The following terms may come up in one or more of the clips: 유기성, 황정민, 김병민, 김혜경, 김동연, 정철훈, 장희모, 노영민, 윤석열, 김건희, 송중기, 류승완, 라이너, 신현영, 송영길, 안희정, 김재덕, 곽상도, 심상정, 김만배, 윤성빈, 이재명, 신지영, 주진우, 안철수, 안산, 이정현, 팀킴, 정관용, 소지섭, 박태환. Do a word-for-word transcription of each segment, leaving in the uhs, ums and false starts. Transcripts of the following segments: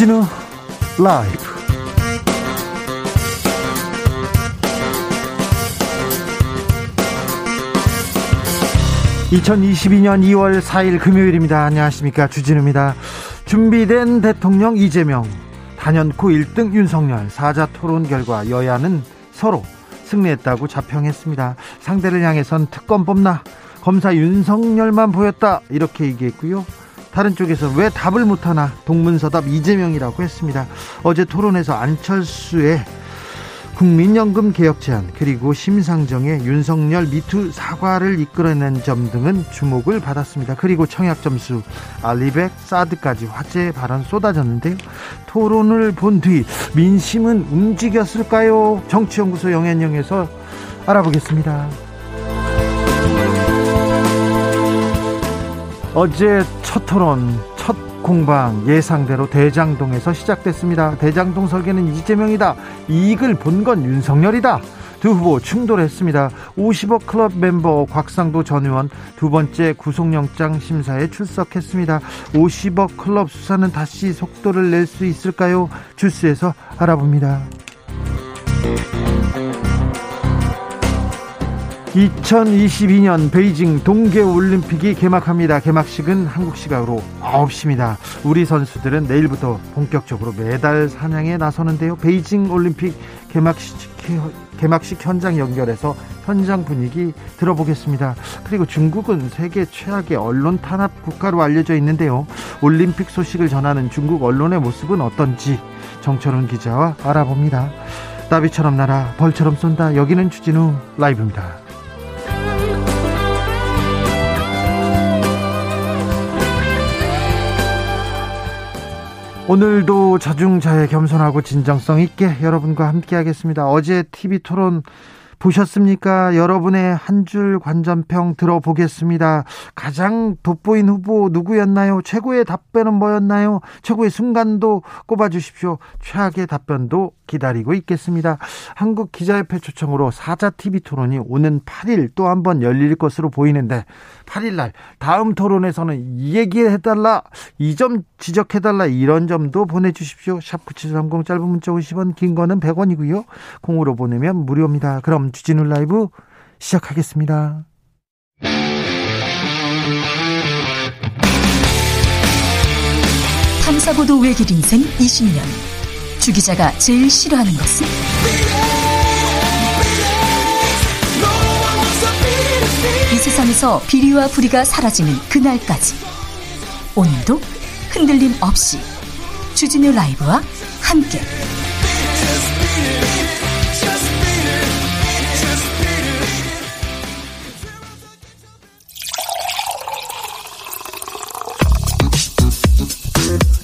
주진우 라이브 이천이십이년 이월 사일 금요일입니다. 안녕하십니까, 주진우입니다. 준비된 대통령 이재명, 단연코 일등 윤석열, 사자토론 결과 여야는 서로 승리했다고 자평했습니다. 상대를 향해선 특검 뽑나, 검사 윤석열만 보였다, 이렇게 얘기했고요. 다른 쪽에서 왜 답을 못하나, 동문서답 이재명이라고 했습니다. 어제 토론에서 안철수의 국민연금 개혁 제안, 그리고 심상정의 윤석열 미투 사과를 이끌어낸 점 등은 주목을 받았습니다. 그리고 청약 점수, 알리백, 사드까지 화제의 발언 쏟아졌는데요. 토론을 본 뒤 민심은 움직였을까요? 정치연구소 영앤영에서 알아보겠습니다. 어제 첫 토론, 첫 공방 예상대로 대장동에서 시작됐습니다. 대장동 설계는 이재명이다, 이익을 본 건 윤석열이다, 두 후보 충돌했습니다. 오십억 클럽 멤버 곽상도 전 의원 두 번째 구속영장 심사에 출석했습니다. 오십억 클럽 수사는 다시 속도를 낼 수 있을까요? 주스에서 알아봅니다. 이천이십이년 베이징 동계올림픽이 개막합니다. 개막식은 한국시각으로 아홉 시입니다. 우리 선수들은 내일부터 본격적으로 메달 사냥에 나서는데요. 베이징 올림픽 개막식, 개막식 현장 연결해서 현장 분위기 들어보겠습니다. 그리고 중국은 세계 최악의 언론 탄압 국가로 알려져 있는데요. 올림픽 소식을 전하는 중국 언론의 모습은 어떤지 정철훈 기자와 알아봅니다. 나비처럼 날아 벌처럼 쏜다. 여기는 주진우 라이브입니다. 오늘도 자중자애, 겸손하고 진정성 있게 여러분과 함께하겠습니다. 어제 티비 토론 보셨습니까? 여러분의 한 줄 관전평 들어보겠습니다. 가장 돋보인 후보 누구였나요? 최고의 답변은 뭐였나요? 최고의 순간도 꼽아주십시오. 최악의 답변도 기다리고 있겠습니다. 한국기자협회 초청으로 사자 티비 토론이 오는 팔일 또 한 번 열릴 것으로 보이는데, 팔일날 다음 토론에서는 이 얘기해달라, 이 점 지적해달라, 이런 점도 보내주십시오. 샵 구칠삼공, 짧은 문자 오십 원, 긴 거는 백 원이고요. 콩으로 보내면 무료입니다. 그럼 주진우 라이브 시작하겠습니다. 탐사보도 외길 인생 이십년, 주 기자가 제일 싫어하는 것은? 이 세상에서 비리와 부리가 사라지는 그날까지, 오늘도 흔들림 없이 주진우 라이브와 함께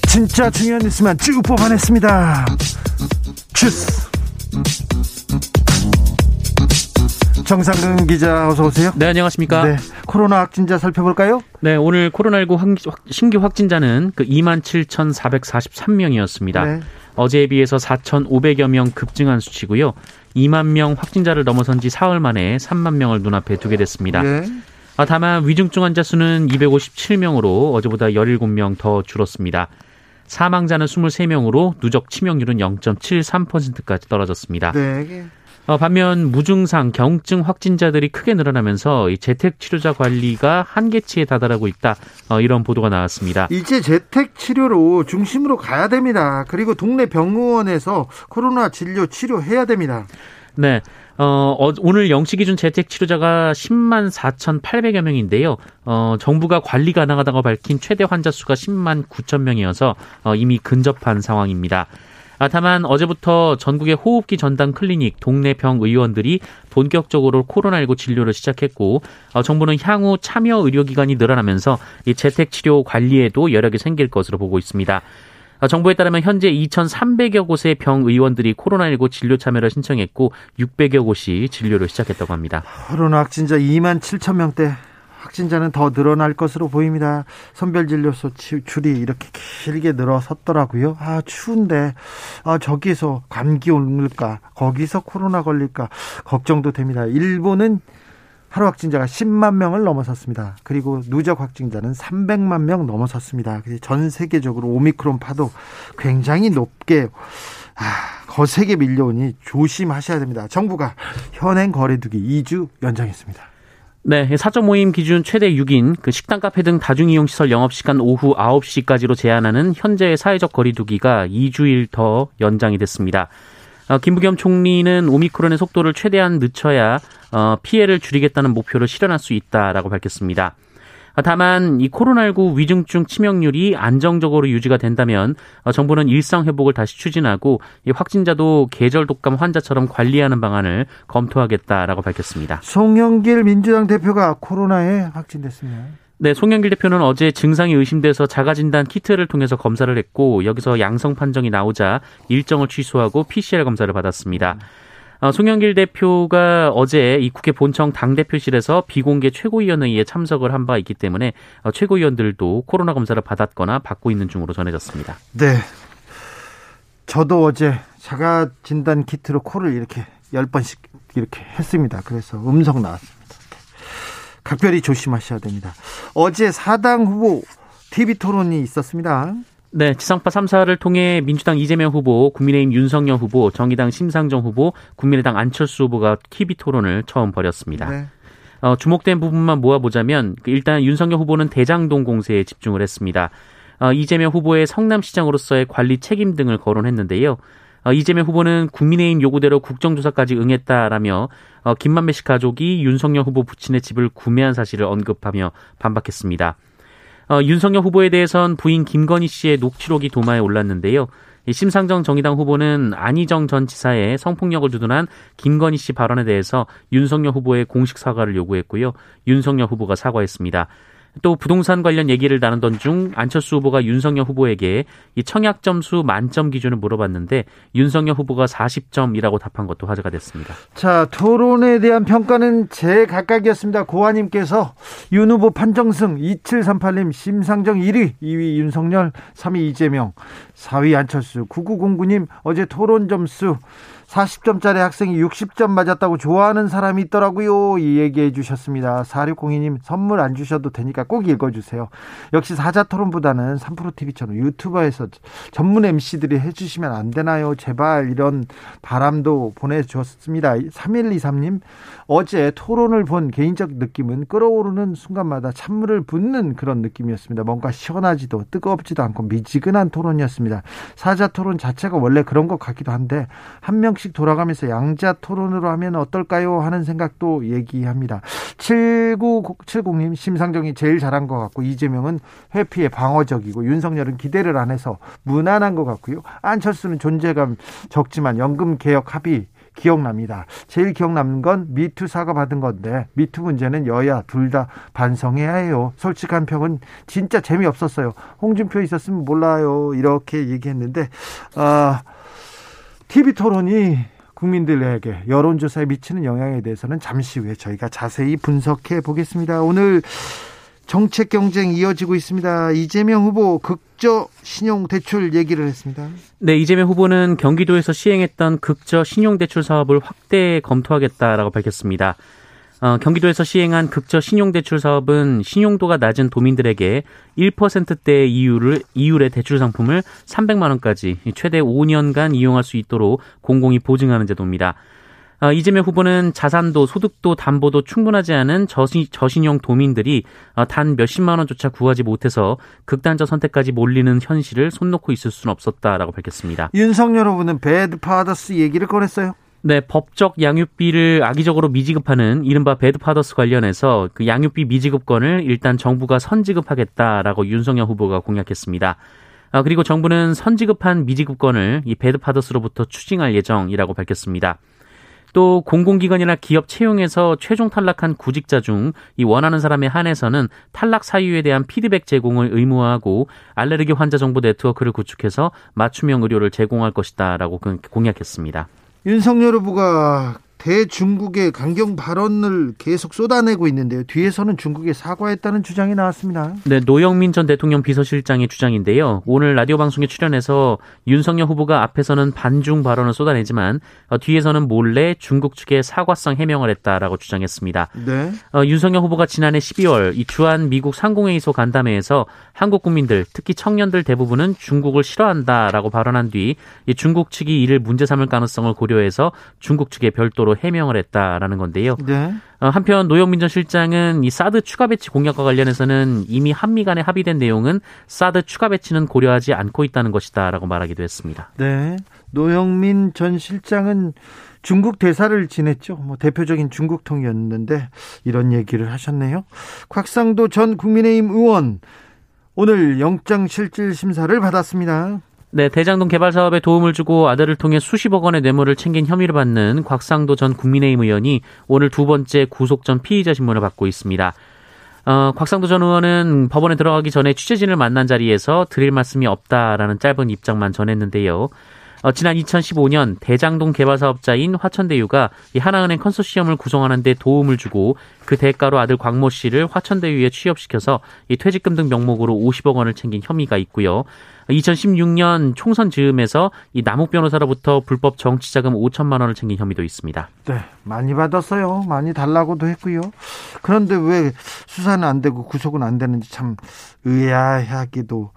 진짜 중요한 뉴스만 쭉 뽑아냈습니다. 주스 정상근 기자, 어서 오세요. 네, 안녕하십니까. 네, 코로나 확진자 살펴볼까요? 네, 오늘 코로나십구 확, 신규 확진자는 그 이만 칠천사백사십삼 명이었습니다. 네. 어제에 비해서 사천오백여 명 급증한 수치고요. 이만 명 확진자를 넘어선 지 사흘 만에 삼만 명을 눈앞에 두게 됐습니다. 네. 아, 다만 위중증 환자 수는 이백오십칠 명으로 어제보다 열일곱 명 더 줄었습니다. 사망자는 이십삼 명으로 누적 치명률은 영 점 칠삼 퍼센트까지 떨어졌습니다. 네. 어, 반면 무증상, 경증 확진자들이 크게 늘어나면서 이 재택치료자 관리가 한계치에 다다르고 있다, 어, 이런 보도가 나왔습니다. 이제 재택치료로 중심으로 가야 됩니다. 그리고 동네 병원에서 코로나 진료 치료해야 됩니다. 네. 어, 오늘 영시 기준 재택치료자가 십만 사천팔백여 명인데요. 어, 정부가 관리 가능하다고 밝힌 최대 환자 수가 십만 구천 명이어서 어, 이미 근접한 상황입니다. 아, 다만 어제부터 전국의 호흡기 전담 클리닉, 동네 병 의원들이 본격적으로 코로나십구 진료를 시작했고, 어, 정부는 향후 참여 의료기관이 늘어나면서 이 재택치료 관리에도 여력이 생길 것으로 보고 있습니다. 정부에 따르면 현재 이천삼백여 곳의 병의원들이 코로나십구 진료 참여를 신청했고, 육백여 곳이 진료를 시작했다고 합니다. 코로나 확진자 이만 칠천 명대, 확진자는 더 늘어날 것으로 보입니다. 선별진료소 줄이 이렇게 길게 늘어섰더라고요. 아, 추운데 아, 저기서 감기 올까, 거기서 코로나 걸릴까 걱정도 됩니다. 일본은 하루 확진자가 십만 명을 넘어섰습니다. 그리고 누적 확진자는 삼백만 명 넘어섰습니다. 전 세계적으로 오미크론 파도 굉장히 높게 아, 거세게 밀려오니 조심하셔야 됩니다. 정부가 현행 거리 두기 이 주 연장했습니다. 네, 사적 모임 기준 최대 육 인, 그 식당, 카페 등 다중이용시설 영업시간 오후 아홉 시까지로 제한하는 현재의 사회적 거리 두기가 이 주일 더 연장이 됐습니다. 김부겸 총리는 오미크론의 속도를 최대한 늦춰야 피해를 줄이겠다는 목표를 실현할 수 있다라고 밝혔습니다. 다만 이 코로나십구 위중증 치명률이 안정적으로 유지가 된다면 정부는 일상 회복을 다시 추진하고 확진자도 계절 독감 환자처럼 관리하는 방안을 검토하겠다라고 밝혔습니다. 송영길 민주당 대표가 코로나에 확진됐습니다. 네, 송영길 대표는 어제 증상이 의심돼서 자가진단 키트를 통해서 검사를 했고 여기서 양성 판정이 나오자 일정을 취소하고 피씨알 검사를 받았습니다. 어, 송영길 대표가 어제 이 국회 본청 당대표실에서 비공개 최고위원회의에 참석을 한 바 있기 때문에 어, 최고위원들도 코로나 검사를 받았거나 받고 있는 중으로 전해졌습니다. 네, 저도 어제 자가진단 키트로 코를 이렇게 열 번씩 이렇게 했습니다. 그래서 음성 나왔습니다. 각별히 조심하셔야 됩니다. 어제 사당 후보 티비토론이 있었습니다. 네, 지상파 삼 사를 통해 민주당 이재명 후보, 국민의힘 윤석열 후보, 정의당 심상정 후보, 국민의당 안철수 후보가 티비토론을 처음 벌였습니다. 네. 어, 주목된 부분만 모아보자면 일단 윤석열 후보는 대장동 공세에 집중을 했습니다. 어, 이재명 후보의 성남시장으로서의 관리 책임 등을 거론했는데요. 이재명 후보는 국민의힘 요구대로 국정조사까지 응했다라며 김만배 씨 가족이 윤석열 후보 부친의 집을 구매한 사실을 언급하며 반박했습니다. 윤석열 후보에 대해선 부인 김건희 씨의 녹취록이 도마에 올랐는데요. 심상정 정의당 후보는 안희정 전 지사의 성폭력을 두둔한 김건희 씨 발언에 대해서 윤석열 후보의 공식 사과를 요구했고요. 윤석열 후보가 사과했습니다. 또 부동산 관련 얘기를 나누던 중 안철수 후보가 윤석열 후보에게 이 청약 점수 만점 기준을 물어봤는데 윤석열 후보가 사십 점이라고 답한 것도 화제가 됐습니다. 자, 토론에 대한 평가는 제각각이었습니다. 고아님께서 윤 후보 판정승, 이칠삼팔 님 심상정 일 위, 이 위 윤석열, 삼 위 이재명, 사 위 안철수, 구구공구 님 어제 토론 점수 사십 점짜리 학생이 육십 점 맞았다고 좋아하는 사람이 있더라고요. 이 얘기해 주셨습니다. 사육공이 님 선물 안 주셔도 되니까 꼭 읽어주세요. 역시 사자토론보다는 삼프로티비처럼 유튜버에서 전문 엠씨들이 해주시면 안 되나요? 제발, 이런 바람도 보내주었습니다. 삼일이삼 님 어제 토론을 본 개인적 느낌은 끓어오르는 순간마다 찬물을 붓는 그런 느낌이었습니다. 뭔가 시원하지도 뜨겁지도 않고 미지근한 토론이었습니다. 사자토론 자체가 원래 그런 것 같기도 한데 한 명 씩 돌아가면서 양자 토론으로 하면 어떨까요 하는 생각도 얘기합니다. 칠구칠공 님 심상정이 제일 잘한 것 같고 이재명은 회피에 방어적이고 윤석열은 기대를 안 해서 무난한 것 같고요. 안철수는 존재감 적지만 연금개혁 합의 기억납니다. 제일 기억남는 건 미투 사과 받은 건데 미투 문제는 여야 둘 다 반성해야 해요. 솔직한 평은 진짜 재미없었어요. 홍준표 있었으면 몰라요. 이렇게 얘기했는데 아... 티비토론이 국민들에게 여론조사에 미치는 영향에 대해서는 잠시 후에 저희가 자세히 분석해 보겠습니다. 오늘 정책 경쟁 이어지고 있습니다. 이재명 후보 극저 신용대출 얘기를 했습니다. 네, 이재명 후보는 경기도에서 시행했던 극저 신용대출 사업을 확대 검토하겠다라고 밝혔습니다. 어, 경기도에서 시행한 극저 신용대출 사업은 신용도가 낮은 도민들에게 일 퍼센트대 이율을, 이율의 대출 상품을 삼백만 원까지 최대 오 년간 이용할 수 있도록 공공이 보증하는 제도입니다. 어, 이재명 후보는 자산도 소득도 담보도 충분하지 않은 저시, 저신용 도민들이 어, 단 몇십만 원조차 구하지 못해서 극단적 선택까지 몰리는 현실을 손 놓고 있을 수는 없었다라고 밝혔습니다. 윤석열 후보는 배드 파더스 얘기를 꺼냈어요. 네, 법적 양육비를 악의적으로 미지급하는 이른바 배드파더스 관련해서 그 양육비 미지급권을 일단 정부가 선지급하겠다라고 윤석열 후보가 공약했습니다. 아, 그리고 정부는 선지급한 미지급권을 이 배드파더스로부터 추징할 예정이라고 밝혔습니다. 또 공공기관이나 기업 채용에서 최종 탈락한 구직자 중 이 원하는 사람에 한해서는 탈락 사유에 대한 피드백 제공을 의무화하고 알레르기 환자 정보 네트워크를 구축해서 맞춤형 의료를 제공할 것이다라고 공약했습니다. 윤석열 후보가 대중국의 강경 발언을 계속 쏟아내고 있는데요. 뒤에서는 중국에 사과했다는 주장이 나왔습니다. 네, 노영민 전 대통령 비서실장의 주장인데요. 오늘 라디오 방송에 출연해서 윤석열 후보가 앞에서는 반중 발언을 쏟아내지만 뒤에서는 몰래 중국 측에 사과성 해명을 했다라고 주장했습니다. 네. 어, 윤석열 후보가 지난해 십이월 이 주한 미국 상공회의소 간담회에서 한국 국민들, 특히 청년들 대부분은 중국을 싫어한다라고 발언한 뒤 이 중국 측이 이를 문제 삼을 가능성을 고려해서 중국 측에 별도로 해명을 했다라는 건데요. 네. 한편 노영민 전 실장은 이 사드 추가 배치 공약과 관련해서는 이미 한미 간에 합의된 내용은 사드 추가 배치는 고려하지 않고 있다는 것이다라고 말하기도 했습니다. 네, 노영민 전 실장은 중국 대사를 지냈죠. 뭐 대표적인 중국통이었는데 이런 얘기를 하셨네요. 곽상도 전 국민의힘 의원 오늘 영장실질심사를 받았습니다. 네, 대장동 개발 사업에 도움을 주고 아들을 통해 수십억 원의 뇌물을 챙긴 혐의를 받는 곽상도 전 국민의힘 의원이 오늘 두 번째 구속 전 피의자 신문을 받고 있습니다. 어, 곽상도 전 의원은 법원에 들어가기 전에 취재진을 만난 자리에서 드릴 말씀이 없다라는 짧은 입장만 전했는데요. 어, 지난 이천십오년 대장동 개발 사업자인 화천대유가 이 하나은행 컨소시엄을 구성하는 데 도움을 주고 그 대가로 아들 광모 씨를 화천대유에 취업시켜서 이 퇴직금 등 명목으로 오십억 원을 챙긴 혐의가 있고요. 이천십육년 총선 즈음에서 이 남욱 변호사로부터 불법 정치자금 오천만 원을 챙긴 혐의도 있습니다. 네, 많이 받았어요. 많이 달라고도 했고요. 그런데 왜 수사는 안 되고 구속은 안 되는지 참 의아하기도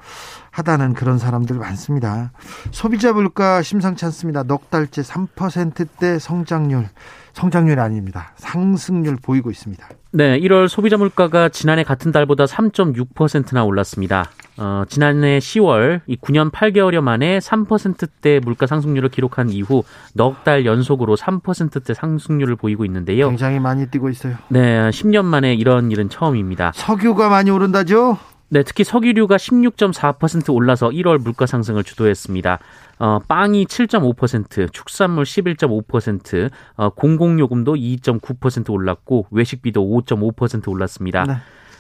하다는 그런 사람들 많습니다. 소비자 물가 심상치 않습니다. 넉 달째 삼 퍼센트대 성장률. 성장률이 아닙니다. 상승률 보이고 있습니다. 네, 일월 소비자 물가가 지난해 같은 달보다 삼 점 육 퍼센트나 올랐습니다. 어, 지난해 시월 이 구년 팔개월여 만에 삼 퍼센트대 물가 상승률을 기록한 이후 넉 달 연속으로 삼 퍼센트대 상승률을 보이고 있는데요. 굉장히 많이 뛰고 있어요. 네, 십년 만에 이런 일은 처음입니다. 석유가 많이 오른다죠? 네, 특히 석유류가 십육 점 사 퍼센트 올라서 일월 물가 상승을 주도했습니다. 어, 빵이 칠 점 오 퍼센트, 축산물 십일 점 오 퍼센트, 어, 공공요금도 이 점 구 퍼센트 올랐고 외식비도 오 점 오 퍼센트 올랐습니다. 네.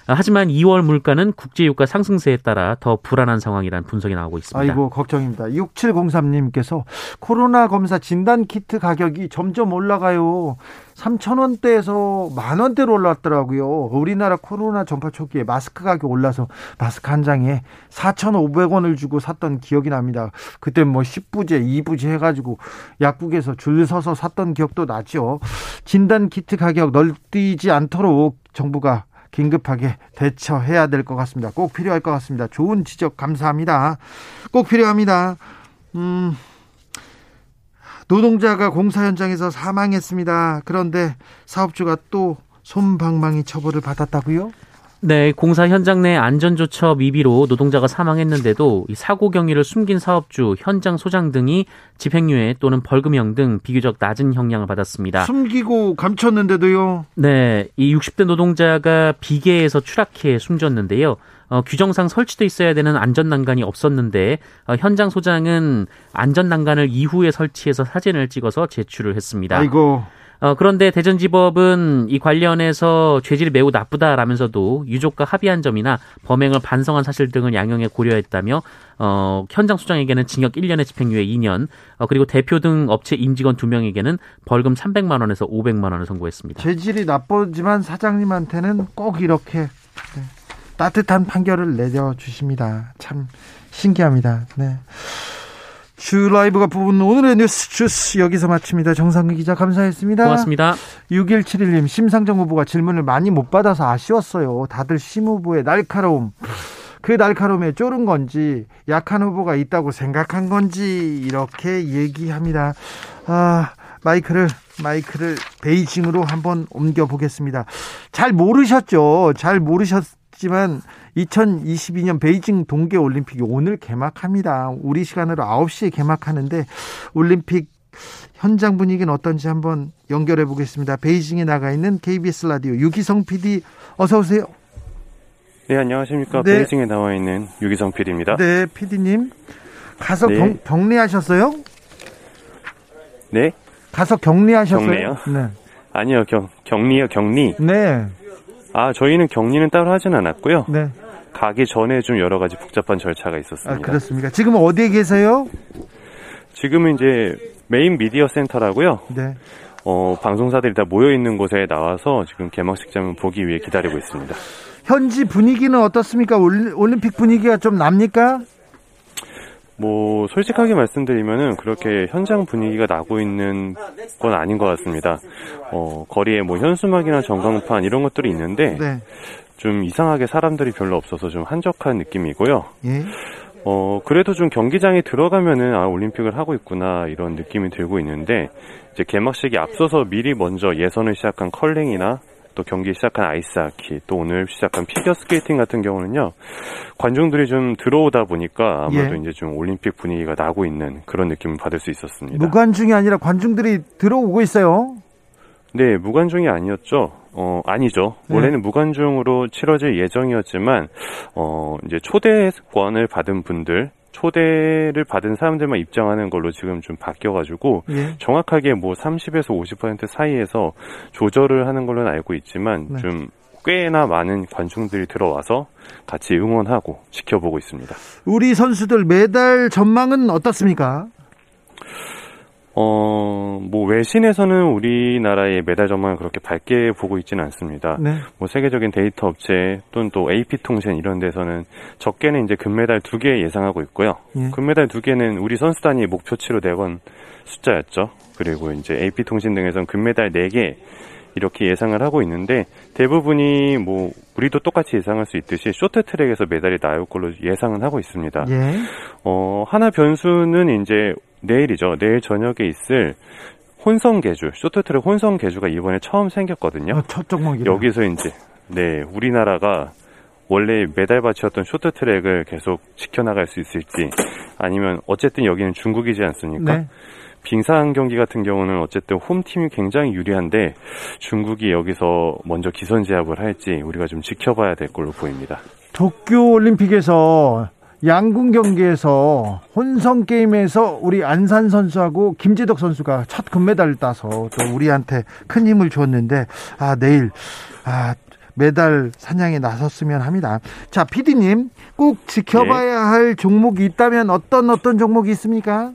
아, 하지만 이월 물가는 국제유가 상승세에 따라 더 불안한 상황이라는 분석이 나오고 있습니다. 아이고, 걱정입니다. 육칠공삼님께서 코로나 검사 진단키트 가격이 점점 올라가요. 삼천 원대에서 만 원대로 올랐더라고요. 우리나라 코로나 전파 초기에 마스크 가격 올라서 마스크 한 장에 사천오백 원을 주고 샀던 기억이 납니다. 그때 뭐 십부제, 이부제 해가지고 약국에서 줄 서서 샀던 기억도 나죠. 진단키트 가격 널뛰지 않도록 정부가 긴급하게 대처해야 될 것 같습니다. 꼭 필요할 것 같습니다. 좋은 지적 감사합니다. 꼭 필요합니다. 음, 노동자가 공사 현장에서 사망했습니다. 그런데 사업주가 또 솜방망이 처벌을 받았다고요? 네, 공사 현장 내 안전조처 미비로 노동자가 사망했는데도 이 사고 경위를 숨긴 사업주, 현장 소장 등이 집행유예 또는 벌금형 등 비교적 낮은 형량을 받았습니다. 숨기고 감췄는데도요? 네, 이 육십대 노동자가 비계에서 추락해 숨졌는데요. 어, 규정상 설치돼 있어야 되는 안전난간이 없었는데 어, 현장 소장은 안전난간을 이후에 설치해서 사진을 찍어서 제출을 했습니다. 아이고. 어, 그런데 대전지법은 이 관련해서 죄질이 매우 나쁘다라면서도 유족과 합의한 점이나 범행을 반성한 사실 등을 양형에 고려했다며 어, 현장 소장에게는 징역 일년에 집행유예 이년, 어, 그리고 대표 등 업체 임직원 두명에게는 벌금 삼백만 원에서 오백만 원을 선고했습니다. 죄질이 나쁘지만 사장님한테는 꼭 이렇게 네, 따뜻한 판결을 내려주십니다. 참 신기합니다. 네. 주 라이브가 부분 오늘의 뉴스 주스 여기서 마칩니다. 정상근 기자 감사했습니다. 고맙습니다. 육일칠일님 심상정 후보가 질문을 많이 못 받아서 아쉬웠어요. 다들 심 후보의 날카로움, 그 날카로움에 쫄은 건지 약한 후보가 있다고 생각한 건지 이렇게 얘기합니다. 아, 마이크를 마이크를 베이징으로 한번 옮겨보겠습니다. 잘 모르셨죠? 잘 모르셨 지만 이천이십이년 베이징 동계올림픽이 오늘 개막합니다. 우리 시간으로 아홉시에 개막하는데 올림픽 현장 분위기는 어떤지 한번 연결해 보겠습니다. 베이징에 나가 있는 케이비에스 라디오 유기성 피디 어서 오세요. 네, 안녕하십니까. 네. 베이징에 나와 있는 유기성 피디입니다. 네, 피디님. 가서 네. 경, 격리하셨어요? 네. 가서 격리하셨어요? 격리요? 네. 아니요. 경, 격리요. 격리. 네. 아, 저희는 격리는 따로 하진 않았고요. 네. 가기 전에 좀 여러 가지 복잡한 절차가 있었습니다. 아, 그렇습니까? 지금 어디에 계세요? 지금은 이제 메인 미디어 센터라고요. 네. 어, 방송사들이 다 모여있는 곳에 나와서 지금 개막식 장면 보기 위해 기다리고 있습니다. 현지 분위기는 어떻습니까? 올림픽 분위기가 좀 납니까? 뭐 솔직하게 말씀드리면은 그렇게 현장 분위기가 나고 있는 건 아닌 것 같습니다. 어, 거리에 뭐 현수막이나 전광판 이런 것들이 있는데 네. 좀 이상하게 사람들이 별로 없어서 좀 한적한 느낌이고요. 예? 어, 그래도 좀 경기장에 들어가면은 아 올림픽을 하고 있구나 이런 느낌이 들고 있는데 이제 개막식이 앞서서 미리 먼저 예선을 시작한 컬링이나 또 경기 시작한 아이스하키, 또 오늘 시작한 피겨스케이팅 같은 경우는요 관중들이 좀 들어오다 보니까 아마도 예. 이제 좀 올림픽 분위기가 나고 있는 그런 느낌을 받을 수 있었습니다. 무관중이 아니라 관중들이 들어오고 있어요. 네, 무관중이 아니었죠. 어, 아니죠. 네. 원래는 무관중으로 치러질 예정이었지만 어, 이제 초대권을 받은 분들. 초대를 받은 사람들만 입장하는 걸로 지금 좀 바뀌어가지고 예. 정확하게 뭐 삼십에서 오십 퍼센트 사이에서 조절을 하는 걸로는 알고 있지만 네. 좀 꽤나 많은 관중들이 들어와서 같이 응원하고 지켜보고 있습니다. 우리 선수들 메달 전망은 어떻습니까? 어, 뭐 외신에서는 우리나라의 메달 전망을 그렇게 밝게 보고 있지는 않습니다. 네. 뭐 세계적인 데이터 업체 또는 또 에이피 통신 이런 데서는 적게는 이제 금메달 두 개 예상하고 있고요. 예. 금메달 두 개는 우리 선수단이 목표치로 내건 숫자였죠. 그리고 이제 에이피 통신 등에서는 금메달 네 개 이렇게 예상을 하고 있는데 대부분이 뭐 우리도 똑같이 예상할 수 있듯이 쇼트트랙에서 메달이 나올 걸로 예상은 하고 있습니다. 예. 어, 하나 변수는 이제 내일이죠. 내일 저녁에 있을 혼성 계주, 쇼트트랙 혼성 계주가 이번에 처음 생겼거든요. 아, 첫 종목이네요. 여기서 이제 네 우리나라가 원래 메달밭이었던 쇼트트랙을 계속 지켜나갈 수 있을지 아니면 어쨌든 여기는 중국이지 않습니까? 네. 빙상 경기 같은 경우는 어쨌든 홈팀이 굉장히 유리한데 중국이 여기서 먼저 기선제압을 할지 우리가 좀 지켜봐야 될 걸로 보입니다. 도쿄올림픽에서 양궁 경기에서 혼성 게임에서 우리 안산 선수하고 김재덕 선수가 첫 금메달을 따서 또 우리한테 큰 힘을 줬는데 아 내일 아 메달 사냥에 나섰으면 합니다. 자, 피디님 꼭 지켜봐야 네. 할 종목이 있다면 어떤 어떤 종목이 있습니까?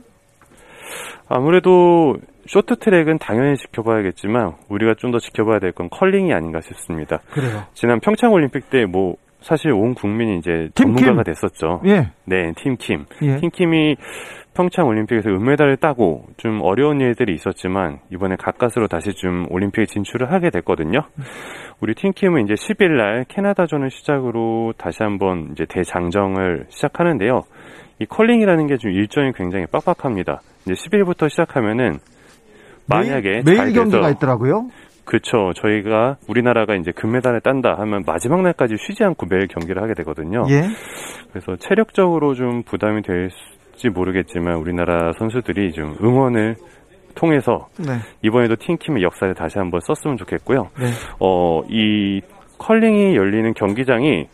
아무래도 쇼트트랙은 당연히 지켜봐야겠지만 우리가 좀 더 지켜봐야 될 건 컬링이 아닌가 싶습니다. 그래요. 지난 평창올림픽 때 뭐 사실 온 국민이 이제 팀킴. 전문가가 됐었죠. 예. 네, 팀킴. 예. 팀킴이 평창 올림픽에서 은메달을 따고 좀 어려운 일들이 있었지만 이번에 가까스로 다시 좀 올림픽에 진출을 하게 됐거든요. 우리 팀킴은 이제 십일 날 캐나다전을 시작으로 다시 한번 이제 대장정을 시작하는데요. 이 컬링이라는 게 좀 일정이 굉장히 빡빡합니다. 이제 십일부터 시작하면은 만약에 매일, 매일 경기가 있더라고요. 그렇죠. 저희가 우리나라가 이제 금메달을 딴다 하면 마지막 날까지 쉬지 않고 매일 경기를 하게 되거든요. 예. 그래서 체력적으로 좀 부담이 될지 모르겠지만 우리나라 선수들이 좀 응원을 통해서 네. 이번에도 팀킴의 역사를 다시 한번 썼으면 좋겠고요. 네. 어, 이 컬링이 열리는 경기장이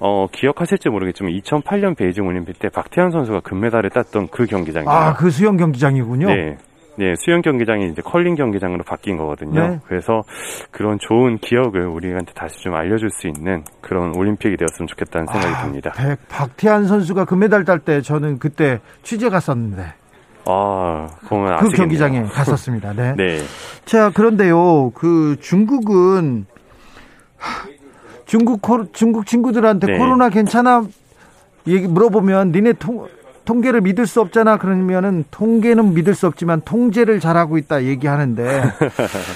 어, 기억하실지 모르겠지만 이천팔 년 베이징 올림픽 때 박태환 선수가 금메달을 땄던 그 경기장이에요. 아, 그 수영 경기장이군요. 네. 네, 수영 경기장이 이제 컬링 경기장으로 바뀐 거거든요. 네. 그래서 그런 좋은 기억을 우리한테 다시 좀 알려줄 수 있는 그런 올림픽이 되었으면 좋겠다는 생각이 아, 듭니다. 백, 박태환 선수가 금메달 딸 때 저는 그때 취재 갔었는데. 아, 그건 아시겠네요. 그 경기장에 갔었습니다. 네. 네. 자, 그런데요, 그 중국은 하, 중국 코로, 중국 친구들한테 네. 코로나 괜찮아 얘기 물어보면 니네 통. 통계를 믿을 수 없잖아. 그러면은 통계는 믿을 수 없지만 통제를 잘하고 있다 얘기하는데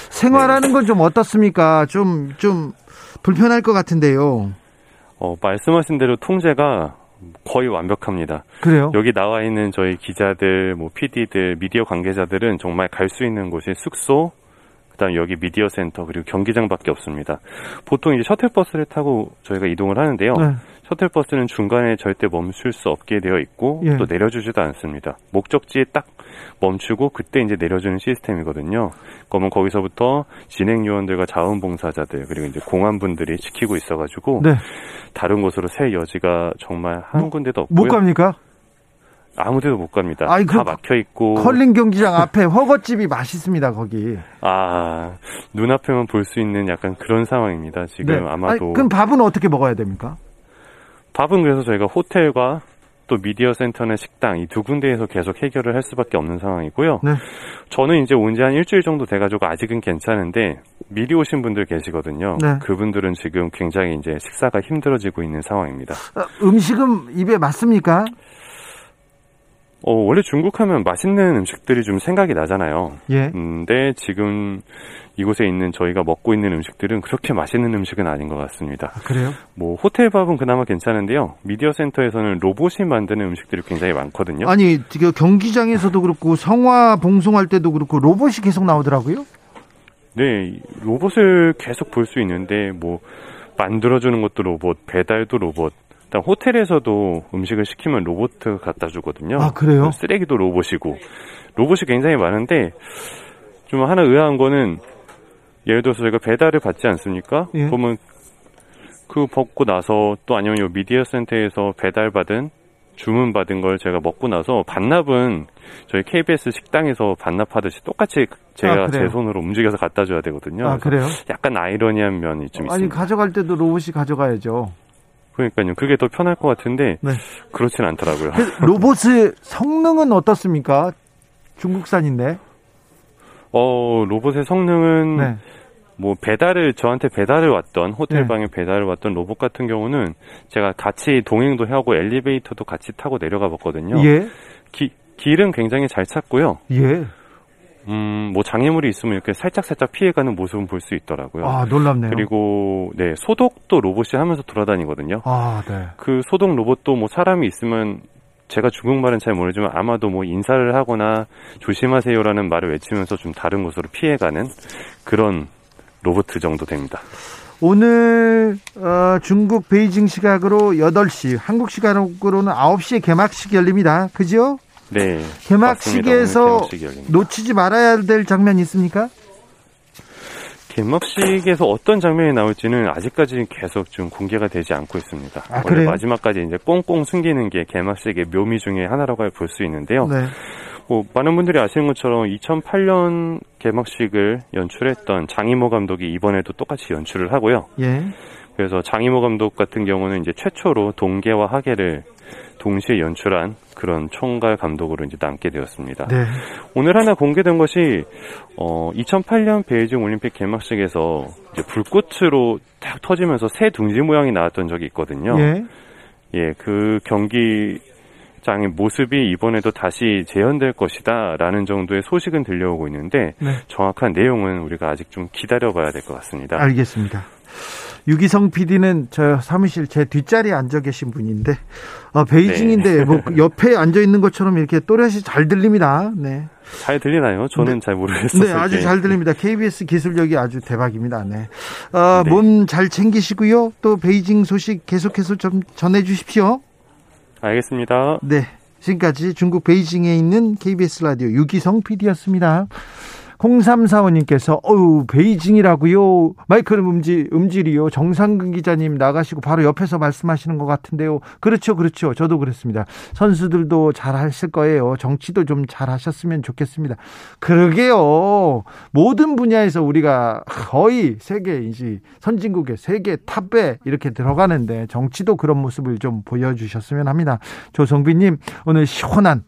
생활하는 네. 건 좀 어떻습니까? 좀, 좀 불편할 것 같은데요. 어, 말씀하신 대로 통제가 거의 완벽합니다. 그래요? 여기 나와 있는 저희 기자들, 뭐 피디들, 미디어 관계자들은 정말 갈 수 있는 곳이 숙소, 그다음 여기 미디어 센터 그리고 경기장밖에 없습니다. 보통 이제 셔틀버스를 타고 저희가 이동을 하는데요. 네. 셔틀버스는 중간에 절대 멈출 수 없게 되어 있고 예. 또 내려주지도 않습니다. 목적지에 딱 멈추고 그때 이제 내려주는 시스템이거든요. 그러면 거기서부터 진행 요원들과 자원봉사자들 그리고 이제 공안분들이 지키고 있어가지고 네. 다른 곳으로 새 여지가 정말 한 군데도 없고요. 못 갑니까? 아무데도 못 갑니다. 아니, 다 막혀 있고. 컬링 경기장 앞에 허거집이 맛있습니다. 거기. 아, 눈앞에만 볼 수 있는 약간 그런 상황입니다. 지금 네. 아마도. 아니, 그럼 밥은 어떻게 먹어야 됩니까? 밥은 그래서 저희가 호텔과 또 미디어 센터나 식당 이 두 군데에서 계속 해결을 할 수밖에 없는 상황이고요. 네. 저는 이제 온 지 한 일주일 정도 돼가지고 아직은 괜찮은데 미리 오신 분들 계시거든요. 네. 그분들은 지금 굉장히 이제 식사가 힘들어지고 있는 상황입니다. 어, 음식은 입에 맞습니까? 어, 원래 중국하면 맛있는 음식들이 좀 생각이 나잖아요. 예. 근데 지금 이곳에 있는 저희가 먹고 있는 음식들은 그렇게 맛있는 음식은 아닌 것 같습니다. 아, 그래요? 뭐 호텔 밥은 그나마 괜찮은데요. 미디어 센터에서는 로봇이 만드는 음식들이 굉장히 많거든요. 아니, 경기장에서도 그렇고 성화 봉송할 때도 그렇고 로봇이 계속 나오더라고요. 네, 로봇을 계속 볼 수 있는데 뭐 만들어주는 것도 로봇, 배달도 로봇. 일단 호텔에서도 음식을 시키면 로봇 갖다 주거든요. 아, 그래요? 쓰레기도 로봇이고. 로봇이 굉장히 많은데 좀 하나 의아한 거는 예를 들어서 저희가 배달을 받지 않습니까? 예. 그러면 그거 먹고 나서 또 아니면 요 미디어 센터에서 배달받은 주문받은 걸 제가 먹고 나서 반납은 저희 케이비에스 식당에서 반납하듯이 똑같이 제가 아, 제 손으로 움직여서 갖다 줘야 되거든요. 아, 그래요? 약간 아이러니한 면이 좀 있습니다. 아니, 가져갈 때도 로봇이 가져가야죠. 그러니까요. 그게 더 편할 것 같은데 네. 그렇진 않더라고요. 로봇의 성능은 어떻습니까? 중국산인데. 어, 로봇의 성능은 네. 뭐 배달을 저한테 배달을 왔던 호텔방에 네. 배달을 왔던 로봇 같은 경우는 제가 같이 동행도 하고 엘리베이터도 같이 타고 내려가 봤거든요. 예. 기, 길은 굉장히 잘 찾고요. 예. 음, 뭐 장애물이 있으면 이렇게 살짝 살짝 피해가는 모습은 볼 수 있더라고요. 아, 놀랍네요. 그리고 네 소독도 로봇이 하면서 돌아다니거든요. 아, 네. 그 소독 로봇도 뭐 사람이 있으면 제가 중국말은 잘 모르지만 아마도 뭐 인사를 하거나 조심하세요라는 말을 외치면서 좀 다른 곳으로 피해가는 그런 로봇 정도 됩니다. 오늘 어, 중국 베이징 시각으로 여덟 시, 한국 시각으로는 아홉 시에 개막식 열립니다. 그죠? 네. 개막식에서 놓치지 말아야 될 장면이 있습니까? 개막식에서 어떤 장면이 나올지는 아직까지 계속 좀 공개가 되지 않고 있습니다. 아, 원래 마지막까지 이제 꽁꽁 숨기는 게 개막식의 묘미 중에 하나라고 볼 수 있는데요. 네. 뭐 많은 분들이 아시는 것처럼 이천팔 년 개막식을 연출했던 장희모 감독이 이번에도 똑같이 연출을 하고요. 예. 그래서 장희모 감독 같은 경우는 이제 최초로 동계와 하계를 동시에 연출한 그런 총괄 감독으로 이제 남게 되었습니다. 네. 오늘 하나 공개된 것이 어, 이천팔 년 베이징 올림픽 개막식에서 이제 불꽃으로 탁 터지면서 새 둥지 모양이 나왔던 적이 있거든요. 예. 예, 그 경기장의 모습이 이번에도 다시 재현될 것이다라는 정도의 소식은 들려오고 있는데 네. 정확한 내용은 우리가 아직 좀 기다려봐야 될 것 같습니다. 알겠습니다. 유기성 피디는 저 사무실 제 뒷자리에 앉아 계신 분인데 아, 베이징인데 네. 뭐 옆에 앉아 있는 것처럼 이렇게 또렷이 잘 들립니다. 네. 잘 들리나요? 저는 네. 잘 모르겠어요. 네, 아주 잘 들립니다. 케이비에스 기술력이 아주 대박입니다. 네. 아, 네. 몸 잘 챙기시고요. 또 베이징 소식 계속해서 좀 전해 주십시오. 알겠습니다. 네. 지금까지 중국 베이징에 있는 케이비에스 라디오 유기성 피디였습니다. 공삼사오님께서 어우 베이징이라고요. 마이클 음질, 음질이요. 정상근 기자님 나가시고 바로 옆에서 말씀하시는 것 같은데요. 그렇죠. 그렇죠. 저도 그랬습니다. 선수들도 잘하실 거예요. 정치도 좀 잘하셨으면 좋겠습니다. 그러게요. 모든 분야에서 우리가 거의 세계 이제 선진국의 세계 탑에 이렇게 들어가는데 정치도 그런 모습을 좀 보여주셨으면 합니다. 조성빈님 오늘 시원한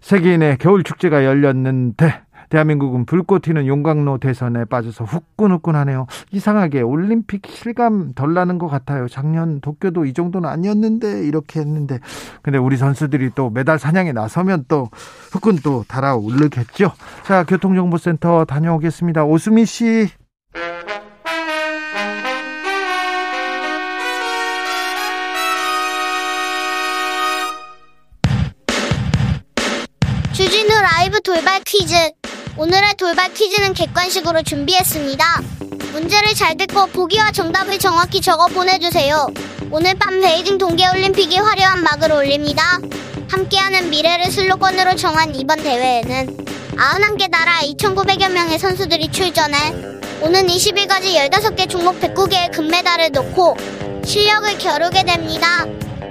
세계인의 겨울축제가 열렸는데 대한민국은 불꽃 튀는 용광로 대선에 빠져서 후끈후끈하네요. 이상하게 올림픽 실감 덜 나는 것 같아요. 작년 도쿄도 이 정도는 아니었는데 이렇게 했는데 근데 우리 선수들이 또 메달 사냥에 나서면 또 후끈 또 달아오르겠죠. 자, 교통정보센터 다녀오겠습니다. 오수미 씨. 주진우 라이브 돌발 퀴즈. 오늘의 돌발 퀴즈는 객관식으로 준비했습니다. 문제를 잘 듣고 보기와 정답을 정확히 적어 보내주세요. 오늘 밤 베이징 동계올림픽이 화려한 막을 올립니다. 함께하는 미래를 슬로건으로 정한 이번 대회에는 아흔한 개 나라 이천구백여 명의 선수들이 출전해 오는 이십 일까지 열다섯 개 종목 백구 개의 금메달을 놓고 실력을 겨루게 됩니다.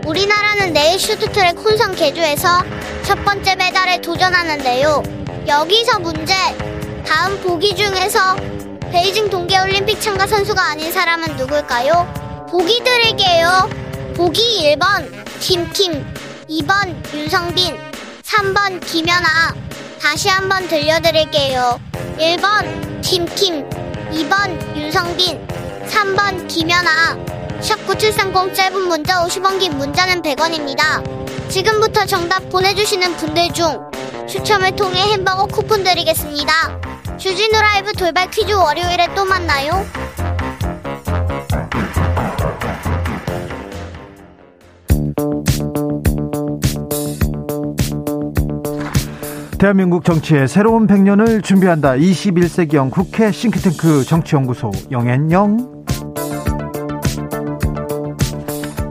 우리나라는 내일 쇼트트랙 혼성 개주에서 첫 번째 메달에 도전하는데요. 여기서 문제. 다음 보기 중에서 베이징 동계올림픽 참가 선수가 아닌 사람은 누굴까요? 보기 드릴게요. 보기 일 번 팀킴, 이 번 윤성빈, 삼 번 김연아. 다시 한번 들려드릴게요. 일 번 팀킴, 이 번 윤성빈, 삼 번 김연아. 샵 구칠삼공 짧은 문자 오십 원, 긴 문자는 백 원입니다. 지금부터 정답 보내주시는 분들 중 추첨을 통해 햄버거 쿠폰 드리겠습니다. 주진우 라이브 돌발 퀴즈, 월요일에 또 만나요. 대한민국 정치의 새로운 백 년을 준비한다. 이십일 세기형 국회 싱크탱크 정치연구소 영앤영.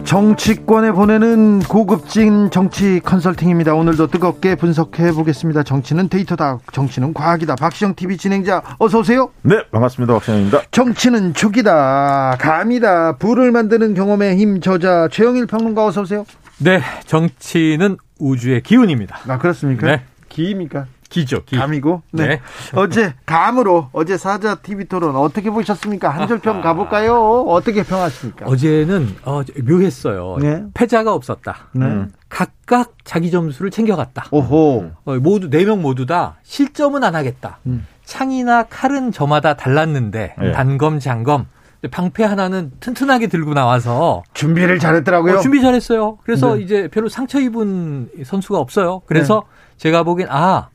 정치권에 보내는 고급진 정치 컨설팅입니다. 오늘도 뜨겁게 분석해 보겠습니다. 정치는 데이터다, 정치는 과학이다. 박시영 티비 진행자, 어서 오세요. 네, 반갑습니다. 박시영입니다. 정치는 촉이다, 감이다, 불을 만드는 경험의 힘. 저자 최영일 평론가, 어서 오세요. 네, 정치는 우주의 기운입니다. 아, 그렇습니까? 네. 기입니까? 기죠. 기. 감이고. 네. 네. 어제 감으로 어제 사자 티비 토론 어떻게 보셨습니까? 한줄평 가볼까요? 어떻게 평하십니까? 어제는 어, 묘했어요. 네. 패자가 없었다. 네. 음. 각각 자기 점수를 챙겨갔다. 오호. 어, 모두 네 명 모두 다 실점은 안 하겠다. 음. 창이나 칼은 저마다 달랐는데 네. 단검 장검. 방패 하나는 튼튼하게 들고 나와서 준비를 잘했더라고요. 어, 준비 잘했어요. 그래서 네. 이제 별로 상처 입은 선수가 없어요. 그래서 네. 제가 보기엔 아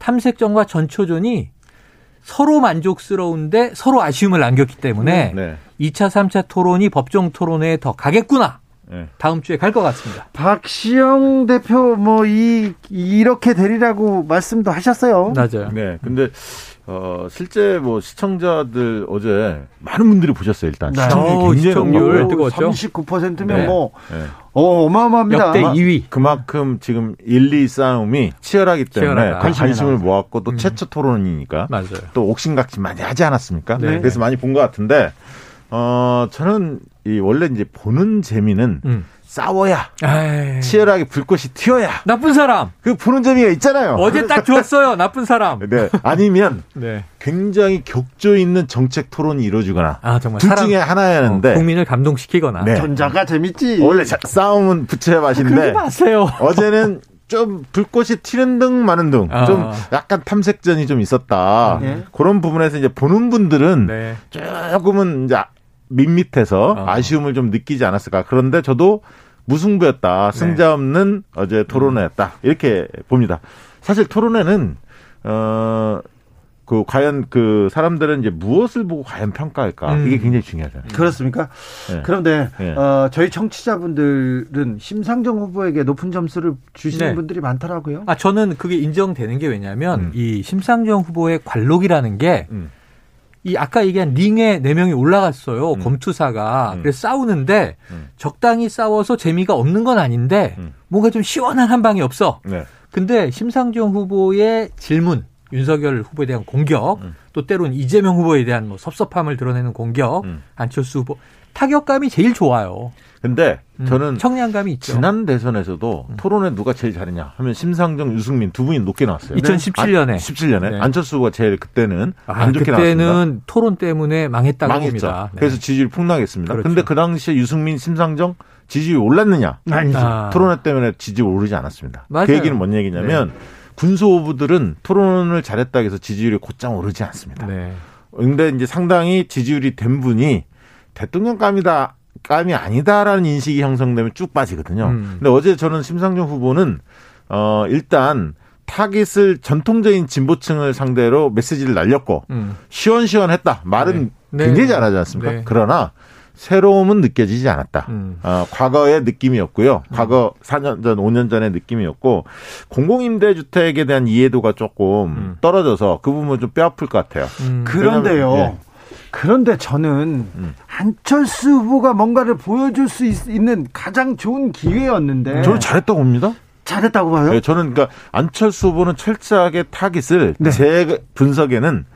탐색전과 전초전이 서로 만족스러운데 서로 아쉬움을 남겼기 때문에 네. 네. 이 차 삼 차 토론이 법정 토론회에 더 가겠구나. 네. 다음 주에 갈 것 같습니다. 박시영 대표 뭐 이 이렇게 되리라고 말씀도 하셨어요. 맞아요. 네. 근데 어, 실제 뭐 시청자들 어제 많은 분들이 보셨어요. 일단 네. 시청률 굉장히 시청률 뜨거웠죠. 삼십구 퍼센트면 네. 뭐 네. 어, 어마어마합니다. 역대 이 위. 그만큼 지금 일, 이 싸움이 치열하기 때문에 치열하다. 관심을 나왔어요. 모았고 또 음. 최초 토론이니까 맞아요. 또 옥신각신 많이 하지 않았습니까? 네. 그래서 많이 본 것 같은데 어, 저는 이 원래 이제 보는 재미는 음. 싸워야 에이. 치열하게 불꽃이 튀어야 나쁜 사람 그 보는 재미가 있잖아요. 어제 딱 좋았어요. 나쁜 사람. 네. 아니면 네. 굉장히 격조 있는 정책 토론이 이루어지거나 아, 정말 둘 사람, 중에 하나야 하는데 어, 국민을 감동시키거나 네. 전자가 재밌지. 원래 자, 싸움은 부채의 맛인데 그러지 마세요. 어제는 좀 불꽃이 튀는 등 마는 등 좀 아. 약간 탐색전이 좀 있었다. 네. 그런 부분에서 이제 보는 분들은 네. 조금은 이제 밋밋해서 어. 아쉬움을 좀 느끼지 않았을까. 그런데 저도 무승부였다. 승자 없는 네. 어제 토론회였다. 이렇게 봅니다. 사실 토론회는 어, 그 과연 그 사람들은 이제 무엇을 보고 과연 평가할까. 음. 이게 굉장히 중요하잖아요. 그렇습니까? 네. 그런데 네. 어, 저희 청취자분들은 심상정 후보에게 높은 점수를 주시는 네. 분들이 많더라고요. 아, 저는 그게 인정되는 게 왜냐하면 음. 이 심상정 후보의 관록이라는 게 음. 이 아까 얘기한 링에 네 명이 올라갔어요. 음. 검투사가. 음. 그래서 싸우는데 음. 적당히 싸워서 재미가 없는 건 아닌데 음. 뭔가 좀 시원한 한 방이 없어. 네. 근데 심상정 후보의 질문, 윤석열 후보에 대한 공격, 음. 또 때론 이재명 후보에 대한 뭐 섭섭함을 드러내는 공격, 음. 안철수 후보 타격감이 제일 좋아요. 근데 음. 저는 청량감이 있죠. 지난 대선에서도 음. 토론에 누가 제일 잘했냐 하면 심상정, 유승민 두 분이 높게 나왔어요. 이천십칠 년에. 안, 십칠 년에. 네. 안철수 후보가 제일 그때는 아, 안 좋게 그때는 나왔습니다. 그때는 토론 때문에 망했다고 봅니다. 네. 그래서 지지율이 폭락했습니다. 그런데 그렇죠. 그 당시에 유승민, 심상정 지지율이 올랐느냐? 아니죠. 아. 토론회 때문에 지지율이 오르지 않았습니다. 맞아요. 그 얘기는 뭔 얘기냐면 네. 군소 후보들은 토론을 잘했다고 해서 지지율이 곧장 오르지 않습니다. 네. 그런데 이제 상당히 지지율이 된 분이 대통령감이다. 감이 아니다라는 인식이 형성되면 쭉 빠지거든요. 음. 근데 어제 저는 심상정 후보는 어 일단 타깃을 전통적인 진보층을 상대로 메시지를 날렸고 음. 시원시원했다. 말은 네. 굉장히 네. 잘하지 않습니까? 네. 그러나 새로움은 느껴지지 않았다. 음. 어, 과거의 느낌이었고요. 과거 음. 사 년 전, 오 년 전의 느낌이었고 공공임대주택에 대한 이해도가 조금 음. 떨어져서 그 부분은 좀 뼈아플 것 같아요. 음. 그런데요. 예. 그런데 저는 음. 안철수 후보가 뭔가를 보여줄 수 있, 있는 가장 좋은 기회였는데 저는 잘했다고 봅니다. 잘했다고 봐요? 네, 저는 그러니까 안철수 후보는 철저하게 타깃을 네. 제 분석에는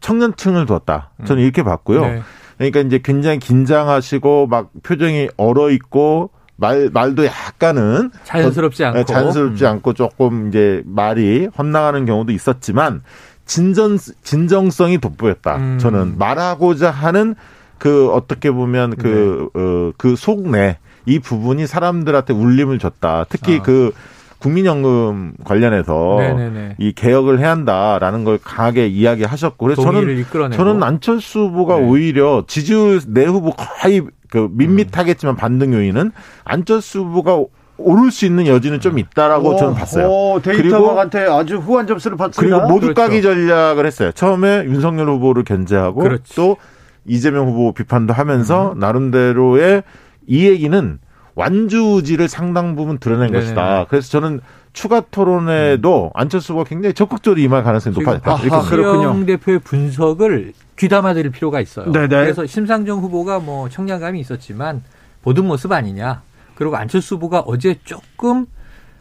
청년층을 두었다. 저는 이렇게 봤고요. 네. 그러니까 이제 굉장히 긴장하시고 막 표정이 얼어 있고 말 말도 약간은 자연스럽지 않고 자연스럽지 음. 않고 조금 이제 말이 헛나가는 경우도 있었지만. 진정, 진정성이 돋보였다. 음. 저는 말하고자 하는 그 어떻게 보면 그, 네. 어, 그 속내 이 부분이 사람들한테 울림을 줬다. 특히 아. 그 국민연금 관련해서 네네네. 이 개혁을 해야 한다라는 걸 강하게 이야기하셨고, 그래서 저는 이끌어내고. 저는 안철수 후보가 네. 오히려 지지율 내 후보 거의 그 밋밋하겠지만 음. 반등 요인은 안철수 후보가 오를 수 있는 여지는 좀 있다라고 오, 저는 봤어요. 오, 데이터박한테 아주 후한 점수를 받습니다. 그리고 모두 그렇죠. 까기 전략을 했어요. 처음에 윤석열 후보를 견제하고 그렇지. 또 이재명 후보 비판도 하면서 음. 나름대로의 이 얘기는 완주의지를 상당 부분 드러낸 네네. 것이다. 그래서 저는 추가 토론에도 안철수 후보가 굉장히 적극적으로 임할 가능성이 높아졌다. 신지영 대표의 분석을 귀담아드릴 필요가 있어요. 네네. 그래서 심상정 후보가 뭐 청량감이 있었지만 보던 모습 아니냐. 그리고 안철수 후보가 어제 조금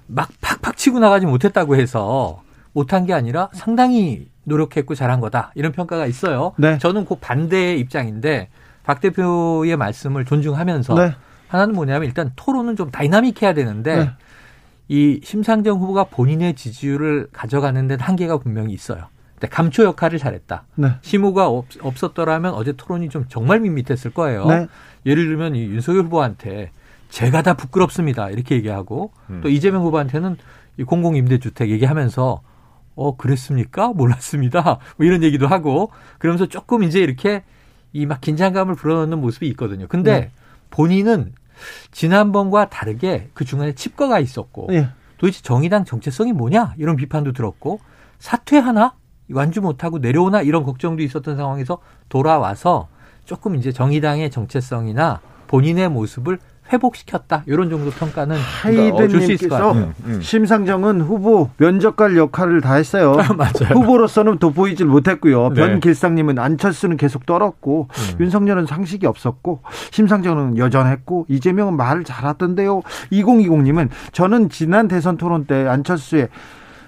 막 팍팍 치고 나가지 못했다고 해서 못한 게 아니라 상당히 노력했고 잘한 거다. 이런 평가가 있어요. 네. 저는 그 반대의 입장인데 박 대표의 말씀을 존중하면서 네. 하나는 뭐냐면 일단 토론은 좀 다이나믹해야 되는데 네. 이 심상정 후보가 본인의 지지율을 가져가는 데는 한계가 분명히 있어요. 감초 역할을 잘했다. 네. 심호가 없, 없었더라면 어제 토론이 좀 정말 밋밋했을 거예요. 네. 예를 들면 이 윤석열 후보한테 제가 다 부끄럽습니다. 이렇게 얘기하고 음. 또 이재명 후보한테는 이 공공임대주택 얘기하면서 어 그랬습니까? 몰랐습니다. 뭐 이런 얘기도 하고 그러면서 조금 이제 이렇게 이 막 긴장감을 불어넣는 모습이 있거든요. 근데 네. 본인은 지난번과 다르게 그 중간에 칩거가 있었고 예. 도대체 정의당 정체성이 뭐냐 이런 비판도 들었고 사퇴하나 완주 못하고 내려오나 이런 걱정도 있었던 상황에서 돌아와서 조금 이제 정의당의 정체성이나 본인의 모습을 회복시켰다 이런 정도 평가는 줄 수 있을 것 같아요. 심상정은 후보 면접갈 역할을 다 했어요. 맞아요. 후보로서는 돋보이질 못했고요. 네. 변길상님은 안철수는 계속 떨었고 음. 윤석열은 상식이 없었고 심상정은 여전했고 이재명은 말을 잘하던데요. 이공이공님은 저는 지난 대선 토론 때 안철수의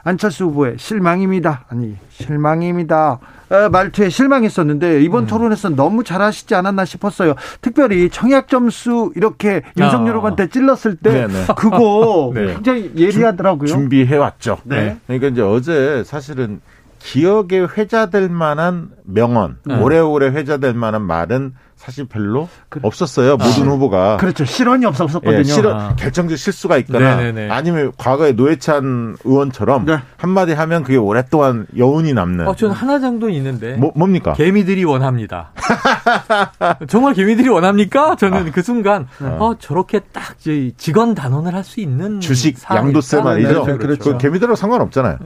안철수 후보의 실망입니다. 아니 실망입니다. 에, 말투에 실망했었는데 이번 음. 토론에서 너무 잘하시지 않았나 싶었어요. 특별히 청약 점수 이렇게 윤석열 후보한테 찔렀을 때 네네. 그거 네. 굉장히 예리하더라고요. 주, 준비해왔죠. 네. 네. 그러니까 이제 어제 사실은 기억에 회자될 만한 명언, 음. 오래오래 회자될 만한 말은 사실 별로 그래. 없었어요. 모든 아. 후보가. 그렇죠. 실언이 없었거든요. 예, 실언, 아. 결정적 실수가 있거나 네네네. 아니면 과거에 노회찬 의원처럼 네. 한마디 하면 그게 오랫동안 여운이 남는. 어, 저는 하나 정도는 있는데. 뭐, 뭡니까? 개미들이 원합니다. 정말 개미들이 원합니까? 저는 아. 그 순간 아. 어, 저렇게 딱 직원 단언을 할 수 있는. 주식 양도세 말이죠. 네, 그렇죠. 개미들하고 상관없잖아요.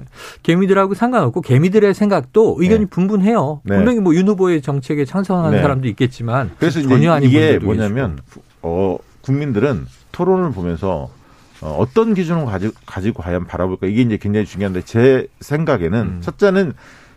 개미들하고 상관없고 개미들의 생각도 의견이 네. 분분해요. 네. 분명히 뭐 윤 후보의 정책에 찬성하는 네. 사람도 있겠지만 그래서 전혀 이제 이게 뭐냐면 어, 국민들은 토론을 보면서 어, 어떤 기준을 가지, 가지고 과연 바라볼까 이게 이제 굉장히 중요한데 제 생각에는 음. 첫째는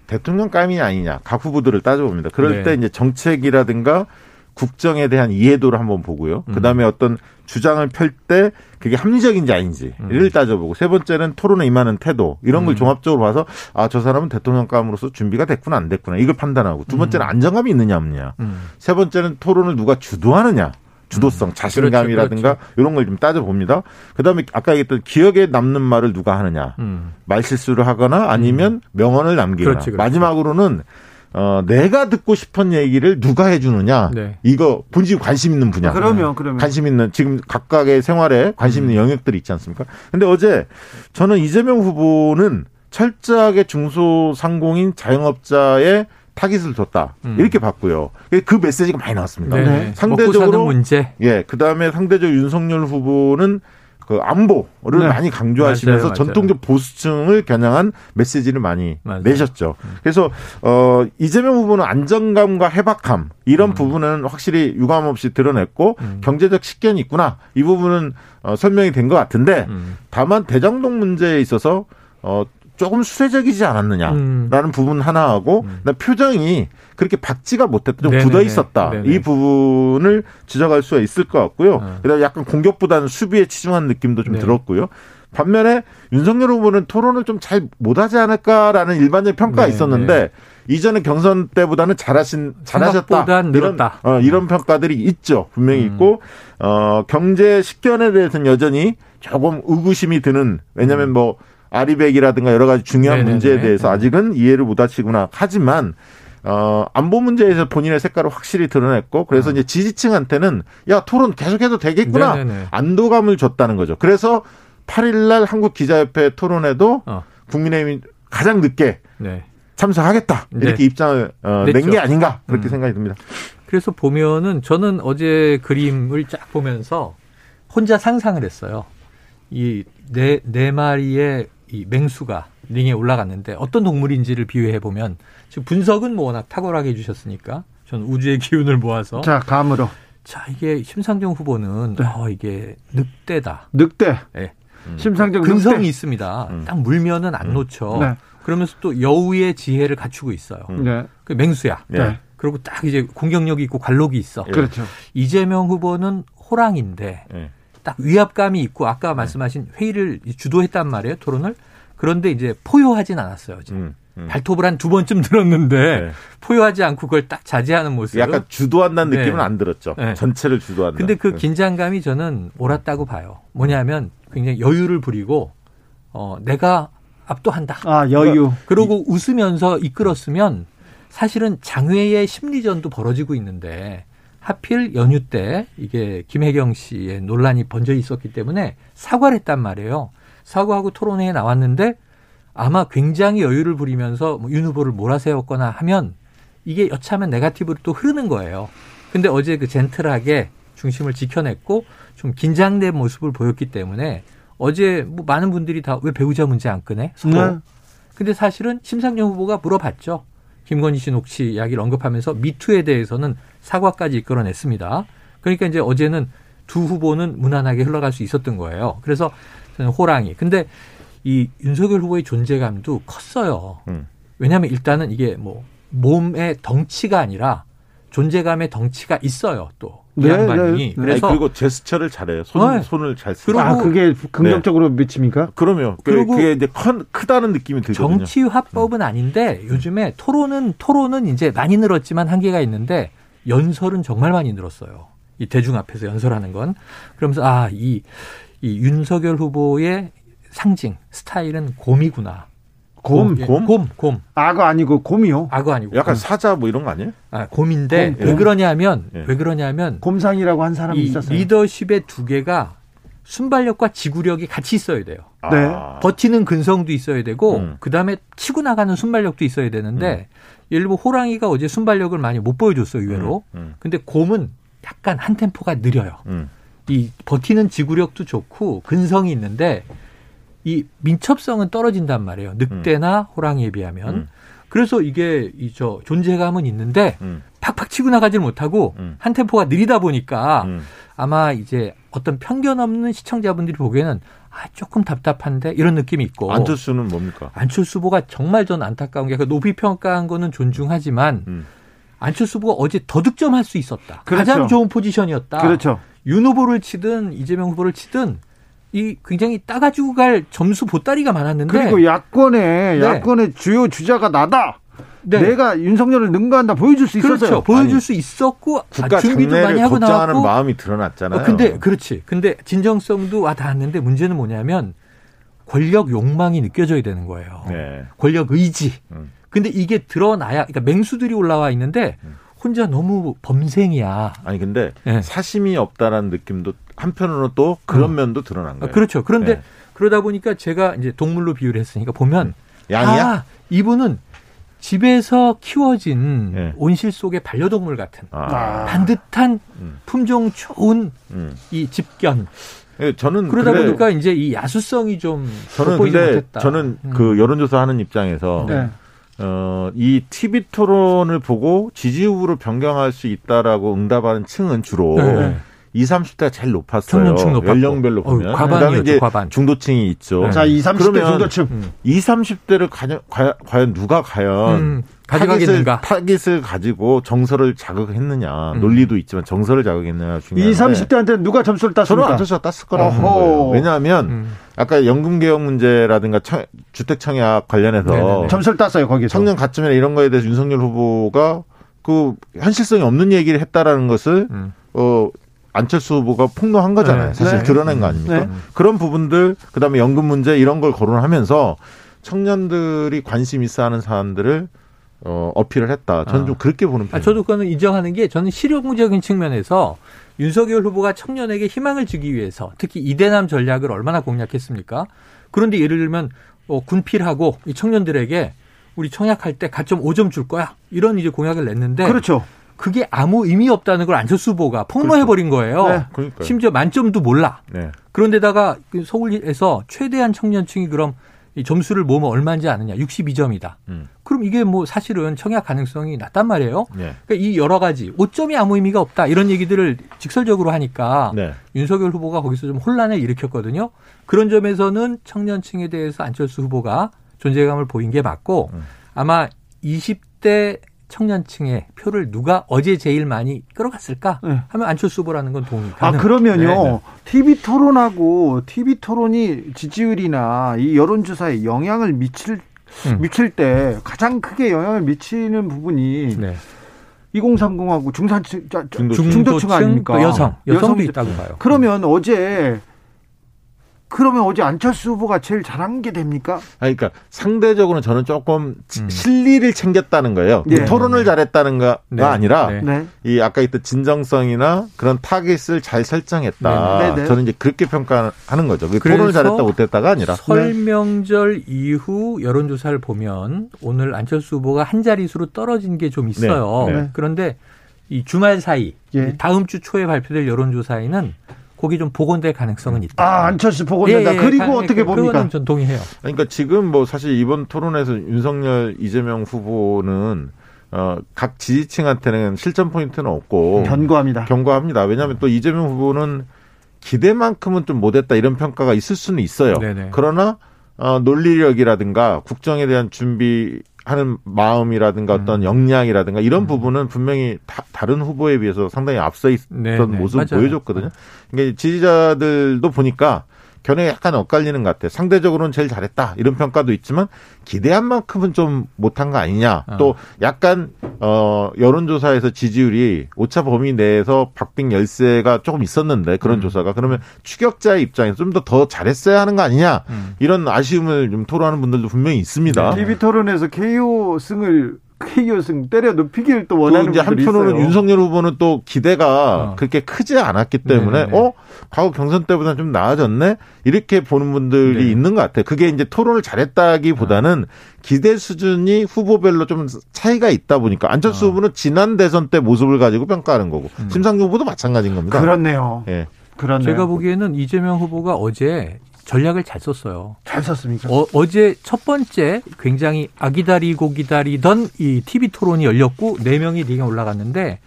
대통령 까임이 아니냐 각 후보들을 따져봅니다. 그럴 네. 때 이제 정책이라든가 국정에 대한 이해도를 한번 보고요. 음. 그다음에 어떤 주장을 펼 때 그게 합리적인지 아닌지를 음. 따져보고 세 번째는 토론에 임하는 태도 이런 걸 음. 종합적으로 봐서 아, 저 사람은 대통령감으로서 준비가 됐구나 안 됐구나 이걸 판단하고 두 번째는 음. 안정감이 있느냐 없느냐 음. 세 번째는 토론을 누가 주도하느냐 주도성 음. 자신감이라든가 그렇죠, 그렇죠. 이런 걸 좀 따져봅니다. 그다음에 아까 얘기했던 기억에 남는 말을 누가 하느냐 음. 말실수를 하거나 아니면 명언을 남기거나 그렇지, 그렇죠. 마지막으로는 어, 내가 듣고 싶은 얘기를 누가 해주느냐. 네. 이거 본질 관심 있는 분야. 그러면, 그러면. 관심 있는, 지금 각각의 생활에 관심 있는 음. 영역들이 있지 않습니까? 근데 어제 저는 이재명 후보는 철저하게 중소상공인 자영업자의 타깃을 줬다. 음. 이렇게 봤고요. 그 메시지가 많이 나왔습니다. 네. 상대적으로. 먹고 사는 문제. 예. 그 다음에 상대적으로 윤석열 후보는 그 안보를 네. 많이 강조하시면서 맞아요, 맞아요. 전통적 보수층을 겨냥한 메시지를 많이 맞아요. 내셨죠. 그래서 어, 이재명 후보는 안정감과 해박함 이런 음. 부분은 확실히 유감없이 드러냈고 음. 경제적 식견이 있구나. 이 부분은 어, 설명이 된 것 같은데 음. 다만 대장동 문제에 있어서 어, 조금 수세적이지 않았느냐라는 음. 부분 하나하고 음. 표정이 그렇게 박지가 못했다. 좀 네네네. 굳어 있었다. 네네. 이 부분을 지적할 수가 있을 것 같고요. 아. 그다음에 약간 공격보다는 수비에 치중한 느낌도 좀 네. 들었고요. 반면에 윤석열 후보는 토론을 좀 잘 못하지 않을까라는 일반적인 평가가 네네. 있었는데 이전에 경선 때보다는 잘하신, 잘하셨다. 늘었다. 이런, 어, 이런 음. 평가들이 있죠. 분명히 음. 있고 어, 경제 식견에 대해서는 여전히 조금 의구심이 드는 왜냐하면 뭐 아리백이라든가 여러 가지 중요한 네네네. 문제에 대해서 아직은 이해를 못 하시구나. 하지만 어, 안보 문제에서 본인의 색깔을 확실히 드러냈고, 그래서 아. 이제 지지층한테는 야, 토론 계속해도 되겠구나. 네네네. 안도감을 줬다는 거죠. 그래서 팔일 날 한국 기자협회 토론에도 어. 국민의힘이 가장 늦게 네. 참석하겠다. 이렇게 네. 입장을 어, 낸 게 아닌가 그렇게 음. 생각이 듭니다. 그래서 보면은 저는 어제 그림을 쫙 보면서 혼자 상상을 했어요. 이 네, 네 마리의 이 맹수가 링에 올라갔는데 어떤 동물인지를 비유해 보면 지금 분석은 뭐 워낙 탁월하게 해주셨으니까 전 우주의 기운을 모아서 자 감으로 자 이게 심상정 후보는 네. 어 이게 늑대다 늑대 네. 음. 심상정 근성이 늑대. 있습니다. 음. 딱 물면은 안 음. 놓쳐. 네. 그러면서 또 여우의 지혜를 갖추고 있어요. 음. 네. 그 맹수야. 네. 그리고 딱 이제 공격력이 있고 관록이 있어. 네. 그렇죠. 이재명 후보는 호랑인데 네. 딱 위압감이 있고 아까 말씀하신 회의를 주도했단 말이에요. 토론을. 그런데 이제 포효하진 않았어요. 지금. 음, 음. 발톱을 한 두 번쯤 들었는데 네. 포효하지 않고 그걸 딱 자제하는 모습. 약간 주도한다는 네. 느낌은 안 들었죠. 네. 전체를 주도한다. 근데 그 긴장감이 저는 옳았다고 봐요. 뭐냐면 굉장히 여유를 부리고 어, 내가 압도한다. 아 여유. 그러고 웃으면서 이끌었으면 사실은 장외의 심리전도 벌어지고 있는데 하필 연휴 때 이게 김혜경 씨의 논란이 번져 있었기 때문에 사과를 했단 말이에요. 사과하고 토론회에 나왔는데 아마 굉장히 여유를 부리면서 윤 후보를 몰아세웠거나 하면 이게 여차하면 네거티브로 또 흐르는 거예요. 근데 어제 그 젠틀하게 중심을 지켜냈고 좀 긴장된 모습을 보였기 때문에 어제 뭐 많은 분들이 다 왜 배우자 문제 안 꺼내? 서로. 네. 근데 사실은 심상정 후보가 물어봤죠. 김건희 씨 녹취 이야기를 언급하면서 미투에 대해서는 사과까지 이끌어냈습니다. 그러니까 이제 어제는 두 후보는 무난하게 흘러갈 수 있었던 거예요. 그래서 저는 호랑이. 근데 이 윤석열 후보의 존재감도 컸어요. 음. 왜냐하면 일단은 이게 뭐 몸의 덩치가 아니라 존재감의 덩치가 있어요. 또. 네, 양반이. 네, 그래서 아니, 그리고 제스처를 잘해요. 손, 네. 손을 잘 쓰고. 아, 그게 긍정적으로 네. 미칩니까? 그럼요. 그리고 그게 이제 큰, 크다는 느낌이 들거든요. 정치 화법은 아닌데 요즘에 토론은 토론은 이제 많이 늘었지만 한계가 있는데 연설은 정말 많이 늘었어요. 이 대중 앞에서 연설하는 건. 그러면서 아, 이, 이 윤석열 후보의 상징, 스타일은 곰이구나. 곰, 곰, 곰, 곰, 곰. 악어 아니고 곰이요. 악어 아니고. 약간 곰. 사자 뭐 이런 거 아니에요? 아, 곰인데 곰, 왜 그러냐면 예. 왜 그러냐면 곰상이라고 한 사람이 있었어요. 리더십의 두 개가 순발력과 지구력이 같이 있어야 돼요. 네. 버티는 근성도 있어야 되고 음. 그다음에 치고 나가는 순발력도 있어야 되는데 음. 예를 들어 호랑이가 어제 순발력을 많이 못 보여줬어요, 의외로. 음. 음. 근데 곰은 약간 한 템포가 느려요. 음. 이 버티는 지구력도 좋고 근성이 있는데. 이 민첩성은 떨어진단 말이에요. 늑대나 음. 호랑이에 비하면. 음. 그래서 이게 이 저 존재감은 있는데 음. 팍팍 치고 나가질 못하고 음. 한 템포가 느리다 보니까 음. 아마 이제 어떤 편견 없는 시청자분들이 보기에는 아, 조금 답답한데 이런 느낌이 있고. 안철수는 뭡니까? 안철수 후보가 정말 전 안타까운 게 높이 평가한 거는 존중하지만 음. 안철수 후보가 어제 더 득점할 수 있었다. 그렇죠. 가장 좋은 포지션이었다. 그렇죠. 윤 후보를 치든 이재명 후보를 치든 이 굉장히 따가지고 갈 점수 보따리가 많았는데 그리고 야권의 네. 야권의 주요 주자가 나다. 네. 내가 윤석열을 능가한다 보여줄 수 그렇죠. 있었어요. 보여줄 아니, 수 있었고 국가 준비도 많이 하고 나왔고 걱정하는 마음이 드러났잖아요. 어, 근데 그렇지. 근데 진정성도 와 닿았는데 문제는 뭐냐면 권력 욕망이 느껴져야 되는 거예요. 네. 권력 의지. 음. 근데 이게 드러나야 그러니까 맹수들이 올라와 있는데 혼자 너무 범생이야. 아니 근데 네. 사심이 없다라는 느낌도. 한편으로 또 그런 음. 면도 드러난 거예요. 그렇죠. 그런데 네. 그러다 보니까 제가 이제 동물로 비유를 했으니까 보면 음. 양이야? 아, 이분은 집에서 키워진 네. 온실 속의 반려동물 같은 아. 반듯한 음. 품종 좋은 음. 이 집견. 예, 저는 그러다 근데, 보니까 이제 이 야수성이 좀 돋보이지 못했다. 저는 음. 그 여론조사 하는 입장에서 네. 어, 이 티비 토론을 보고 지지 후보로 변경할 수 있다라고 응답하는 층은 주로. 네. 이십, 삼십대가 제일 높았어요. 연령별로 보면. 어, 과반이었죠. 이제 과반. 중도층이 있죠. 네. 자, 이십, 삼십대 중도층. 음. 이십, 삼십대를 과연, 과연 누가 과연 음, 가져가겠는가. 타깃을, 타깃을 가지고 정서를 자극했느냐. 음. 논리도 있지만 정서를 자극했느냐 중요한데. 이십, 삼십대한테는 누가 점수를 땄습니까? 저는 안철수가 땄을 거라고 하는 거예요. 왜냐하면 음. 아까 연금개혁 문제라든가 청, 주택청약 관련해서 네네네. 점수를 땄어요. 거기서. 청년 가점이나 이런 거에 대해서 윤석열 후보가 그 현실성이 없는 얘기를 했다라는 것을 음. 어. 안철수 후보가 폭로한 거잖아요. 네, 사실 네. 드러낸 거 아닙니까? 네. 그런 부분들, 그다음에 연금 문제 이런 걸 거론하면서 청년들이 관심 있어하는 사안들을 어, 어필을 했다. 저는 어. 좀 그렇게 보는 편입니다. 아, 저도 그거는 인정하는 게, 저는 실용적인 측면에서 윤석열 후보가 청년에게 희망을 주기 위해서 특히 이대남 전략을 얼마나 공략했습니까? 그런데 예를 들면 어, 군필하고 이 청년들에게 우리 청약할 때 가점 오 점 줄 거야, 이런 이제 공약을 냈는데, 그렇죠, 그게 아무 의미 없다는 걸 안철수 후보가 폭로해버린 거예요. 네, 그러니까요. 심지어 만점도 몰라. 네. 그런데다가 서울에서 최대한 청년층이 그럼 이 점수를 모으면 얼마인지 아느냐, 육십이 점이다. 음. 그럼 이게 뭐 사실은 청약 가능성이 낮단 말이에요. 네. 그러니까 이 여러 가지 오점이 아무 의미가 없다, 이런 얘기들을 직설적으로 하니까 네. 윤석열 후보가 거기서 좀 혼란을 일으켰거든요. 그런 점에서는 청년층에 대해서 안철수 후보가 존재감을 보인 게 맞고, 음. 아마 이십 대 청년층의 표를 누가 어제 제일 많이 끌어갔을까 하면 안철수 후보라는 건 동의 가능. 아, 그러면요. 네, 네. 티비 토론하고 티비 토론이 지지율이나 이 여론조사에 영향을 미칠, 음. 미칠 때 가장 크게 영향을 미치는 부분이 네. 이공삼공하고 중산층, 중도층, 중도층 아닙니까? 여성, 여성도 있다고 봐요. 그러면 음. 어제 그러면 어제 안철수 후보가 제일 잘한 게 됩니까? 아니, 그러니까 상대적으로는 저는 조금 음. 실리를 챙겼다는 거예요. 네. 토론을 네. 잘했다는가가 네. 아니라 네. 네. 이 아까 있던 진정성이나 그런 타깃을 잘 설정했다. 네. 네. 네. 저는 이제 그렇게 평가하는 거죠. 토론을 잘했다 못했다가 아니라. 설명절 이후 여론조사를 보면 오늘 안철수 후보가 한 자릿수로 떨어진 게 좀 있어요. 네. 네. 그런데 이 주말 사이 네. 다음 주 초에 발표될 여론조사에는 거기 좀 복원될 가능성은 있다. 아, 안철수 복원된다. 예, 예, 그리고 가능해, 어떻게 봅니까? 그거는 전 동의해요. 그러니까 지금 뭐 사실 이번 토론에서 윤석열, 이재명 후보는 어, 각 지지층한테는 실전 포인트는 없고 견고합니다. 견고합니다. 왜냐하면 또 이재명 후보는 기대만큼은 좀 못했다, 이런 평가가 있을 수는 있어요. 네네. 그러나 어, 논리력이라든가 국정에 대한 준비 하는 마음이라든가 어떤 음. 역량이라든가 이런 음. 부분은 분명히 다, 다른 후보에 비해서 상당히 앞서 있던 네네, 모습을 맞아요. 보여줬거든요. 그러니까 지지자들도 보니까 견해가 약간 엇갈리는 것 같아요. 상대적으로는 제일 잘했다, 이런 평가도 있지만 기대한 만큼은 좀 못한 거 아니냐. 어. 또 약간 어, 여론조사에서 지지율이 오차 범위 내에서 박빙 열세가 조금 있었는데, 그런 음. 조사가 그러면 추격자의 입장에서 좀 더 더 잘했어야 하는 거 아니냐. 음. 이런 아쉬움을 좀 토로하는 분들도 분명히 있습니다. 네, 티비 토론에서 케이오 승을 케이오 승 때려 눕히기를 또 원하는 분들이 있어요. 한편으로는 윤석열 후보는 또 기대가 어. 그렇게 크지 않았기 때문에 네네. 어? 과거 경선 때보다 좀 나아졌네? 이렇게 보는 분들이 네. 있는 것 같아요. 그게 이제 토론을 잘했다기보다는 어. 기대 수준이 후보별로 좀 차이가 있다 보니까 안철수 어. 후보는 지난 대선 때 모습을 가지고 평가하는 거고 음. 심상정 후보도 마찬가지인 겁니다. 그렇네요. 예. 그렇네요. 제가 보기에는 이재명 후보가 어제 전략을 잘 썼어요. 잘 썼습니까? 어, 어제 첫 번째 굉장히 아기다리고 기다리던 이 티비 토론이 열렸고 네 명이 링에 올라갔는데,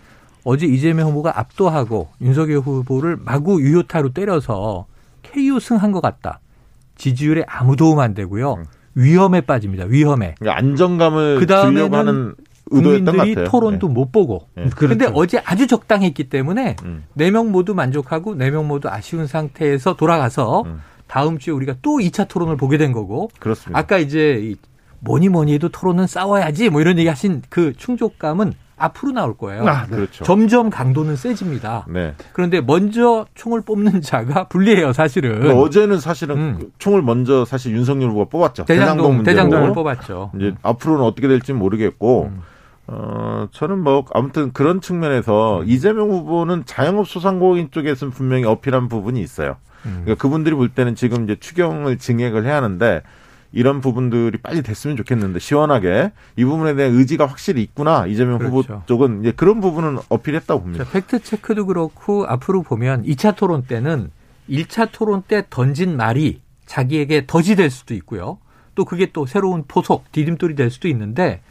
어제 이재명 후보가 압도하고 윤석열 후보를 마구 유효타로 때려서 케이오 승한 것 같다. 지지율에 아무 도움 안 되고요. 음. 위험에 빠집니다. 위험에. 그러니까 안정감을 주려고 하는 의도였던 것 같아요. 국민들이 토론도 네. 못 보고. 네. 그런데 그렇죠. 어제 아주 적당했기 때문에 음. 네 명 모두 만족하고 네 명 모두 아쉬운 상태에서 돌아가서 음. 다음 주에 우리가 또 이 차 토론을 보게 된 거고. 그렇습니다. 아까 이제 뭐니 뭐니 해도 토론은 싸워야지 뭐 이런 얘기 하신 그 충족감은 앞으로 나올 거예요. 아, 네. 그렇죠. 점점 강도는 세집니다. 네. 그런데 먼저 총을 뽑는 자가 불리해요, 사실은. 어제는 사실은 음. 총을 먼저 사실 윤석열 후보가 뽑았죠. 대장동, 대장동 대장동을 뽑았죠. 이제 음. 앞으로는 어떻게 될지 모르겠고. 음. 어, 저는 뭐, 아무튼 그런 측면에서 이재명 후보는 자영업 소상공인 쪽에서는 분명히 어필한 부분이 있어요. 음. 그러니까 그분들이 볼 때는 지금 이제 추경을 증액을 해야 하는데, 이런 부분들이 빨리 됐으면 좋겠는데, 시원하게. 이 부분에 대한 의지가 확실히 있구나. 이재명 그렇죠. 후보 쪽은 이제 그런 부분은 어필했다고 봅니다. 자, 팩트체크도 그렇고, 앞으로 보면 이 차 토론 때는 일 차 토론 때 던진 말이 자기에게 덫이 될 수도 있고요. 또 그게 또 새로운 포석, 디딤돌이 될 수도 있는데,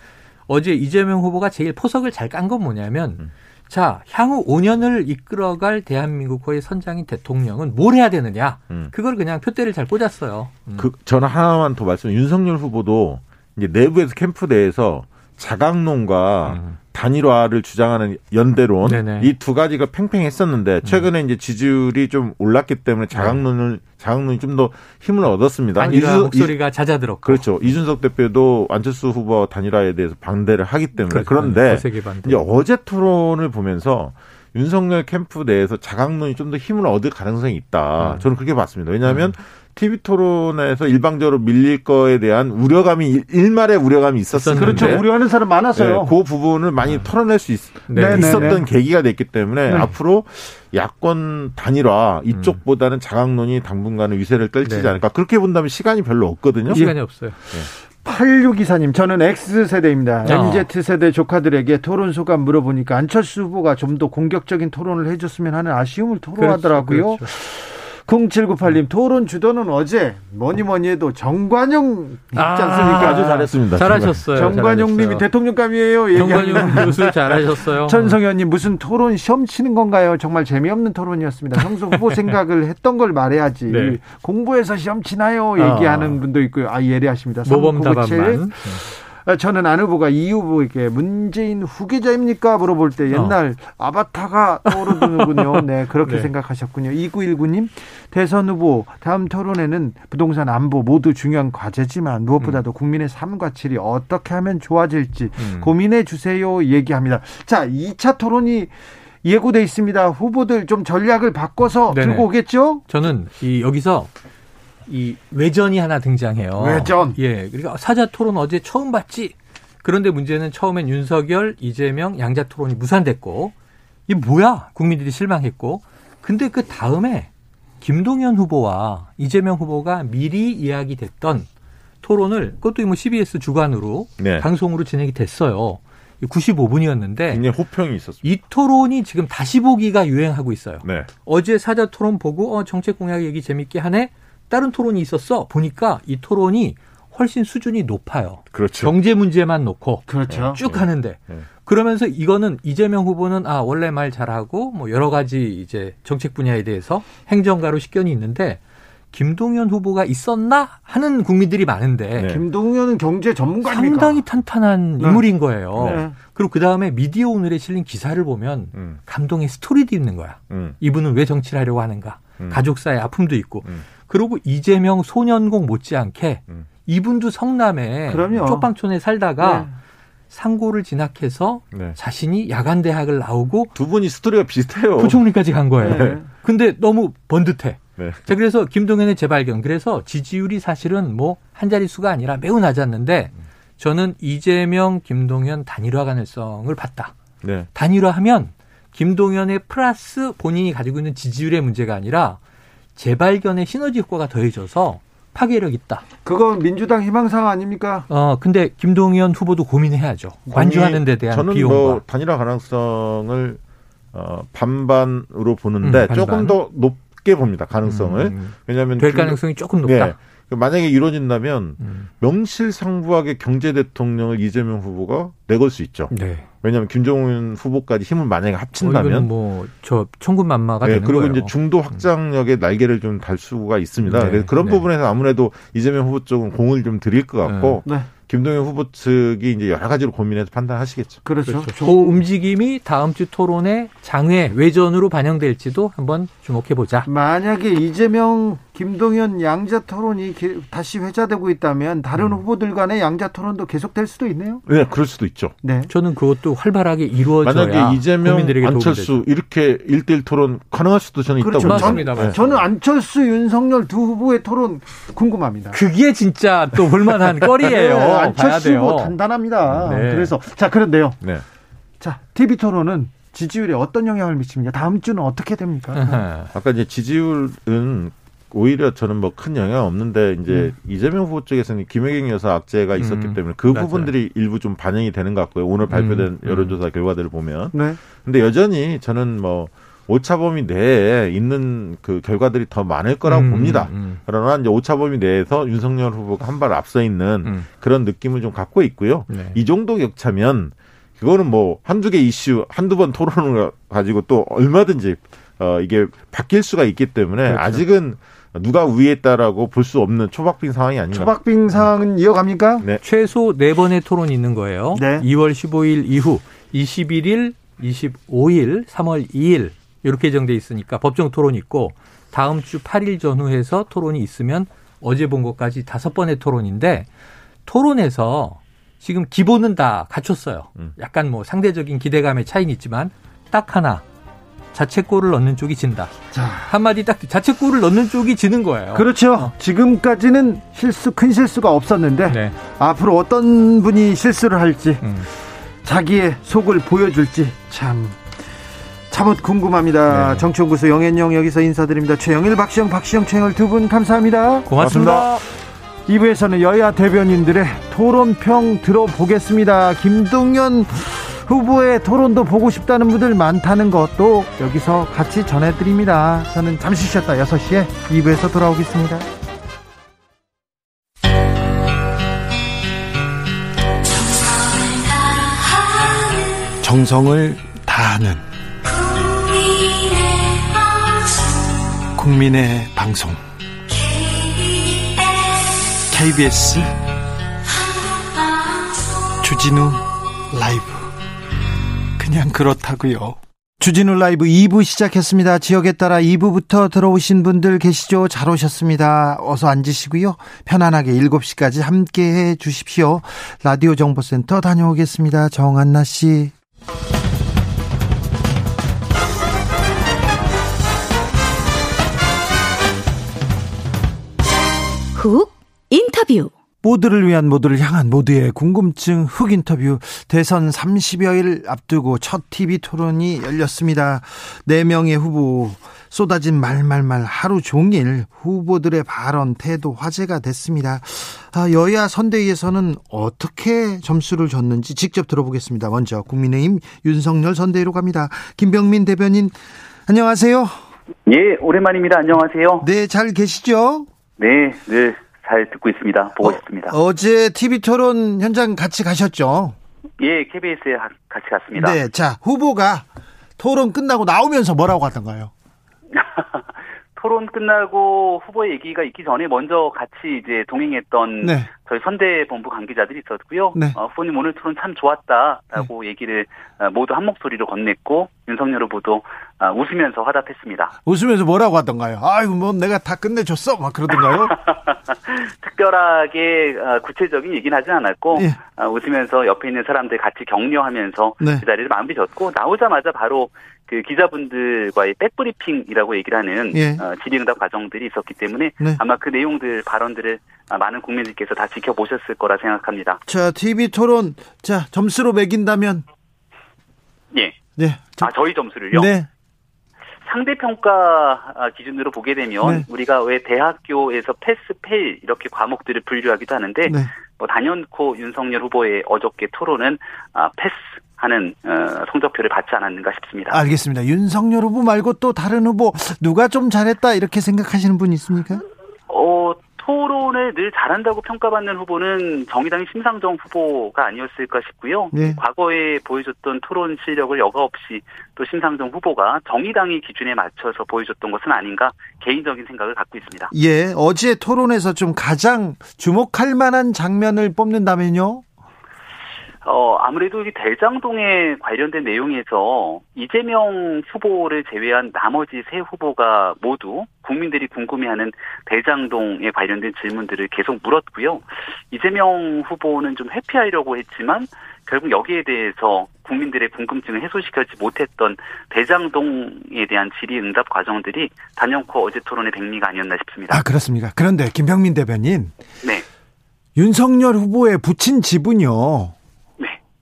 어제 이재명 후보가 제일 포석을 잘 깐 건 뭐냐면 음. 자, 향후 오 년을 이끌어갈 대한민국의 선장인 대통령은 뭘 해야 되느냐. 음. 그걸 그냥 표대를 잘 꽂았어요. 음. 그, 저는 하나만 더 말씀. 윤석열 후보도 이제 내부에서 캠프 내에서 자강론과 음. 단일화를 주장하는 연대론, 이 두 가지가 팽팽했었는데 최근에 음. 이제 지지율이 좀 올랐기 때문에 자강론을 자강론이 좀 더 힘을 얻었습니다. 단일화 이준, 목소리가 이, 잦아들었고. 그렇죠. 이준석 대표도 안철수 후보와 단일화에 대해서 반대를 하기 때문에. 그렇죠. 그런데 이제 어제 토론을 보면서 윤석열 캠프 내에서 자강론이 좀 더 힘을 얻을 가능성이 있다. 음. 저는 그렇게 봤습니다. 왜냐하면 음. 티비토론에서 일방적으로 밀릴 거에 대한 우려감이 일말의 우려감이 있었었는데. 그렇죠. 우려하는 사람 많았어요. 네, 그 부분을 많이 아. 털어낼 수 있, 네. 있었던 네. 계기가 됐기 때문에 네. 앞으로 야권 단일화 이쪽보다는 음. 자강론이 당분간은 위세를 떨치지 네. 않을까. 그렇게 본다면 시간이 별로 없거든요. 시간이 없어요. 네. 팔육이사님, 저는 X세대입니다. 어. 엠 지 세대 조카들에게 토론 소감 물어보니까 안철수 후보가 좀 더 공격적인 토론을 해줬으면 하는 아쉬움을 토로하더라고요. 그렇죠, 그렇죠. 공칠구팔님, 토론 주도는 어제 뭐니 뭐니 해도 정관용 있지 않습니까? 아, 아주 잘했습니다. 잘하셨어요. 정관용 님이 대통령감이에요. 정관용 교수 잘하셨어요. 천성현님, 무슨 토론 시험 치는 건가요? 정말 재미없는 토론이었습니다. 평소 후보 생각을 했던 걸 말해야지. 네. 공부해서 시험 치나요? 얘기하는 어. 분도 있고요. 아, 예리하십니다. 모범답안만. 저는 안 후보가 이 후보에게 문재인 후계자입니까? 물어볼 때 옛날 어. 아바타가 떠오르는군요. 네, 그렇게 네. 생각하셨군요. 이구일구님, 대선 후보 다음 토론에는 부동산 안보 모두 중요한 과제지만 무엇보다도 음. 국민의 삶과 질이 어떻게 하면 좋아질지 음. 고민해 주세요 얘기합니다. 자, 이 차 토론이 예고돼 있습니다. 후보들 좀 전략을 바꿔서 네네. 들고 오겠죠? 저는 이 여기서 이 외전이 하나 등장해요. 외전. 예, 그러니까 사자 토론 어제 처음 봤지. 그런데 문제는 처음엔 윤석열, 이재명, 양자 토론이 무산됐고, 이게 뭐야? 국민들이 실망했고, 근데 그 다음에 김동연 후보와 이재명 후보가 미리 이야기됐던 토론을 그것도 뭐 씨비에스 주관으로 네. 방송으로 진행이 됐어요. 구십오 분이었는데 굉장히 호평이 있었습니다. 이 토론이 지금 다시 보기가 유행하고 있어요. 네. 어제 사자 토론 보고 어, 정책 공약 얘기 재밌게 하네. 다른 토론이 있었어. 보니까 이 토론이 훨씬 수준이 높아요. 그렇죠. 경제 문제만 놓고 그렇죠. 쭉 네. 하는데 네. 그러면서 이거는 이재명 후보는 아 원래 말 잘하고 뭐 여러 가지 이제 정책 분야에 대해서 행정가로 식견이 있는데 김동연 후보가 있었나 하는 국민들이 많은데 네. 김동연은 경제 전문가입니까? 상당히 탄탄한 네. 인물인 거예요. 네. 그리고 그다음에 미디어 오늘에 실린 기사를 보면 음. 감동의 스토리도 있는 거야. 음. 이분은 왜 정치를 하려고 하는가. 음. 가족사의 아픔도 있고. 음. 그리고 이재명 소년공 못지않게 음. 이분도 성남에 그럼요. 쪽방촌에 살다가 네. 상고를 진학해서 네. 자신이 야간대학을 나오고 두 분이 스토리가 비슷해요. 부총리까지 간 거예요. 네. 근데 너무 번듯해. 네. 자, 그래서 김동연의 재발견. 그래서 지지율이 사실은 뭐 한 자릿수가 아니라 매우 낮았는데 저는 이재명, 김동연 단일화 가능성을 봤다. 네. 단일화하면 김동연의 플러스 본인이 가지고 있는 지지율의 문제가 아니라 재발견의 시너지 효과가 더해져서 파괴력 있다. 그건 민주당 희망사항 아닙니까? 어, 근데 김동연 후보도 고민해야죠. 관주하는 데 대한 저는 비용과. 저는 뭐 단일화 가능성을 어, 반반으로 보는데 음, 반반. 조금 더 높게 봅니다. 가능성을. 음, 왜냐하면 될 가능성이 조금 높다. 네. 만약에 이루어진다면 음. 명실상부하게 경제대통령을 이재명 후보가 내걸 수 있죠. 네. 왜냐하면 김종인 후보까지 힘을 만약에 합친다면 어, 뭐 저 천군만마가 네, 되는 그리고 거예요. 그리고 이제 중도 확장력의 날개를 좀 달 수가 있습니다. 네, 그래서 그런 네. 부분에서 아무래도 이재명 후보 쪽은 공을 좀 드릴 것 같고 네. 네. 김동연 후보 측이 이제 여러 가지로 고민해서 판단하시겠죠. 그렇죠. 그렇죠. 그 움직임이 다음 주 토론의 장외 외전으로 반영될지도 한번 주목해 보자. 만약에 이재명, 김동연 양자 토론이 다시 회자되고 있다면 다른 음. 후보들 간의 양자 토론도 계속될 수도 있네요. 네, 그럴 수도 있죠. 네, 저는 그것도 활발하게 이루어져야 만약에 이재명, 안철수 이렇게 일대일 토론 가능할 수도 저는 그렇죠. 있다고 맞습니다. 전, 네. 저는 안철수, 윤석열 두 후보의 토론 궁금합니다. 그게 진짜 또 볼만한 거리예요. 네, 안철수 후보 단단합니다. 네. 그래서 자 그런데요. 네. 자, 티비 토론은 지지율에 어떤 영향을 미칩니까? 다음 주는 어떻게 됩니까? 아하. 아까 이제 지지율은 오히려 저는 뭐 큰 영향 없는데 이제 음. 이재명 후보 쪽에서는 김혜경 여사 악재가 있었기 음. 때문에 그 맞아요. 부분들이 일부 좀 반영이 되는 것 같고요. 오늘 발표된 음. 여론조사 결과들을 보면. 네. 근데 여전히 저는 뭐 오차 범위 내에 있는 그 결과들이 더 많을 거라고 음. 봅니다. 음. 그러나 이제 오차 범위 내에서 윤석열 후보가 한 발 앞서 있는 음. 그런 느낌을 좀 갖고 있고요. 네. 이 정도 격차면 그거는 뭐 한두 개 이슈, 한두 번 토론을 가지고 또 얼마든지 어 이게 바뀔 수가 있기 때문에 그렇죠. 아직은 누가 우위했다라고 볼 수 없는 초박빙 상황이 아닌가. 초박빙 상황은 이어갑니까? 네. 최소 네 번의 토론이 있는 거예요. 네. 이월 십오일 이후 이십일일, 이십오일, 삼월 이일 이렇게 예정돼 있으니까 법정 토론이 있고 다음 주 팔일 전후해서 토론이 있으면 어제 본 것까지 다섯 번의 토론인데 토론에서 지금 기본은 다 갖췄어요. 약간 뭐 상대적인 기대감의 차이는 있지만 딱 하나. 자책골을 넣는 쪽이 진다. 자. 한마디 딱, 자책골을 넣는 쪽이 지는 거예요. 그렇죠. 어. 지금까지는 실수, 큰 실수가 없었는데, 네. 앞으로 어떤 분이 실수를 할지, 음. 자기의 속을 보여줄지, 참. 참혹 궁금합니다. 네. 정치연구소 영앤영 여기서 인사드립니다. 최영일, 박시영, 박시영, 최영일 두 분 감사합니다. 고맙습니다. 이 부에서는 여야 대변인들의 토론평 들어보겠습니다. 김동연 후보의 토론도 보고 싶다는 분들 많다는 것도 여기서 같이 전해드립니다. 저는 잠시 쉬었다 여섯 시에 이 부에서 돌아오겠습니다. 정성을 다하는 국민의 방송 케이비에스 주진우 라이브 그냥 그렇다고요. 주진우 라이브 이 부 시작했습니다. 지역에 따라 이 부부터 들어오신 분들 계시죠? 잘 오셨습니다. 어서 앉으시고요. 편안하게 일곱 시까지 함께해 주십시오. 라디오 정보센터 다녀오겠습니다. 정한나 씨. 훅 인터뷰. 모두를 위한 모두를 향한 모두의 궁금증 훅 인터뷰. 대선 삼십여일 앞두고 첫 티비 토론이 열렸습니다. 네 명의 후보 쏟아진 말말말 하루 종일 후보들의 발언 태도 화제가 됐습니다. 여야 선대위에서는 어떻게 점수를 줬는지 직접 들어보겠습니다. 먼저 국민의힘 윤석열 선대위로 갑니다. 김병민 대변인 안녕하세요. 예, 오랜만입니다. 안녕하세요. 네, 잘 계시죠? 네, 늘 잘 듣고 있습니다. 보고 어, 있습니다. 어제 티비 토론 현장 같이 가셨죠? 예, 케이비에스에 같이 갔습니다. 네, 자, 후보가 토론 끝나고 나오면서 뭐라고 하던가요? 토론 끝나고 후보의 얘기가 있기 전에 먼저 같이 이제 동행했던 네. 저희 선대 본부 관계자들이 있었고요. 네. 어, 후보님 오늘 토론 참 좋았다라고 네. 얘기를 모두 한 목소리로 건넸고 윤석열 후보도 웃으면서 화답했습니다. 웃으면서 뭐라고 하던가요? 아이고 뭐 내가 다 끝내줬어 막 그러던가요? 특별하게 구체적인 얘기는 하진 않았고 예. 웃으면서 옆에 있는 사람들 같이 격려하면서 네. 그 자리를 마무리졌고 나오자마자 바로 그 기자분들과의 백브리핑이라고 얘기를 하는 예. 질의응답 과정들이 있었기 때문에 네. 아마 그 내용들 발언들을 많은 국민들께서 다 지켜보셨을 거라 생각합니다. 자, 티비 토론 자 점수로 매긴다면 예, 네, 저... 아 저희 점수를요. 네. 상대평가 기준으로 보게 되면 네. 우리가 왜 대학교에서 패스, 페일 이렇게 과목들을 분류하기도 하는데 네. 뭐 단연코 윤석열 후보의 어저께 토론은 아, 패스하는 어, 성적표를 받지 않았는가 싶습니다. 알겠습니다. 윤석열 후보 말고 또 다른 후보 누가 좀 잘했다 이렇게 생각하시는 분 있습니까? 어, 토론을 늘 잘한다고 평가받는 후보는 정의당의 심상정 후보가 아니었을까 싶고요. 네. 과거에 보여줬던 토론 실력을 여과 없이 또 심상정 후보가 정의당의 기준에 맞춰서 보여줬던 것은 아닌가 개인적인 생각을 갖고 있습니다. 예, 어제 토론에서 좀 가장 주목할 만한 장면을 뽑는다면요? 어, 아무래도 이 대장동에 관련된 내용에서 이재명 후보를 제외한 나머지 세 후보가 모두 국민들이 궁금해하는 대장동에 관련된 질문들을 계속 물었고요. 이재명 후보는 좀 회피하려고 했지만 결국 여기에 대해서 국민들의 궁금증을 해소시키지 못했던 대장동에 대한 질의응답 과정들이 단연코 어제 토론의 백미가 아니었나 싶습니다. 아, 그렇습니까? 그런데 김병민 대변인. 네. 윤석열 후보의 부친 지분이요.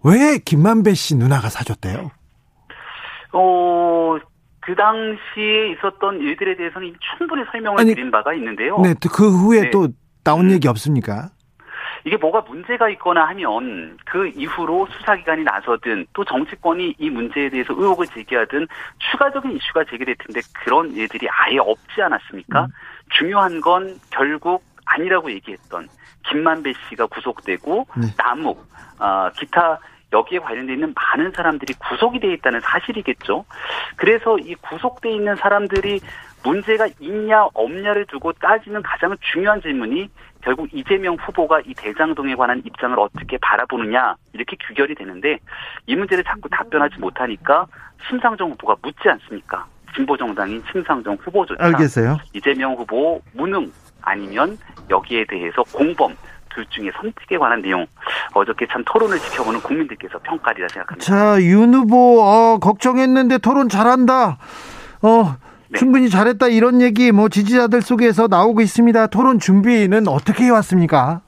왜 김만배 씨 누나가 사줬대요? 어, 그 당시에 있었던 일들에 대해서는 충분히 설명을 아니, 드린 바가 있는데요. 네, 그 후에 네. 또 나온 음. 얘기 없습니까? 이게 뭐가 문제가 있거나 하면 그 이후로 수사기관이 나서든 또 정치권이 이 문제에 대해서 의혹을 제기하든 추가적인 이슈가 제기될 텐데 그런 일들이 아예 없지 않았습니까? 음. 중요한 건 결국 아니라고 얘기했던 김만배 씨가 구속되고 네. 남욱, 어, 기타 여기에 관련되어 있는 많은 사람들이 구속이 되어 있다는 사실이겠죠. 그래서 이 구속되어 있는 사람들이 문제가 있냐 없냐를 두고 따지는 가장 중요한 질문이 결국 이재명 후보가 이 대장동에 관한 입장을 어떻게 바라보느냐 이렇게 규결이 되는데 이 문제를 자꾸 답변하지 못하니까 심상정 후보가 묻지 않습니까? 진보정당인 심상정 후보조차 알겠어요. 이재명 후보 무능 아니면 여기에 대해서 공범 둘 중에 선택에 관한 내용, 어저께 참 토론을 지켜보는 국민들께서 평가리라 생각합니다. 자, 윤 후보 어, 걱정했는데 토론 잘한다. 어, 네. 충분히 잘했다 이런 얘기 뭐 지지자들 속에서 나오고 있습니다. 토론 준비는 어떻게 해왔습니까?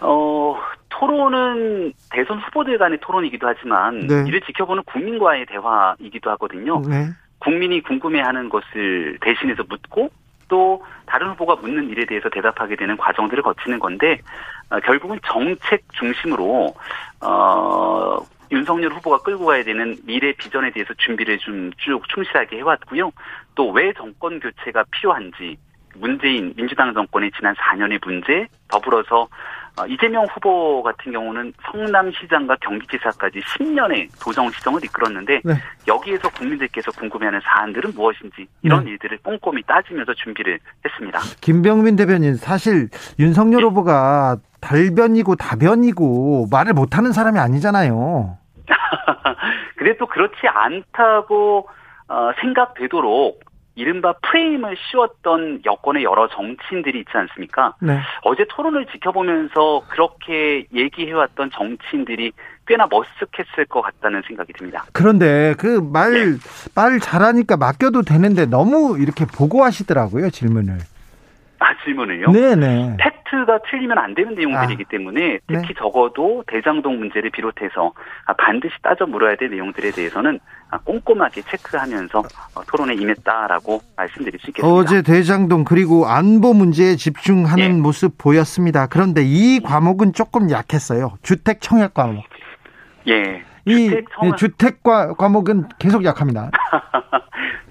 어, 토론은 대선 후보들 간의 토론이기도 하지만 네. 이를 지켜보는 국민과의 대화이기도 하거든요. 네. 국민이 궁금해하는 것을 대신해서 묻고 또 다른 후보가 묻는 일에 대해서 대답하게 되는 과정들을 거치는 건데 어, 결국은 정책 중심으로 어, 윤석열 후보가 끌고 가야 되는 미래 비전에 대해서 준비를 좀 쭉 충실하게 해왔고요. 또 왜 정권 교체가 필요한지, 문재인 민주당 정권의 지난 사 년의 문제, 더불어서 이재명 후보 같은 경우는 성남시장과 경기지사까지 십 년의 도정시정을 이끌었는데 네. 여기에서 국민들께서 궁금해하는 사안들은 무엇인지 이런 네. 일들을 꼼꼼히 따지면서 준비를 했습니다. 김병민 대변인, 사실 윤석열 네. 후보가 달변이고 다변이고 말을 못하는 사람이 아니잖아요. 그래도 그렇지 않다고 생각되도록 이른바 프레임을 씌웠던 여권의 여러 정치인들이 있지 않습니까? 네. 어제 토론을 지켜보면서 그렇게 얘기해왔던 정치인들이 꽤나 머쓱했을 것 같다는 생각이 듭니다. 그런데 그 말, 네. 말 잘하니까 맡겨도 되는데 너무 이렇게 보고하시더라고요, 질문을. 아, 질문을요? 네네. 팩트가 틀리면 안 되는 내용들이기 아, 때문에 특히 네. 적어도 대장동 문제를 비롯해서 반드시 따져 물어야 될 내용들에 대해서는 꼼꼼하게 체크하면서 토론에 임했다라고 말씀드릴 수 있겠습니다. 어제 대장동 그리고 안보 문제에 집중하는 네. 모습 보였습니다. 그런데 이 과목은 조금 약했어요. 주택 청약 과목. 예. 이 주택, 청약... 주택 과목은 계속 약합니다.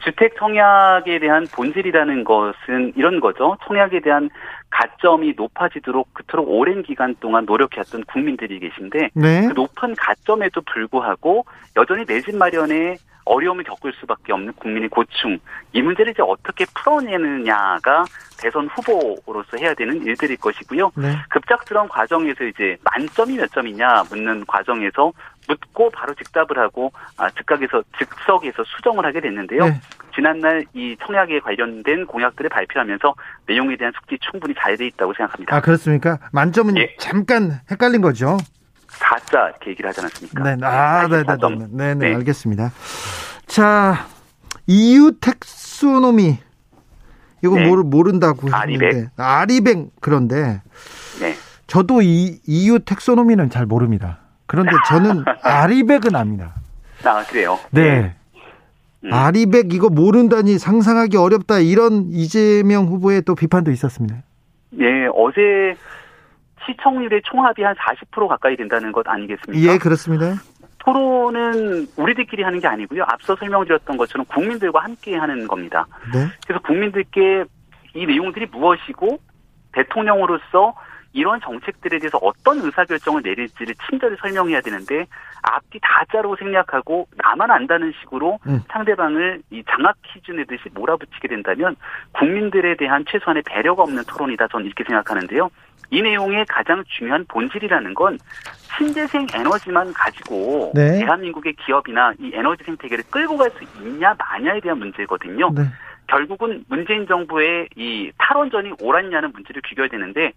주택 청약에 대한 본질이라는 것은 이런 거죠. 청약에 대한 가점이 높아지도록 그토록 오랜 기간 동안 노력해왔던 국민들이 계신데 네. 그 높은 가점에도 불구하고 여전히 내 집 마련에 어려움을 겪을 수밖에 없는 국민의 고충, 이 문제를 이제 어떻게 풀어내느냐가 대선 후보로서 해야 되는 일들일 것이고요. 네. 급작스러운 과정에서 이제 만점이 몇 점이냐 묻는 과정에서 묻고 바로 즉답을 하고 아, 즉각에서 즉석에서 수정을 하게 됐는데요. 네. 지난날 이 청약에 관련된 공약들을 발표하면서 내용에 대한 숙지 충분히 잘 돼 있다고 생각합니다. 아, 그렇습니까? 만점은 예. 잠깐 헷갈린 거죠. 사자 이렇게 얘기를 하지 않았습니까? 네, 아, 네, 네, 네, 알겠습니다. 자, 이유 택소노미 이거 네. 모르 모른다고 아리백. 했는데 아리백 그런데 네. 저도 이 이유 택소노미는 잘 모릅니다. 그런데 저는 아리백은 압니다. 아, 그래요? 네. 음. 아리백 이거 모른다니 상상하기 어렵다 이런 이재명 후보의 또 비판도 있었습니다. 네, 어제. 시청률의 총합이 한 사십 퍼센트 가까이 된다는 것 아니겠습니까? 예, 그렇습니다. 토론은 우리들끼리 하는 게 아니고요. 앞서 설명드렸던 것처럼 국민들과 함께 하는 겁니다. 네. 그래서 국민들께 이 내용들이 무엇이고 대통령으로서 이런 정책들에 대해서 어떤 의사결정을 내릴지를 친절히 설명해야 되는데 앞뒤 다자로 생략하고 나만 안다는 식으로 음. 상대방을 이 장악 기준이듯이 몰아붙이게 된다면 국민들에 대한 최소한의 배려가 없는 토론이다. 저는 이렇게 생각하는데요. 이 내용의 가장 중요한 본질이라는 건 신재생 에너지만 가지고 네. 대한민국의 기업이나 이 에너지 생태계를 끌고 갈 수 있냐 마냐에 대한 문제거든요. 네. 결국은 문재인 정부의 이 탈원전이 옳았냐는 문제를 귀결해야 되는데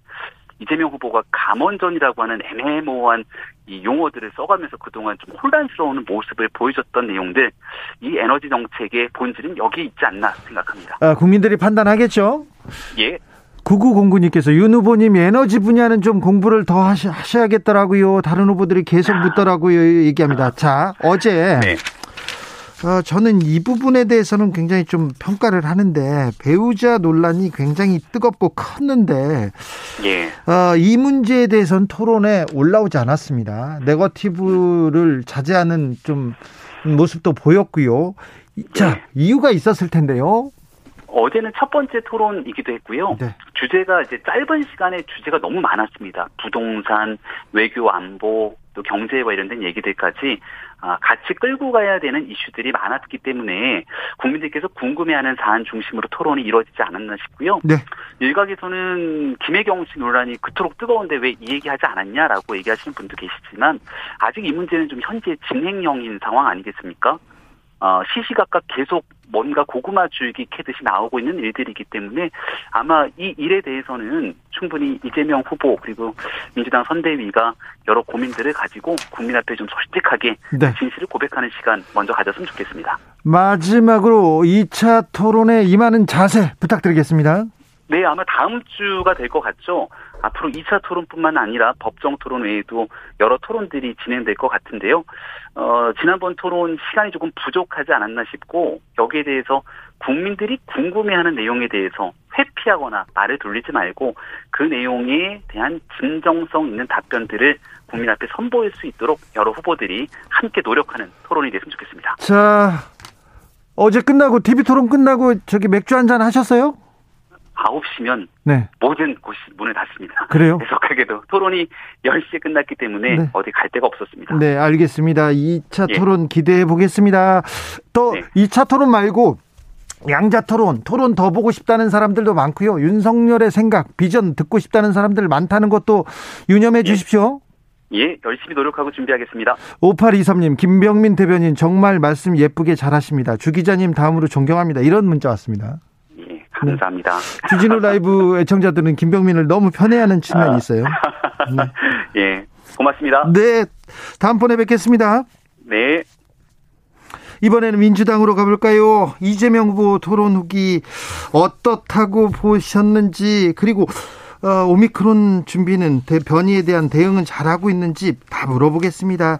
이재명 후보가 감원전이라고 하는 애매모호한 이 용어들을 써가면서 그동안 좀 혼란스러운 모습을 보여줬던 내용들, 이 에너지 정책의 본질은 여기에 있지 않나 생각합니다. 아, 국민들이 판단하겠죠? 예. 구구공구님께서 윤 후보님 에너지 분야는 좀 공부를 더 하시, 하셔야겠더라고요. 다른 후보들이 계속 묻더라고요. 얘기합니다. 자, 어제 네. 어, 저는 이 부분에 대해서는 굉장히 좀 평가를 하는데 배우자 논란이 굉장히 뜨겁고 컸는데 예. 어, 이 문제에 대해서는 토론에 올라오지 않았습니다. 네거티브를 자제하는 좀 모습도 보였고요. 자, 예. 이유가 있었을 텐데요. 어제는 첫 번째 토론이기도 했고요. 네. 주제가 이제 짧은 시간에 주제가 너무 많았습니다. 부동산, 외교 안보, 또 경제와 관련된 얘기들까지 같이 끌고 가야 되는 이슈들이 많았기 때문에 국민들께서 궁금해하는 사안 중심으로 토론이 이루어지지 않았나 싶고요. 네. 일각에서는 김혜경 씨 논란이 그토록 뜨거운데 왜 이 얘기하지 않았냐라고 얘기하시는 분도 계시지만 아직 이 문제는 좀 현재 진행형인 상황 아니겠습니까? 어, 시시각각 계속 뭔가 고구마 줄기 캐듯이 나오고 있는 일들이기 때문에 아마 이 일에 대해서는 충분히 이재명 후보 그리고 민주당 선대위가 여러 고민들을 가지고 국민 앞에 좀 솔직하게 네. 진실을 고백하는 시간 먼저 가졌으면 좋겠습니다. 마지막으로 이 차 토론에 임하는 자세 부탁드리겠습니다. 네, 아마 다음 주가 될 것 같죠. 앞으로 이 차 토론뿐만 아니라 법정 토론 외에도 여러 토론들이 진행될 것 같은데요. 어, 지난번 토론 시간이 조금 부족하지 않았나 싶고 여기에 대해서 국민들이 궁금해하는 내용에 대해서 회피하거나 말을 돌리지 말고 그 내용에 대한 진정성 있는 답변들을 국민 앞에 선보일 수 있도록 여러 후보들이 함께 노력하는 토론이 됐으면 좋겠습니다. 자, 어제 끝나고 티비 토론 끝나고 저기 맥주 한잔 하셨어요? 아홉 시면 네. 모든 곳이 문을 닫습니다. 그래요? 계속하게도 토론이 열 시에 끝났기 때문에 네. 어디 갈 데가 없었습니다. 네, 알겠습니다. 이 차 예. 토론 기대해 보겠습니다. 또 네. 이 차 토론 말고 양자 토론, 토론 더 보고 싶다는 사람들도 많고요. 윤석열의 생각, 비전 듣고 싶다는 사람들 많다는 것도 유념해 예. 주십시오. 예, 열심히 노력하고 준비하겠습니다. 오팔이삼 님, 김병민 대변인 정말 말씀 예쁘게 잘하십니다. 주 기자님 다음으로 존경합니다. 이런 문자 왔습니다. 감사합니다. 주진우 라이브 애청자들은 김병민을 너무 편애하는 측면이 있어요. 네. 예, 고맙습니다. 네, 다음번에 뵙겠습니다. 네. 이번에는 민주당으로 가볼까요? 이재명 후보 토론 후기 어떻다고 보셨는지, 그리고 어, 오미크론 준비는 변이에 대한 대응은 잘하고 있는지 다 물어보겠습니다.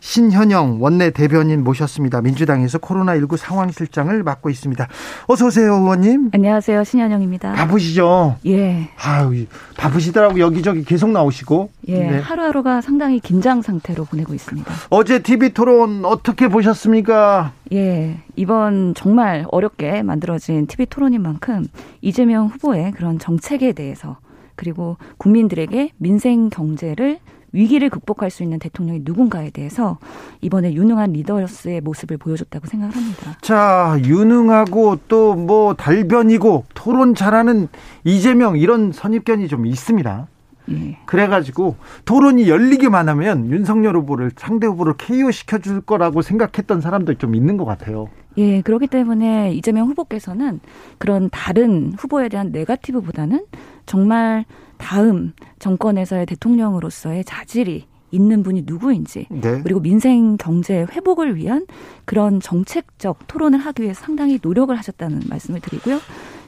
신현영 원내대변인 모셨습니다. 민주당에서 코로나십구 상황실장을 맡고 있습니다. 어서 오세요, 의원님. 안녕하세요, 신현영입니다. 바쁘시죠? 예. 아유, 바쁘시더라고. 여기저기 계속 나오시고. 예. 네. 하루하루가 상당히 긴장 상태로 보내고 있습니다. 어제 티비 토론 어떻게 보셨습니까? 예. 이번 정말 어렵게 만들어진 티비 토론인 만큼 이재명 후보의 그런 정책에 대해서 그리고 국민들에게 민생 경제를 위기를 극복할 수 있는 대통령이 누군가에 대해서 이번에 유능한 리더로서의 모습을 보여줬다고 생각합니다. 자, 유능하고 또 뭐 달변이고 토론 잘하는 이재명, 이런 선입견이 좀 있습니다. 예. 그래가지고 토론이 열리기만 하면 윤석열 후보를 상대 후보를 케이오 시켜줄 거라고 생각했던 사람도 좀 있는 것 같아요. 예, 그렇기 때문에 이재명 후보께서는 그런 다른 후보에 대한 네거티브보다는 정말 다음 정권에서의 대통령으로서의 자질이 있는 분이 누구인지 네. 그리고 민생 경제 회복을 위한 그런 정책적 토론을 하기 위해 상당히 노력을 하셨다는 말씀을 드리고요.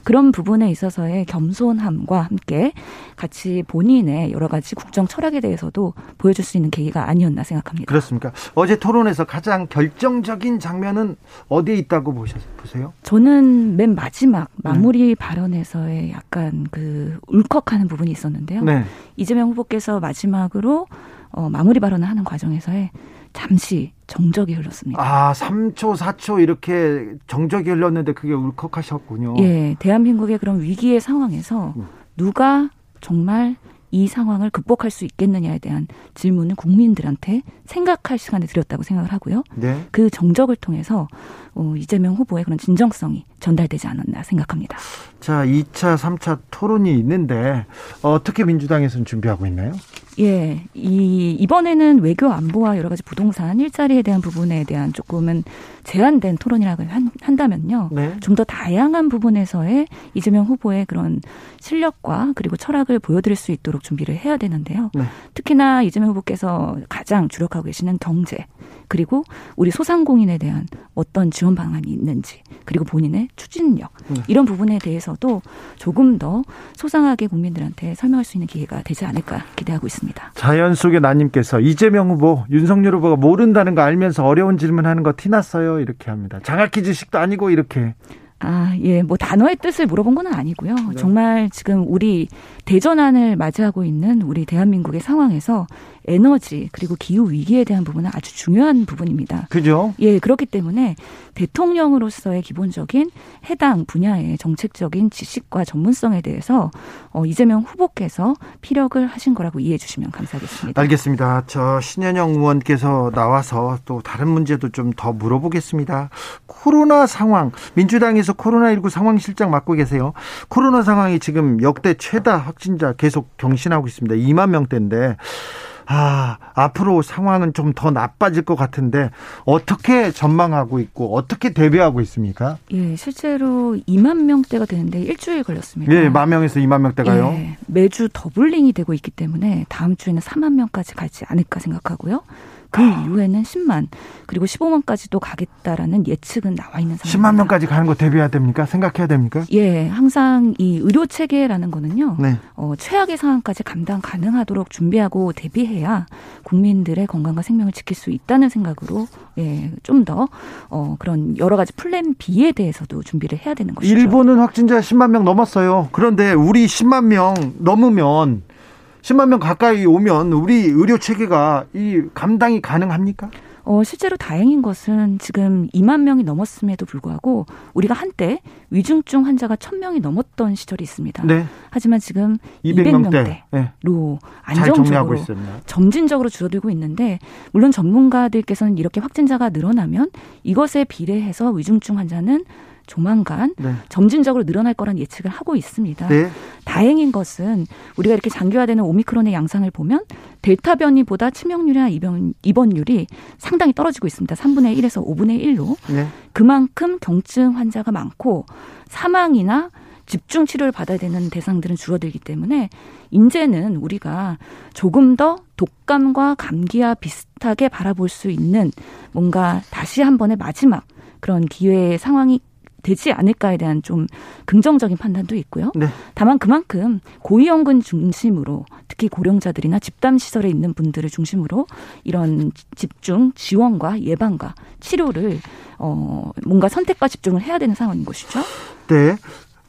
그런 부분에 있어서의 겸손함과 함께 같이 본인의 여러 가지 국정 철학에 대해서도 보여줄 수 있는 계기가 아니었나 생각합니다. 그렇습니까? 어제 토론에서 가장 결정적인 장면은 어디에 있다고 보세요? 저는 맨 마지막 마무리 네. 발언에서의 약간 그 울컥하는 부분이 있었는데요. 네. 이재명 후보께서 마지막으로 어, 마무리 발언을 하는 과정에서의 잠시 정적이 흘렀습니다. 아, 삼 초, 사 초 이렇게 정적이 흘렀는데 그게 울컥하셨군요. 예, 대한민국의 그런 위기의 상황에서 누가 정말 이 상황을 극복할 수 있겠느냐에 대한 질문을 국민들한테 생각할 시간을 드렸다고 생각을 하고요. 네. 그 정적을 통해서 이재명 후보의 그런 진정성이 전달되지 않았나 생각합니다. 자, 이 차, 삼 차 토론이 있는데 어떻게 민주당에서는 준비하고 있나요? 예, 이, 이번에는 외교 안보와 여러 가지 부동산 일자리에 대한 부분에 대한 조금은 제한된 토론이라고 한, 한다면요. 네. 좀 더 다양한 부분에서의 이재명 후보의 그런 실력과 그리고 철학을 보여드릴 수 있도록 준비를 해야 되는데요. 네. 특히나 이재명 후보께서 가장 주력하고 계시는 경제 그리고 우리 소상공인에 대한 어떤 지원 방안이 있는지 그리고 본인의 추진력 네. 이런 부분에 대해서도 조금 더 소상하게 국민들한테 설명할 수 있는 기회가 되지 않을까 기대하고 있습니다. 자연 속의 나님께서 이재명 후보, 윤석열 후보가 모른다는 거 알면서 어려운 질문하는 거 티났어요 이렇게 합니다. 장학기 지식도 아니고 이렇게. 아, 예, 뭐 단어의 뜻을 물어본 건 아니고요. 네. 정말 지금 우리 대전환을 맞이하고 있는 우리 대한민국의 상황에서 에너지 그리고 기후 위기에 대한 부분은 아주 중요한 부분입니다. 그죠? 예, 그렇기 때문에 대통령으로서의 기본적인 해당 분야의 정책적인 지식과 전문성에 대해서 이재명 후보께서 피력을 하신 거라고 이해해 주시면 감사하겠습니다. 알겠습니다. 저 신현영 의원께서 나와서 또 다른 문제도 좀 더 물어보겠습니다. 코로나 상황, 민주당에서 코로나십구 상황실장 맡고 계세요. 코로나 상황이 지금 역대 최다 확진자 계속 경신하고 있습니다. 이만 명대인데 아, 앞으로 상황은 좀 더 나빠질 것 같은데 어떻게 전망하고 있고 어떻게 대비하고 있습니까? 예, 실제로 이만 명대가 되는데 일주일 걸렸습니다. 예, 만 명에서 이만 명대가요? 예, 매주 더블링이 되고 있기 때문에 다음 주에는 사만 명까지 가지 않을까 생각하고요. 그 이후에는 십만, 그리고 십오만까지도 가겠다라는 예측은 나와 있는 상황입니다. 십만 명까지 가는 거 대비해야 됩니까? 생각해야 됩니까? 예, 항상 이 의료 체계라는 거는요. 네. 어, 최악의 상황까지 감당 가능하도록 준비하고 대비해야 국민들의 건강과 생명을 지킬 수 있다는 생각으로 예, 좀 더 어, 그런 여러 가지 플랜 B에 대해서도 준비를 해야 되는 것이죠. 일본은 확진자 십만 명 넘었어요. 그런데 우리 십만 명 넘으면 십만 명 가까이 오면 우리 의료 체계가 이 감당이 가능합니까? 어, 실제로 다행인 것은 지금 이만 명이 넘었음에도 불구하고 우리가 한때 위중증 환자가 천 명이 넘었던 시절이 있습니다. 네. 하지만 지금 이백 명대로 네. 안정적으로 점진적으로 줄어들고 있는데, 물론 전문가들께서는 이렇게 확진자가 늘어나면 이것에 비례해서 위중증 환자는 조만간 네. 점진적으로 늘어날 거란 예측을 하고 있습니다. 네. 다행인 것은 우리가 이렇게 장기화되는 오미크론의 양상을 보면 델타 변이보다 치명률이나 입원, 입원율이 상당히 떨어지고 있습니다. 삼분의 일에서 오분의 일로. 네. 그만큼 경증 환자가 많고 사망이나 집중 치료를 받아야 되는 대상들은 줄어들기 때문에 이제는 우리가 조금 더 독감과 감기와 비슷하게 바라볼 수 있는 뭔가 다시 한 번의 마지막 그런 기회의 상황이 되지 않을까에 대한 좀 긍정적인 판단도 있고요. 네. 다만 그만큼 고위험군 중심으로 특히 고령자들이나 집단시설에 있는 분들을 중심으로 이런 집중, 지원과 예방과 치료를 어, 뭔가 선택과 집중을 해야 되는 상황인 것이죠. 네.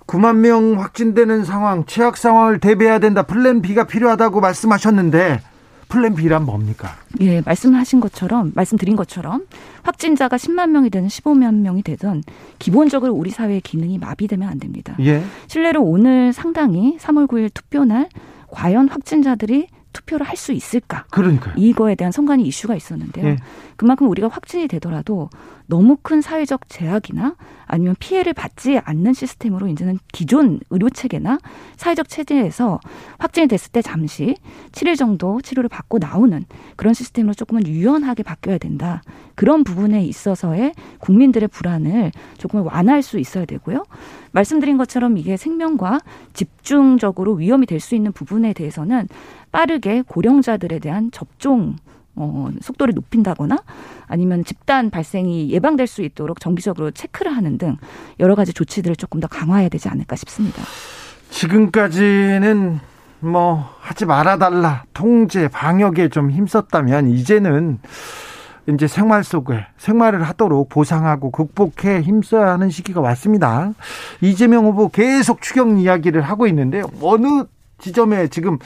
구만 명 확진되는 상황, 최악 상황을 대비해야 된다. 플랜 B가 필요하다고 말씀하셨는데 플랜 B란 뭡니까? 예, 말씀하신 것처럼, 말씀드린 것처럼 확진자가 십만 명이 되든 십오만 명이 되든 기본적으로 우리 사회의 기능이 마비되면 안 됩니다. 예. 실례로 오늘 상당히 삼월 구일 투표날 과연 확진자들이 투표를 할 수 있을까? 그러니까요. 이거에 대한 선관위 이슈가 있었는데요. 예. 그만큼 우리가 확진이 되더라도 너무 큰 사회적 제약이나 아니면 피해를 받지 않는 시스템으로 이제는 기존 의료체계나 사회적 체제에서 확진이 됐을 때 잠시 칠 일 정도 치료를 받고 나오는 그런 시스템으로 조금은 유연하게 바뀌어야 된다. 그런 부분에 있어서의 국민들의 불안을 조금은 완화할 수 있어야 되고요. 말씀드린 것처럼 이게 생명과 집중적으로 위험이 될 수 있는 부분에 대해서는 빠르게 고령자들에 대한 접종 어, 속도를 높인다거나 아니면 집단 발생이 예방될 수 있도록 정기적으로 체크를 하는 등 여러 가지 조치들을 조금 더 강화해야 되지 않을까 싶습니다. 지금까지는 뭐 하지 말아달라, 통제, 방역에 좀 힘썼다면 이제는 이제 생활 속에 생활을 하도록 보상하고 극복해 힘써야 하는 시기가 왔습니다. 이재명 후보 계속 추경 이야기를 하고 있는데 어느 지점에 지금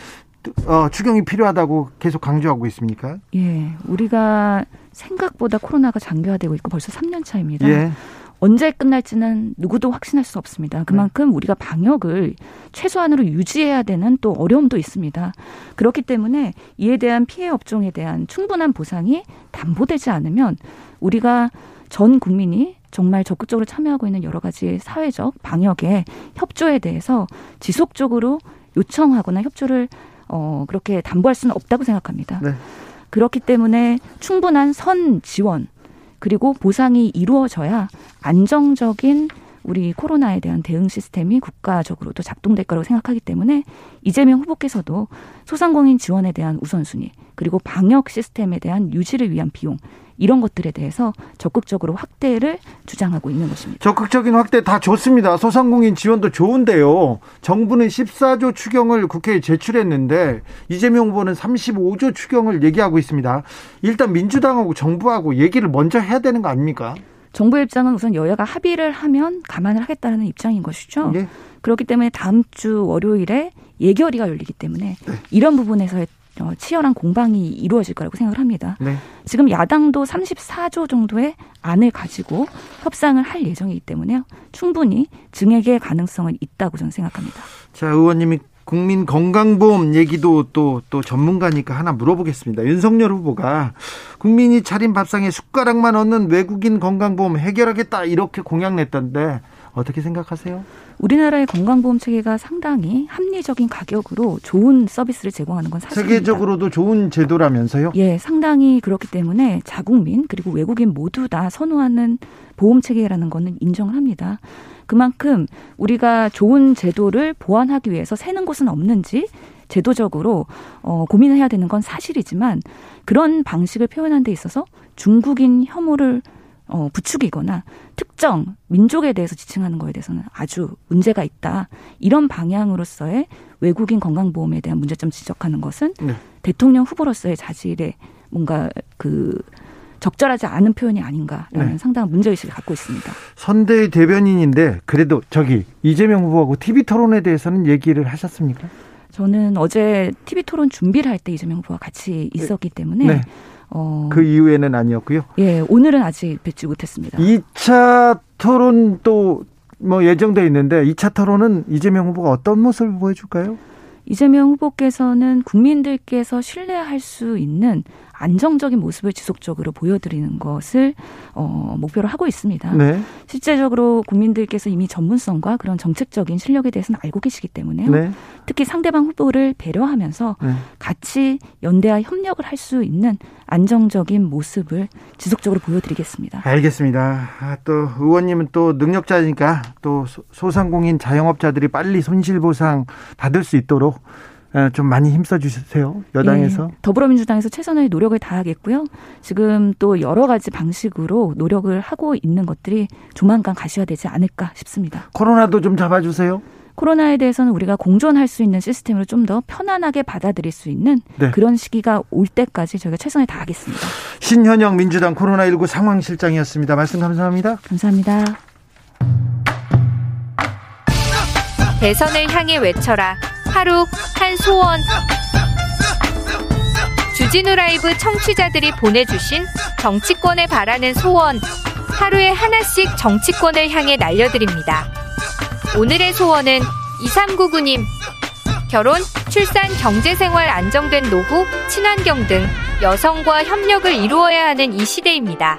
어, 추경이 필요하다고 계속 강조하고 있습니까? 예, 우리가 생각보다 코로나가 장기화되고 있고 벌써 삼 년 차입니다. 예. 언제 끝날지는 누구도 확신할 수 없습니다. 그만큼 우리가 방역을 최소한으로 유지해야 되는 또 어려움도 있습니다. 그렇기 때문에 이에 대한 피해 업종에 대한 충분한 보상이 담보되지 않으면 우리가 전 국민이 정말 적극적으로 참여하고 있는 여러 가지 사회적 방역의 협조에 대해서 지속적으로 요청하거나 협조를 어, 그렇게 담보할 수는 없다고 생각합니다. 네. 그렇기 때문에 충분한 선 지원 그리고 보상이 이루어져야 안정적인 우리 코로나에 대한 대응 시스템이 국가적으로도 작동될 거라고 생각하기 때문에 이재명 후보께서도 소상공인 지원에 대한 우선순위 그리고 방역 시스템에 대한 유지를 위한 비용 이런 것들에 대해서 적극적으로 확대를 주장하고 있는 것입니다. 적극적인 확대 다 좋습니다. 소상공인 지원도 좋은데요. 정부는 십사조 추경을 국회에 제출했는데 이재명 후보는 삼십오조 추경을 얘기하고 있습니다. 일단 민주당하고 정부하고 얘기를 먼저 해야 되는 거 아닙니까? 정부의 입장은 우선 여야가 합의를 하면 감안을 하겠다는 입장인 것이죠. 네. 그렇기 때문에 다음 주 월요일에 예결위가 열리기 때문에 네. 이런 부분에서의 치열한 공방이 이루어질 거라고 생각을 합니다. 네. 지금 야당도 삼십사조 정도의 안을 가지고 협상을 할 예정이기 때문에요. 충분히 증액의 가능성은 있다고 저는 생각합니다. 자, 의원님이 국민 건강보험 얘기도 또, 또 전문가니까 하나 물어보겠습니다. 윤석열 후보가 국민이 차린 밥상에 숟가락만 얻는 외국인 건강보험 해결하겠다 이렇게 공약 냈던데 어떻게 생각하세요? 우리나라의 건강보험 체계가 상당히 합리적인 가격으로 좋은 서비스를 제공하는 건 사실입니다. 세계적으로도 좋은 제도라면서요? 예, 상당히 그렇기 때문에 자국민 그리고 외국인 모두 다 선호하는 보험 체계라는 거는 인정을 합니다. 그만큼 우리가 좋은 제도를 보완하기 위해서 새는 곳은 없는지 제도적으로 어, 고민을 해야 되는 건 사실이지만 그런 방식을 표현하는 데 있어서 중국인 혐오를 어, 부추기거나 특정 민족에 대해서 지칭하는 거에 대해서는 아주 문제가 있다. 이런 방향으로서의 외국인 건강보험에 대한 문제점 지적하는 것은 네. 대통령 후보로서의 자질에 뭔가 그 적절하지 않은 표현이 아닌가라는 네. 상당한 문제의식을 갖고 있습니다. 선대의 대변인인데 그래도 저기 이재명 후보하고 티비 토론에 대해서는 얘기를 하셨습니까? 저는 어제 티비 토론 준비를 할 때 이재명 후보와 같이 있었기 때문에 네. 어, 그 이후에는 아니었고요. 예, 오늘은 아직 뵙지 못했습니다. 이 차 토론 또 뭐 예정돼 있는데 이 차 토론은 이재명 후보가 어떤 모습을 보여줄까요? 이재명 후보께서는 국민들께서 신뢰할 수 있는 안정적인 모습을 지속적으로 보여드리는 것을 어, 목표로 하고 있습니다. 네. 실제적으로 국민들께서 이미 전문성과 그런 정책적인 실력에 대해서는 알고 계시기 때문에 네. 특히 상대방 후보를 배려하면서 네. 같이 연대와 협력을 할 수 있는 안정적인 모습을 지속적으로 보여드리겠습니다. 알겠습니다. 아, 또 의원님은 또 능력자니까 또 소상공인 자영업자들이 빨리 손실보상 받을 수 있도록 좀 많이 힘써 주세요. 여당에서. 예, 더불어민주당에서 최선의 노력을 다하겠고요. 지금 또 여러 가지 방식으로 노력을 하고 있는 것들이 조만간 가시화되지 않을까 싶습니다. 코로나도 좀 잡아주세요. 코로나에 대해서는 우리가 공존할 수 있는 시스템으로 좀 더 편안하게 받아들일 수 있는 네. 그런 시기가 올 때까지 저희가 최선을 다하겠습니다. 신현영 민주당 코로나십구 상황실장이었습니다. 말씀 감사합니다. 감사합니다. 대선을 향해 외쳐라. 하루 한 소원. 주진우 라이브 청취자들이 보내주신 정치권에 바라는 소원. 하루에 하나씩 정치권을 향해 날려드립니다. 오늘의 소원은 이삼구구 님. 결혼, 출산, 경제생활 안정된 노후, 친환경 등 여성과 협력을 이루어야 하는 이 시대입니다.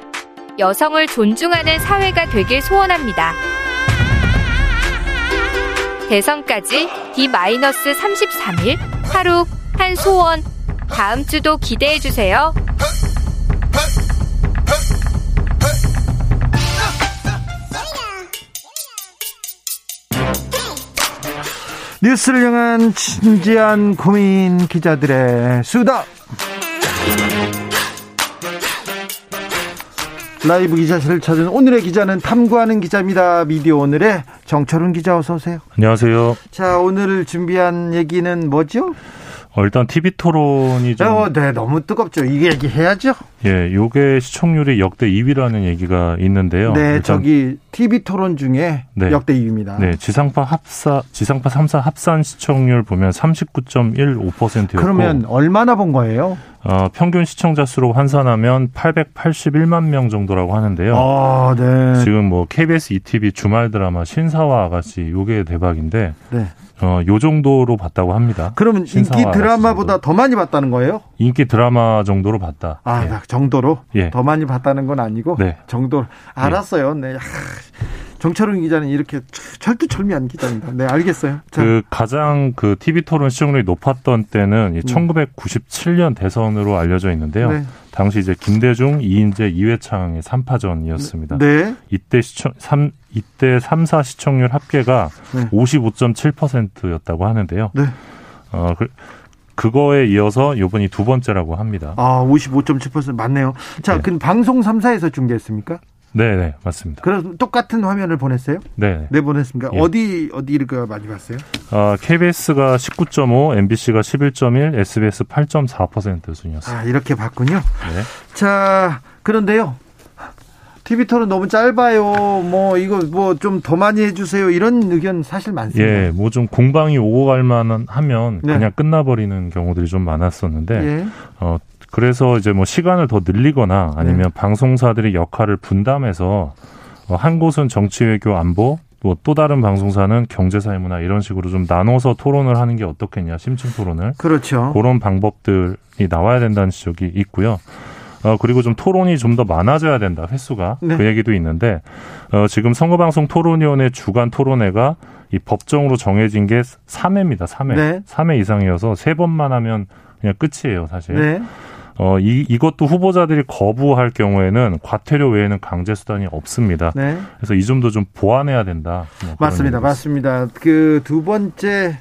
여성을 존중하는 사회가 되길 소원합니다. 대선까지 디 마이너스 삼십삼 일 하루 한 소원. 다음 주도 기대해 주세요. 뉴스를 향한 진지한 고민 기자들의 수다. 라이브 기자실을 찾은 오늘의 기자는 탐구하는 기자입니다. 미디어 오늘의 정철훈 기자 어서 오세요. 안녕하세요. 자, 오늘 준비한 얘기는 뭐죠? 어, 일단 티비 토론이 좀. 어, 네, 너무 뜨겁죠. 이게 얘기해야죠. 예, 요게 시청률이 역대 이 위라는 얘기가 있는데요. 네, 저기 티비 토론 중에 네, 역대 이 위입니다. 네, 지상파 합사, 지상파 삼 사 합산 시청률 보면 삼십구 점 일오 퍼센트였고. 그러면 얼마나 본 거예요? 어, 평균 시청자 수로 환산하면 팔백팔십일만 명 정도라고 하는데요. 아, 네. 지금 뭐 케이비에스 이티비 주말 드라마 신사와 아가씨 요게 대박인데. 네. 어, 요 정도로 봤다고 합니다. 그러면 인기 드라마보다 더 많이 봤다는 거예요? 인기 드라마 정도로 봤다. 아, 예. 정도로? 예. 더 많이 봤다는 건 아니고 네. 정도로. 알았어요. 네. 네. 정철훈 기자는 이렇게 철두철미한 기자입니다. 네, 알겠어요. 자. 그 가장 그 티비 토론 시청률이 높았던 때는 이 천구백구십칠 년 대선으로 알려져 있는데요. 네. 당시 이제 김대중, 이인재, 이회창의 삼 파전이었습니다. 네. 이때 시청 삼 이때 삼 사 시청률 합계가 네. 오십오 점 칠 퍼센트였다고 하는데요. 네. 어 그, 그거에 이어서 이번이 두 번째라고 합니다. 아, 오십오 점 칠 퍼센트 맞네요. 자, 네. 그럼 방송 삼 사에서 중계했습니까? 네, 맞습니다. 그럼 똑같은 화면을 보냈어요? 네, 네 보냈습니다. 예. 어디 어디가 많이 봤어요? 아, 케이비에스가 십구 점 오, 엠비씨가 십일 점 일, 에스비에스 팔 점 사 퍼센트 순이었어요. 아, 이렇게 봤군요. 네. 자, 그런데요. 티비 토론 너무 짧아요. 뭐 이거 뭐 좀 더 많이 해주세요. 이런 의견 사실 많습니다. 예, 뭐 좀 공방이 오고 갈만 하면 네. 그냥 끝나버리는 경우들이 좀 많았었는데. 예. 어, 그래서 이제 뭐 시간을 더 늘리거나 아니면 네. 방송사들이 역할을 분담해서 한 곳은 정치 외교 안보, 뭐 또 다른 방송사는 경제사회문화 이런 식으로 좀 나눠서 토론을 하는 게 어떻겠냐, 심층 토론을. 그렇죠. 그런 방법들이 나와야 된다는 지적이 있고요. 어, 그리고 좀 토론이 좀 더 많아져야 된다, 횟수가. 네. 그 얘기도 있는데, 어, 지금 선거방송 토론위원회 주간 토론회가 이 법정으로 정해진 게 삼 회입니다, 삼 회. 네. 삼 회 이상이어서 세 번만 하면 그냥 끝이에요, 사실. 네. 어, 이, 이것도 후보자들이 거부할 경우에는 과태료 외에는 강제수단이 없습니다. 네. 그래서 이 점도 좀 보완해야 된다. 뭐 맞습니다. 맞습니다. 그 두 번째,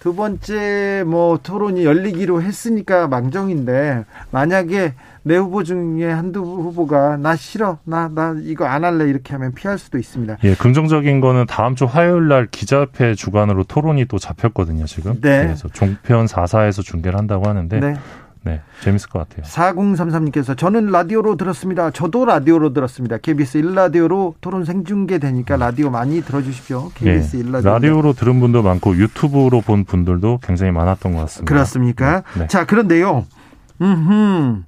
두 번째 뭐 토론이 열리기로 했으니까 망정인데, 만약에 내 후보 중에 한두 후보가 나 싫어, 나, 나 이거 안 할래 이렇게 하면 피할 수도 있습니다. 예, 긍정적인 거는 다음 주 화요일 날 기자협회 주관으로 토론이 또 잡혔거든요, 지금. 네. 그래서 종편 사사에서 중계를 한다고 하는데. 네. 네, 재밌을 것 같아요. 사공삼삼님께서 저는 라디오로 들었습니다. 저도 라디오로 들었습니다. 케이비에스 일 라디오로 토론 생중계되니까 라디오 많이 들어주십시오. 케이비에스 네, 일 라디오. 라디오로 들은 분도 많고 유튜브로 본 분들도 굉장히 많았던 것 같습니다. 그렇습니까? 네. 네. 자, 그런데요. 음흠.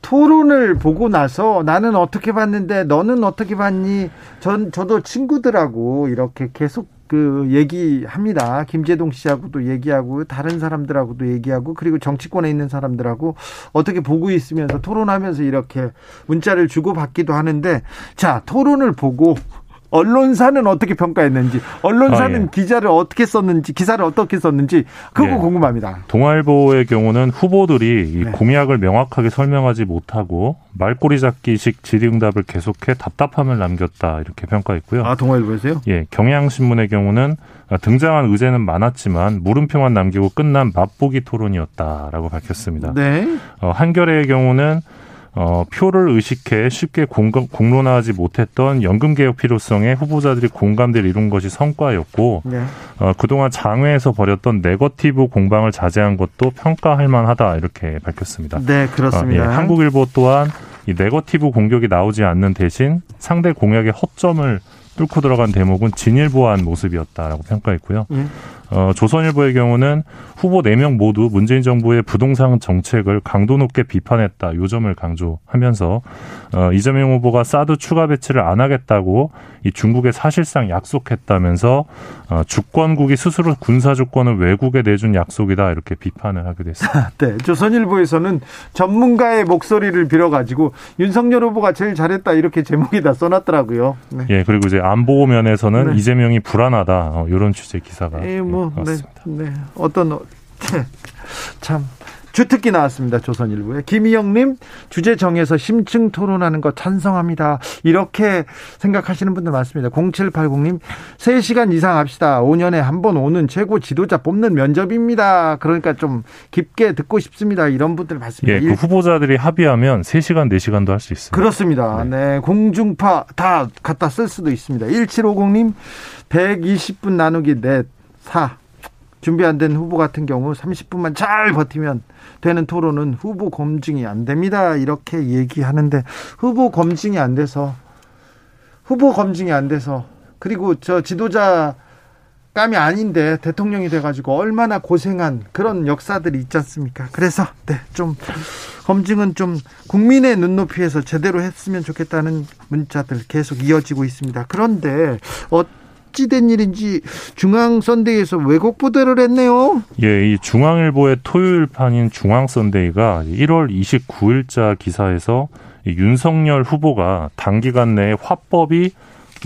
토론을 보고 나서 나는 어떻게 봤는데 너는 어떻게 봤니? 전, 저도 친구들하고 이렇게 계속 그 얘기합니다. 김재동 씨하고도 얘기하고 다른 사람들하고도 얘기하고 그리고 정치권에 있는 사람들하고 어떻게 보고 있으면서 토론하면서 이렇게 문자를 주고받기도 하는데, 자, 토론을 보고 언론사는 어떻게 평가했는지, 언론사는 아, 예. 기자를 어떻게 썼는지, 기사를 어떻게 썼는지 그거 예. 궁금합니다. 동아일보의 경우는 후보들이 네. 이 공약을 명확하게 설명하지 못하고 말꼬리 잡기식 질의응답을 계속해 답답함을 남겼다 이렇게 평가했고요. 아, 동아일보에서요? 예, 경향신문의 경우는 등장한 의제는 많았지만 물음표만 남기고 끝난 맛보기 토론이었다라고 밝혔습니다. 네. 어, 한겨레의 경우는 어, 표를 의식해 쉽게 공감, 공론화하지 못했던 연금개혁 필요성에 후보자들이 공감대를 이룬 것이 성과였고 네. 어, 그동안 장외에서 벌였던 네거티브 공방을 자제한 것도 평가할 만하다 이렇게 밝혔습니다. 네, 그렇습니다. 어, 예, 한국일보 또한 이 네거티브 공격이 나오지 않는 대신 상대 공약의 허점을 뚫고 들어간 대목은 진일보한 모습이었다라고 평가했고요. 네. 어, 조선일보의 경우는 후보 네 명 모두 문재인 정부의 부동산 정책을 강도 높게 비판했다. 이 점을 강조하면서 어, 이재명 후보가 사드 추가 배치를 안 하겠다고 이 중국에 사실상 약속했다면서 어, 주권국이 스스로 군사 주권을 외국에 내준 약속이다. 이렇게 비판을 하게 됐습니다. 네, 조선일보에서는 전문가의 목소리를 빌어가지고 윤석열 후보가 제일 잘했다. 이렇게 제목에다 써놨더라고요. 네. 예, 그리고 이제 안보 면에서는 네. 이재명이 불안하다. 어, 이런 취지의 기사가. 에이, 뭐. 네, 네. 어떤 참 주특기 나왔습니다. 조선일보에 김희영님 주제 정해서 심층 토론하는 거 찬성합니다. 이렇게 생각하시는 분들 많습니다. 공칠팔공님 세 시간 이상 합시다. 오 년에 한 번 오는 최고 지도자 뽑는 면접입니다. 그러니까 좀 깊게 듣고 싶습니다. 이런 분들 많습니다. 예, 그 후보자들이 합의하면 세 시간 네 시간도 할 수 있습니다. 그렇습니다. 네. 네, 공중파 다 갖다 쓸 수도 있습니다. 일칠오공님 백이십 분 나누기 넷 사. 준비 안 된 후보 같은 경우 삼십 분만 잘 버티면 되는 토론은 후보 검증이 안 됩니다. 이렇게 얘기하는데 후보 검증이 안 돼서 후보 검증이 안 돼서 그리고 저 지도자 감이 아닌데 대통령이 돼가지고 얼마나 고생한 그런 역사들이 있지 않습니까? 그래서 네, 좀 검증은 좀 국민의 눈높이에서 제대로 했으면 좋겠다는 문자들 계속 이어지고 있습니다. 그런데 어 어찌된 일인지 중앙선데이에서 왜곡 보도를 했네요. 예, 이 중앙일보의 토요일판인 중앙선데이가 일월 이십구일자 기사에서 윤석열 후보가 단기간 내에 화법이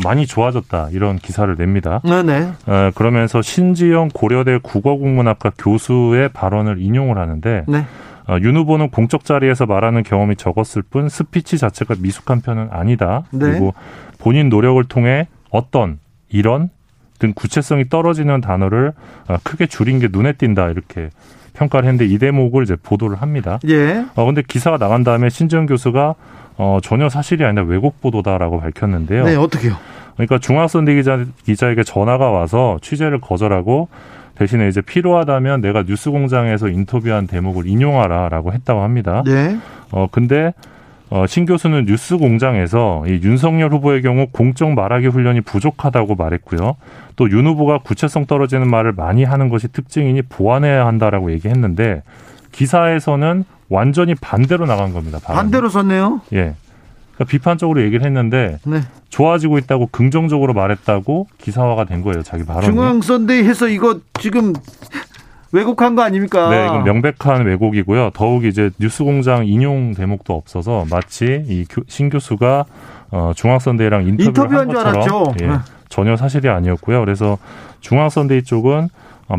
많이 좋아졌다 이런 기사를 냅니다. 네네. 에, 그러면서 신지영 고려대 국어국문학과 교수의 발언을 인용을 하는데 네. 윤 후보는 공적 자리에서 말하는 경험이 적었을 뿐 스피치 자체가 미숙한 편은 아니다. 네. 그리고 본인 노력을 통해 어떤 이런 등 구체성이 떨어지는 단어를 크게 줄인 게 눈에 띈다 이렇게 평가를 했는데 이 대목을 이제 보도를 합니다. 예. 어 근데 기사가 나간 다음에 신지영 교수가 어, 전혀 사실이 아니라 왜곡 보도다라고 밝혔는데요. 네, 어떻게요? 그러니까 중앙선대 기자 기자에게 전화가 와서 취재를 거절하고 대신에 이제 필요하다면 내가 뉴스공장에서 인터뷰한 대목을 인용하라라고 했다고 합니다. 네. 어 근데 어, 신 교수는 뉴스공장에서 이 윤석열 후보의 경우 공적 말하기 훈련이 부족하다고 말했고요. 또 윤 후보가 구체성 떨어지는 말을 많이 하는 것이 특징이니 보완해야 한다라고 얘기했는데 기사에서는 완전히 반대로 나간 겁니다. 반대로 썼네요. 예. 그러니까 비판적으로 얘기를 했는데 네. 좋아지고 있다고 긍정적으로 말했다고 기사화가 된 거예요. 자기 발언이. 중앙선대위 해서 이거 지금 왜곡한 거 아닙니까? 네, 이건 명백한 왜곡이고요. 더욱 이제 뉴스공장 인용 대목도 없어서 마치 이 신 교수가 어, 중앙선대위랑 인터뷰를 인터뷰한 한 것처럼 줄 알았죠. 예, 전혀 사실이 아니었고요. 그래서 중앙선대위 쪽은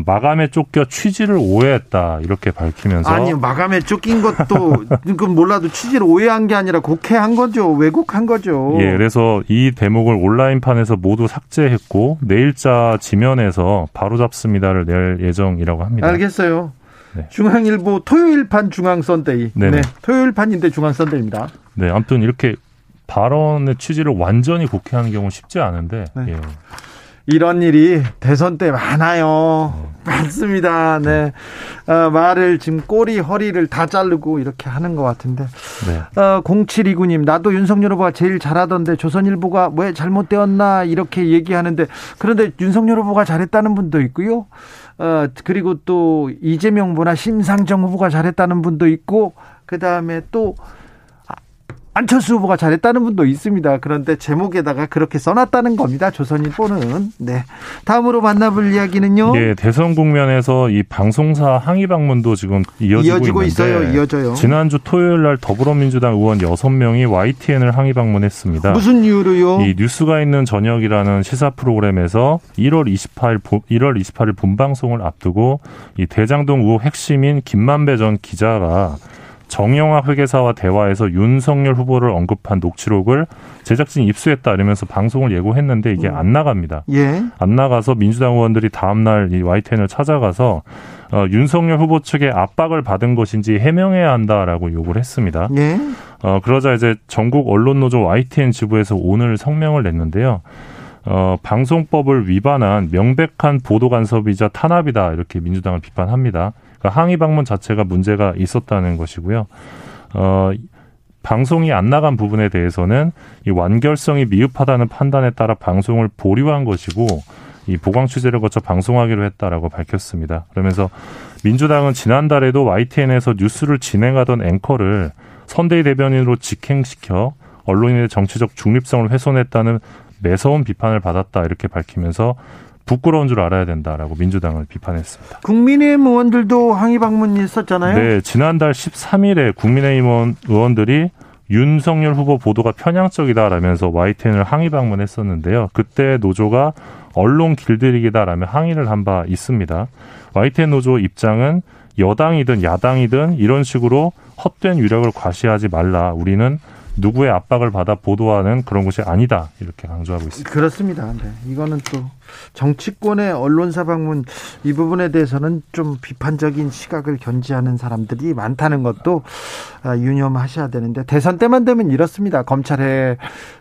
마감에 쫓겨 취지를 오해했다 이렇게 밝히면서 아니 마감에 쫓긴 것도 그건 몰라도 취지를 오해한 게 아니라 곡해한 거죠. 왜곡한 거죠. 예, 그래서 이 대목을 온라인판에서 모두 삭제했고 내일자 지면에서 바로잡습니다를 낼 예정이라고 합니다. 알겠어요. 네. 중앙일보 토요일판 중앙선대위. 네, 토요일판인데 중앙선대위입니다. 네, 아무튼 이렇게 발언의 취지를 완전히 곡해하는 경우는 쉽지 않은데 네. 예. 이런 일이 대선 때 많아요. 네. 많습니다. 네. 네. 어, 말을 지금 꼬리 허리를 다 자르고 이렇게 하는 것 같은데 네. 어, 공칠이구 님 나도 윤석열 후보가 제일 잘하던데 조선일보가 왜 잘못되었나 이렇게 얘기하는데 그런데 윤석열 후보가 잘했다는 분도 있고요. 어, 그리고 또 이재명 후보나 심상정 후보가 잘했다는 분도 있고 그다음에 또 안철수 후보가 잘했다는 분도 있습니다. 그런데 제목에다가 그렇게 써놨다는 겁니다. 조선일보는. 네. 다음으로 만나볼 이야기는요. 예, 대선 국면에서 이 방송사 항의 방문도 지금 이어지고, 이어지고 있어요. 이어져요. 지난주 토요일 날 더불어민주당 의원 여섯 명이 와이티엔을 항의 방문했습니다. 무슨 이유로요? 이 뉴스가 있는 저녁이라는 시사 프로그램에서 일월 이십팔일 본방송을 앞두고 이 대장동 의혹 핵심인 김만배 전 기자가 정영학 회계사와 대화에서 윤석열 후보를 언급한 녹취록을 제작진이 입수했다 이러면서 방송을 예고했는데 이게 안 나갑니다. 예. 안 나가서 민주당 의원들이 다음날 이 와이티엔을 찾아가서 어, 윤석열 후보 측의 압박을 받은 것인지 해명해야 한다라고 요구를 했습니다. 예. 어, 그러자 이제 전국 언론노조 와이티엔 지부에서 오늘 성명을 냈는데요. 어, 방송법을 위반한 명백한 보도 간섭이자 탄압이다 이렇게 민주당을 비판합니다. 그러니까 항의 방문 자체가 문제가 있었다는 것이고요. 어, 방송이 안 나간 부분에 대해서는 이 완결성이 미흡하다는 판단에 따라 방송을 보류한 것이고 이 보강 취재를 거쳐 방송하기로 했다라고 밝혔습니다. 그러면서 민주당은 지난달에도 와이티엔에서 뉴스를 진행하던 앵커를 선대위 대변인으로 직행시켜 언론인의 정치적 중립성을 훼손했다는 매서운 비판을 받았다 이렇게 밝히면서 부끄러운 줄 알아야 된다라고 민주당을 비판했습니다. 국민의힘 의원들도 항의 방문이 있었잖아요. 네, 지난달 십삼일에 국민의힘 의원들이 윤석열 후보 보도가 편향적이다라면서 와이티엔을 항의 방문했었는데요. 그때 노조가 언론 길들이기다라며 항의를 한 바 있습니다. 와이티엔 노조 입장은 여당이든 야당이든 이런 식으로 헛된 유력을 과시하지 말라. 우리는 누구의 압박을 받아 보도하는 그런 것이 아니다 이렇게 강조하고 있습니다. 그렇습니다. 네. 이거는 또 정치권의 언론사 방문 이 부분에 대해서는 좀 비판적인 시각을 견지하는 사람들이 많다는 것도 유념하셔야 되는데 대선 때만 되면 이렇습니다. 검찰에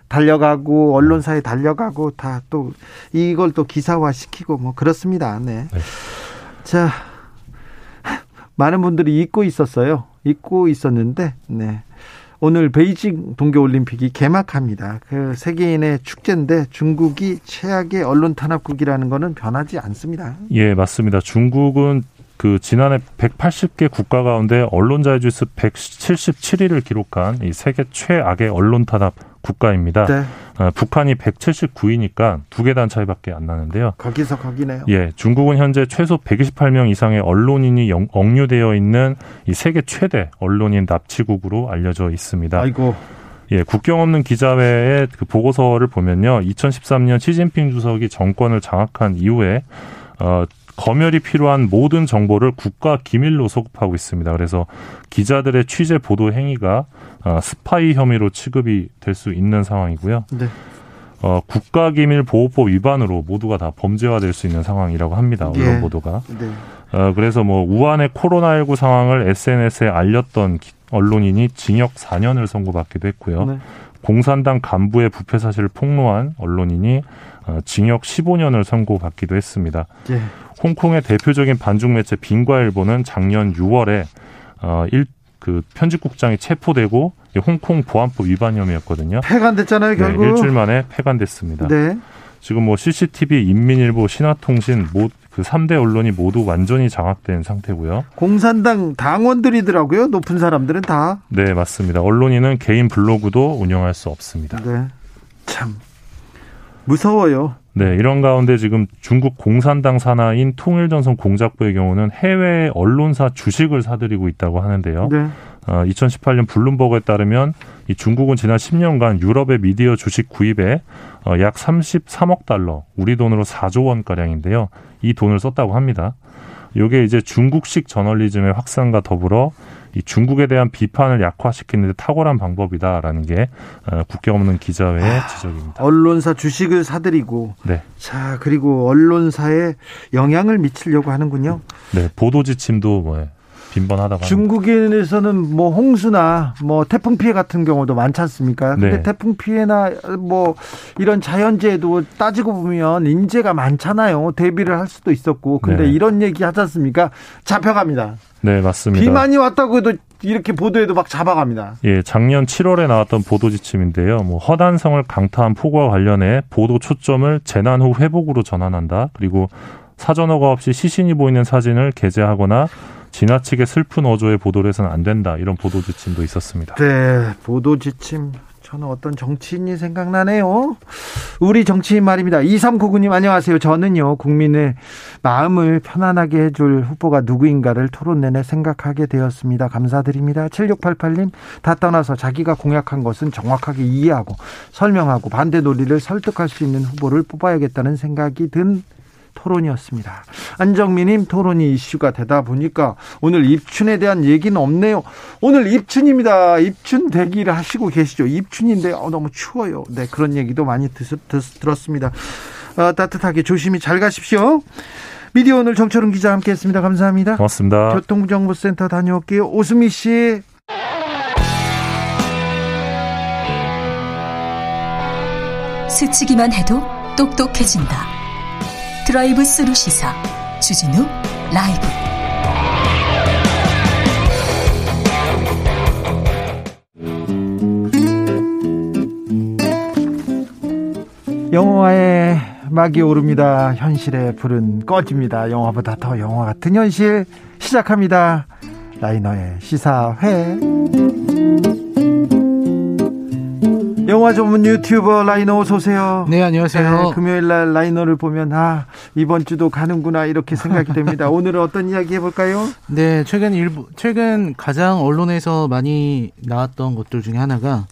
달려가고 언론사에 달려가고 다 또 이걸 또 기사화시키고 뭐 그렇습니다. 네. 네. 자, 많은 분들이 잊고 있었어요. 잊고 있었는데 네. 오늘 베이징 동계올림픽이 개막합니다. 그 세계인의 축제인데 중국이 최악의 언론 탄압국이라는 것은 변하지 않습니다. 예, 맞습니다. 중국은 그 지난해 백팔십 개 국가 가운데 언론 자유주의 수 백칠십칠 위를 기록한 이 세계 최악의 언론 탄압 국가입니다. 네. 아, 북한이 백칠십구 위니까 두 개 단 차이밖에 안 나는데요. 거기서 거기네요. 예, 중국은 현재 최소 백이십팔 명 이상의 언론인이 영, 억류되어 있는 이 세계 최대 언론인 납치국으로 알려져 있습니다. 아이고. 예, 국경 없는 기자회의 그 보고서를 보면요, 이천십삼 년 시진핑 주석이 정권을 장악한 이후에 어. 검열이 필요한 모든 정보를 국가 기밀로 소급하고 있습니다. 그래서 기자들의 취재 보도 행위가 스파이 혐의로 취급이 될 수 있는 상황이고요. 네. 어, 국가기밀보호법 위반으로 모두가 다 범죄화될 수 있는 상황이라고 합니다. 언론 예. 보도가. 네. 어, 그래서 뭐 우한의 코로나십구 상황을 에스엔에스에 알렸던 언론인이 징역 사 년을 선고받기도 했고요. 네. 공산당 간부의 부패 사실을 폭로한 언론인이 징역 십오 년을 선고받기도 했습니다. 네. 홍콩의 대표적인 반중 매체 빈과일보는 작년 유월에 어, 일, 그 편집국장이 체포되고 홍콩 보안법 위반 혐의였거든요. 폐간됐잖아요, 결국. 네, 일주일 만에 폐간됐습니다. 네. 지금 뭐 씨씨티비, 인민일보, 신화통신 모, 그 삼 대 언론이 모두 완전히 장악된 상태고요. 공산당 당원들이더라고요. 높은 사람들은 다. 네, 맞습니다. 언론인은 개인 블로그도 운영할 수 없습니다. 네, 참 무서워요. 네, 이런 가운데 지금 중국 공산당 산하인 통일전선 공작부의 경우는 해외 언론사 주식을 사들이고 있다고 하는데요. 네. 어, 이천십팔 년 블룸버그에 따르면 이 중국은 지난 십 년간 유럽의 미디어 주식 구입에 어, 약 삼십삼억 달러, 우리 돈으로 사조 원가량인데요. 이 돈을 썼다고 합니다. 이게 이제 중국식 저널리즘의 확산과 더불어 이 중국에 대한 비판을 약화시키는 데 탁월한 방법이다라는 게 국경 없는 기자회의 아, 지적입니다. 언론사 주식을 사들이고, 네. 자, 그리고 언론사에 영향을 미치려고 하는군요. 네, 보도 지침도 뭐 빈번하다고. 중국인에서는 합니다. 뭐 홍수나 뭐 태풍 피해 같은 경우도 많지 않습니까? 근데 네. 태풍 피해나 뭐 이런 자연재해도 따지고 보면 인재가 많잖아요. 대비를 할 수도 있었고, 근데 네. 이런 얘기 하지 않습니까? 잡혀갑니다. 네, 맞습니다. 비 많이 왔다고 해도 이렇게 보도에도 막 잡아갑니다. 예, 작년 칠월에 나왔던 보도 지침인데요. 뭐 허단성을 강타한 폭우와 관련해 보도 초점을 재난 후 회복으로 전환한다. 그리고 사전허가 없이 시신이 보이는 사진을 게재하거나 지나치게 슬픈 어조의 보도를 해서는 안 된다. 이런 보도 지침도 있었습니다. 네, 보도 지침. 저는 어떤 정치인이 생각나네요. 우리 정치인 말입니다. 이삼구구 님 안녕하세요. 저는요, 국민의 마음을 편안하게 해줄 후보가 누구인가를 토론 내내 생각하게 되었습니다. 감사드립니다. 칠육팔팔 님 다 떠나서 자기가 공약한 것은 정확하게 이해하고 설명하고 반대 논리를 설득할 수 있는 후보를 뽑아야겠다는 생각이 든 토론이었습니다. 안정민님, 토론이 이슈가 되다 보니까 오늘 입춘에 대한 얘기는 없네요. 오늘 입춘입니다. 입춘 대기를 하시고 계시죠. 입춘인데 어, 너무 추워요. 네, 그런 얘기도 많이 드스, 드스, 들었습니다. 어, 따뜻하게 조심히 잘 가십시오. 미디어 오늘 정철훈 기자와 함께했습니다. 감사합니다. 고맙습니다. 교통정보센터 다녀올게요. 오수미 씨. 스치기만 해도 똑똑해진다. 드라이브 스루 시사 주진우 라이브. 영화의 막이 오릅니다. 현실의 불은 꺼집니다. 영화보다 더 영화 같은 현실 시작합니다. 라이너의 시사회. 영화 전문 유튜버 라이너 어서 오세요. 네, 안녕하세요. 네, 금요일날 라이너를 보면 아 이번 주도 가는구나 이렇게 생각이 됩니다. 오늘은 어떤 이야기 해볼까요? 네, 최근 일부 최근 가장 언론에서 많이 나왔던 것들 중에 하나가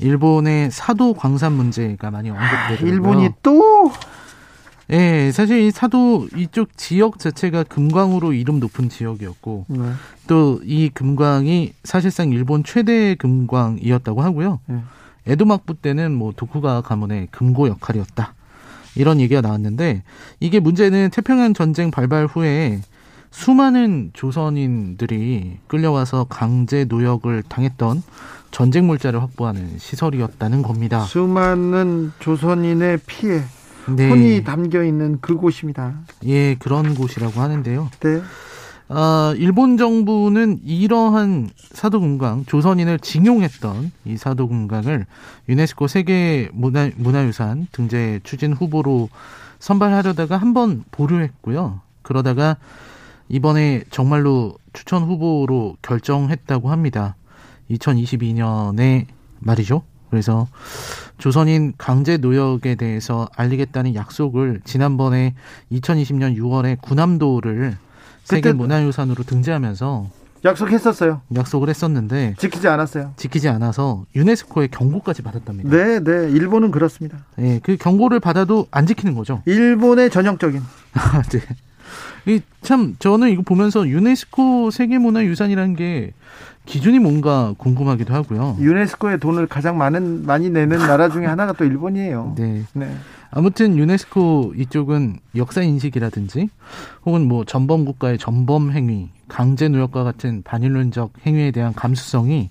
일본의 사도 광산 문제가 많이 언급되더라고요. 아, 일본이 또? 네, 사실 이 사도 이쪽 지역 자체가 금광으로 이름 높은 지역이었고 네. 또 이 금광이 사실상 일본 최대 금광이었다고 하고요. 네. 에도막부 때는 뭐 도쿠가와 가문의 금고 역할이었다. 이런 얘기가 나왔는데 이게 문제는 태평양 전쟁 발발 후에 수많은 조선인들이 끌려와서 강제 노역을 당했던 전쟁 물자를 확보하는 시설이었다는 겁니다. 수많은 조선인의 피해, 네. 혼이 담겨있는 그곳입니다. 예, 그런 곳이라고 하는데요. 네. 어, 일본 정부는 이러한 사도금강, 조선인을 징용했던 이 사도금강을 유네스코 세계 문화, 문화유산 등재 추진 후보로 선발하려다가 한번 보류했고요. 그러다가 이번에 정말로 추천 후보로 결정했다고 합니다. 이천이십이 년에 말이죠. 그래서 조선인 강제 노역에 대해서 알리겠다는 약속을 지난번에 이천이십 년 유월에 구남도를 세계 문화유산으로 등재하면서 약속했었어요. 약속을 했었는데 지키지 않았어요. 지키지 않아서 유네스코의 경고까지 받았답니다. 네, 네, 일본은 그렇습니다. 네, 그 경고를 받아도 안 지키는 거죠. 일본의 전형적인. 네. 이 참 저는 이거 보면서 유네스코 세계문화유산이라는 게 기준이 뭔가 궁금하기도 하고요. 유네스코에 돈을 가장 많은 많이 내는 나라 중에 하나가 또 일본이에요. 네. 네. 아무튼 유네스코 이쪽은 역사 인식이라든지 혹은 뭐 전범 국가의 전범 행위, 강제 노역과 같은 반인륜적 행위에 대한 감수성이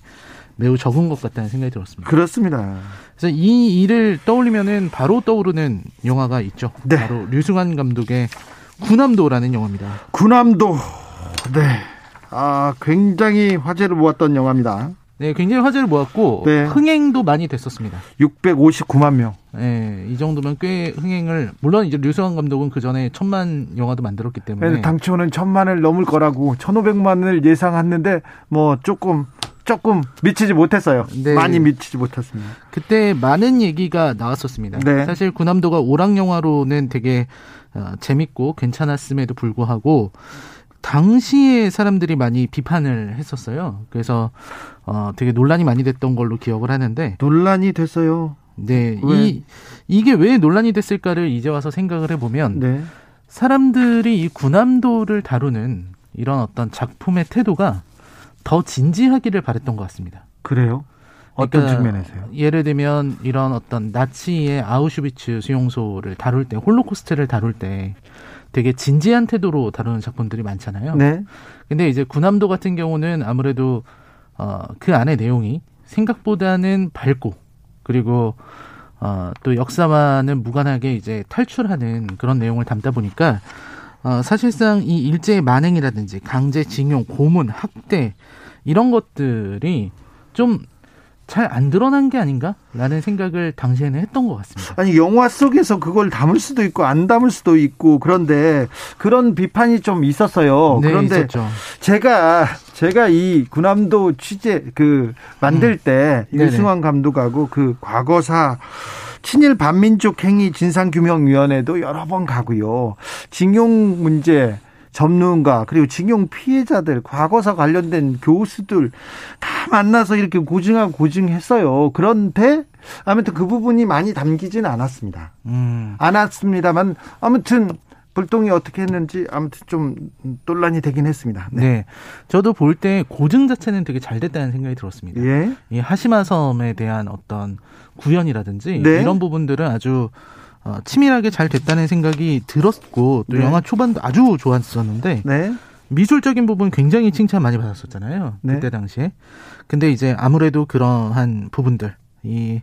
매우 적은 것 같다는 생각이 들었습니다. 그렇습니다. 그래서 이 일을 떠올리면은 바로 떠오르는 영화가 있죠. 네. 바로 류승완 감독의 구남도라는 영화입니다. 구남도. 네. 아, 굉장히 화제를 모았던 영화입니다. 네, 굉장히 화제를 모았고 네. 흥행도 많이 됐었습니다. 육백오십구만 명. 네, 이 정도면 꽤 흥행을, 물론 이제 류승완 감독은 그 전에 천만 영화도 만들었기 때문에 네, 당초는 천만을 넘을 거라고 천오백만을 예상했는데 뭐 조금 조금 미치지 못했어요. 네. 많이 미치지 못했습니다. 그때 많은 얘기가 나왔었습니다. 네. 사실 군함도가 오락 영화로는 되게 어, 재밌고 괜찮았음에도 불구하고 당시에 사람들이 많이 비판을 했었어요. 그래서 어, 되게 논란이 많이 됐던 걸로 기억을 하는데. 논란이 됐어요. 네, 왜? 이 이게 왜 논란이 됐을까를 이제 와서 생각을 해보면 네. 사람들이 이 군함도를 다루는 이런 어떤 작품의 태도가 더 진지하기를 바랬던 것 같습니다. 그래요? 어떤 그러니까 측면에서요? 예를 들면 이런 어떤 나치의 아우슈비츠 수용소를 다룰 때, 홀로코스트를 다룰 때 되게 진지한 태도로 다루는 작품들이 많잖아요. 네. 근데 이제 군함도 같은 경우는 아무래도 어, 그 안의 내용이 생각보다는 밝고 그리고 어, 또 역사와는 무관하게 이제 탈출하는 그런 내용을 담다 보니까 어, 사실상 이 일제의 만행이라든지 강제징용, 고문, 학대 이런 것들이 좀 잘 안 드러난 게 아닌가라는 생각을 당시에는 했던 것 같습니다. 아니 영화 속에서 그걸 담을 수도 있고 안 담을 수도 있고 그런데 그런 비판이 좀 있었어요. 네, 그런데 있었죠. 제가 제가 이 군함도 취재 그 만들 때 음. 유승환 감독하고 그 과거사 친일 반민족 행위 진상규명위원회도 여러 번 가고요. 징용 문제 전문가 그리고 징용 피해자들 과거사 관련된 교수들 다 만나서 이렇게 고증하고 고증했어요. 그런데 아무튼 그 부분이 많이 담기진 않았습니다. 음. 않았습니다만 아무튼 불똥이 어떻게 했는지 아무튼 좀 논란이 되긴 했습니다. 네, 네. 저도 볼 때 고증 자체는 되게 잘 됐다는 생각이 들었습니다. 예. 이 하시마 섬에 대한 어떤 구현이라든지 네. 이런 부분들은 아주 어, 치밀하게 잘 됐다는 생각이 들었고 또 네. 영화 초반도 아주 좋았었는데 네. 미술적인 부분 굉장히 칭찬 많이 받았었잖아요. 네. 그때 당시에. 근데 이제 아무래도 그러한 부분들 이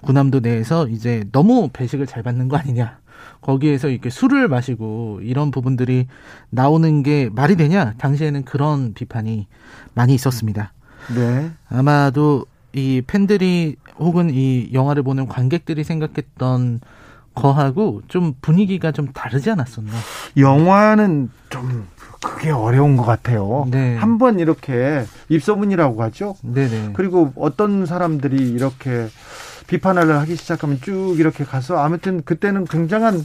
군함도 내에서 이제 너무 배식을 잘 받는 거 아니냐. 거기에서 이렇게 술을 마시고 이런 부분들이 나오는 게 말이 되냐. 당시에는 그런 비판이 많이 있었습니다. 네. 아마도 이 팬들이 혹은 이 영화를 보는 관객들이 생각했던 거하고 좀 분위기가 좀 다르지 않았었나? 영화는 좀 그게 어려운 것 같아요. 네. 한번 이렇게 입소문이라고 하죠. 네네. 그리고 어떤 사람들이 이렇게 비판을 하기 시작하면 쭉 이렇게 가서 아무튼 그때는 굉장한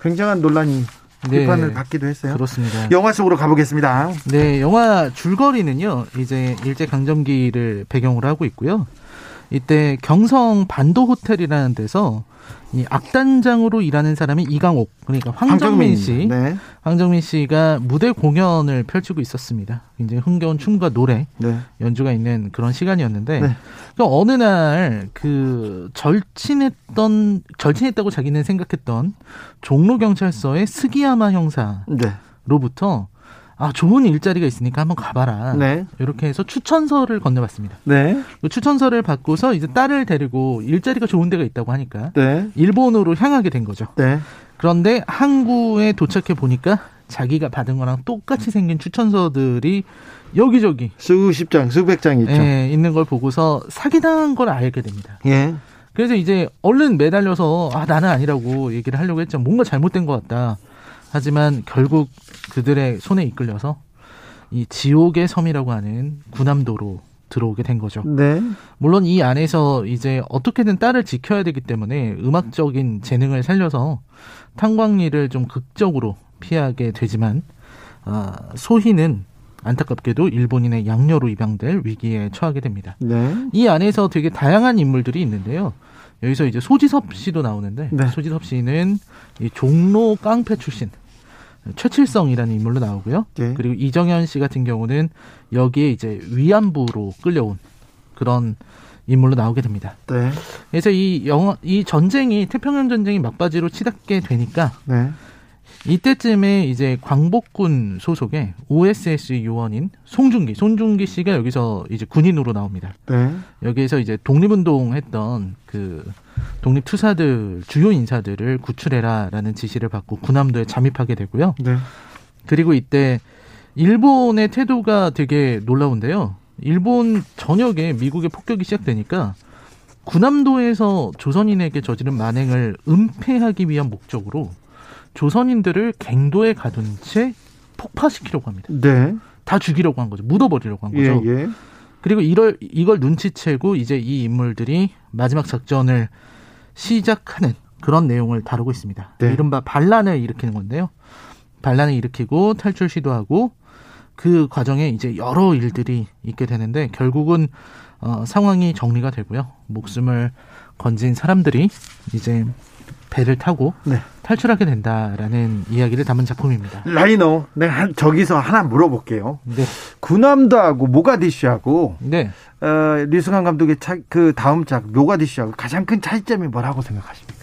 굉장한 논란이 네. 비판을 받기도 했어요. 그렇습니다. 영화 속으로 가보겠습니다. 네, 영화 줄거리는요. 이제 일제 강점기를 배경으로 하고 있고요. 이때 경성 반도 호텔이라는 데서 이 악단장으로 일하는 사람이 이강옥, 그러니까 황정민 씨, 네. 황정민 씨가 무대 공연을 펼치고 있었습니다. 굉장히 흥겨운 춤과 노래, 네. 연주가 있는 그런 시간이었는데 네. 어느 날 그 절친했던 절친했다고 자기는 생각했던 종로 경찰서의 스기야마 형사로부터 네. 아, 좋은 일자리가 있으니까 한번 가봐라. 네. 이렇게 해서 추천서를 건네봤습니다. 네. 그 추천서를 받고서 이제 딸을 데리고 일자리가 좋은 데가 있다고 하니까 네. 일본으로 향하게 된 거죠. 네. 그런데 항구에 도착해 보니까 자기가 받은 거랑 똑같이 생긴 추천서들이 여기저기 수십 장, 수백 장 있죠. 예, 있는 걸 보고서 사기당한 걸 알게 됩니다. 예. 그래서 이제 얼른 매달려서 아, 나는 아니라고 얘기를 하려고 했죠. 뭔가 잘못된 것 같다. 하지만 결국 그들의 손에 이끌려서 이 지옥의 섬이라고 하는 군함도로 들어오게 된 거죠. 네. 물론 이 안에서 이제 어떻게든 딸을 지켜야 되기 때문에 음악적인 재능을 살려서 탄광리를 좀 극적으로 피하게 되지만 어, 소희는 안타깝게도 일본인의 양녀로 입양될 위기에 처하게 됩니다. 네. 이 안에서 되게 다양한 인물들이 있는데요. 여기서 이제 소지섭 씨도 나오는데 네. 소지섭 씨는 이 종로 깡패 출신 최칠성이라는 인물로 나오고요. 네. 그리고 이정현 씨 같은 경우는 여기에 이제 위안부로 끌려온 그런 인물로 나오게 됩니다. 네. 그래서 이 영화, 이 전쟁이 태평양 전쟁이 막바지로 치닫게 되니까 네. 이때쯤에 이제 광복군 소속의 오에스에스 요원인 송중기, 송중기 씨가 여기서 이제 군인으로 나옵니다. 네. 여기에서 이제 독립운동했던 그 독립투사들 주요 인사들을 구출해라라는 지시를 받고 군함도에 잠입하게 되고요. 네. 그리고 이때 일본의 태도가 되게 놀라운데요. 일본 전역에 미국의 폭격이 시작되니까 구남도에서 조선인에게 저지른 만행을 은폐하기 위한 목적으로 조선인들을 갱도에 가둔 채 폭파시키려고 합니다. 네. 다 죽이려고 한 거죠. 묻어버리려고 한 거죠. 예, 예. 그리고 이럴, 이걸 눈치채고 이제 이 인물들이 마지막 작전을 시작하는 그런 내용을 다루고 있습니다. 네. 이른바 반란을 일으키는 건데요. 반란을 일으키고 탈출 시도하고 그 과정에 이제 여러 일들이 있게 되는데 결국은 어, 상황이 정리가 되고요. 목숨을 건진 사람들이 이제 배를 타고 네. 탈출하게 된다라는 이야기를 담은 작품입니다. 라이너, 네, 저기서 하나 물어볼게요. 네. 군함도하고 모가디슈하고 네. 어, 류승완 감독의 차, 그 다음 작 모가디슈하고 가장 큰 차이점이 뭐라고 생각하십니까?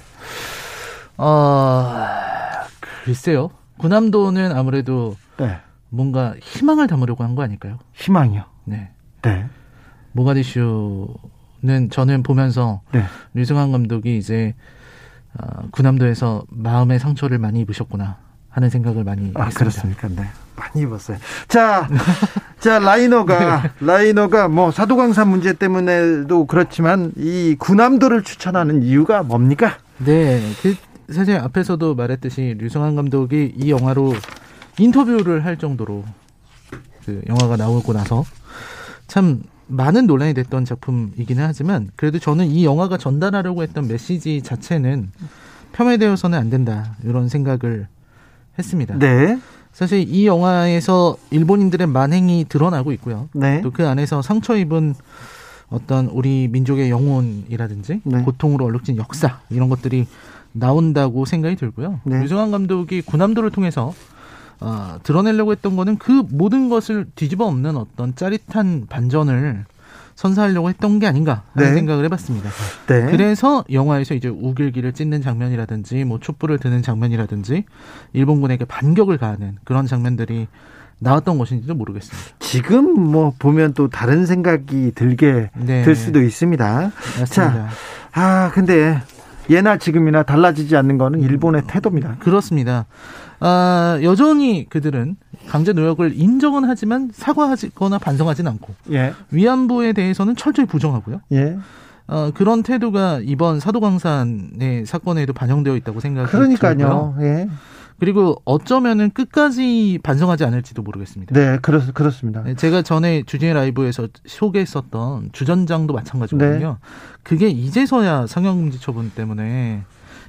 어, 글쎄요. 군함도는 아무래도 네. 뭔가 희망을 담으려고 한 거 아닐까요? 희망이요? 네. 네. 모가디슈는 저는 보면서 네. 류승완 감독이 이제 어, 군함도에서 마음의 상처를 많이 입으셨구나 하는 생각을 많이 아, 했습니다. 그렇습니까? 네. 많이 입었어요. 자, 자 라이너가 네. 라이너가 뭐 사도광산 문제 때문에도 그렇지만 이 군함도를 추천하는 이유가 뭡니까? 네, 그 사실 앞에서도 말했듯이 류승완 감독이 이 영화로 인터뷰를 할 정도로 그 영화가 나오고 나서 참. 많은 논란이 됐던 작품이기는 하지만 그래도 저는 이 영화가 전달하려고 했던 메시지 자체는 폄훼되어서는 안 된다 이런 생각을 했습니다. 네. 사실 이 영화에서 일본인들의 만행이 드러나고 있고요. 네. 또 그 안에서 상처 입은 어떤 우리 민족의 영혼이라든지 네. 고통으로 얼룩진 역사 이런 것들이 나온다고 생각이 들고요. 네. 류승완 감독이 군함도를 통해서 어, 드러내려고 했던 거는 그 모든 것을 뒤집어 엎는 어떤 짜릿한 반전을 선사하려고 했던 게 아닌가 하는 네. 생각을 해봤습니다. 네. 그래서 영화에서 이제 우길기를 찢는 장면이라든지 뭐 촛불을 드는 장면이라든지 일본군에게 반격을 가하는 그런 장면들이 나왔던 것인지도 모르겠습니다. 지금 뭐 보면 또 다른 생각이 들게 네. 들 수도 있습니다. 맞습니다. 자, 아 근데 예나 지금이나 달라지지 않는 거는 일본의 태도입니다. 그렇습니다. 아, 여전히 그들은 강제 노역을 인정은 하지만 사과하거나 반성하진 않고 예. 위안부에 대해서는 철저히 부정하고요. 예. 어, 그런 태도가 이번 사도광산의 사건에도 반영되어 있다고 생각이 그러니까요. 들고요. 예. 그리고 어쩌면은 끝까지 반성하지 않을지도 모르겠습니다. 네, 그렇, 그렇습니다. 제가 전에 주진우 라이브에서 소개했었던 주전장도 마찬가지거든요. 네. 그게 이제서야 상영금지 처분 때문에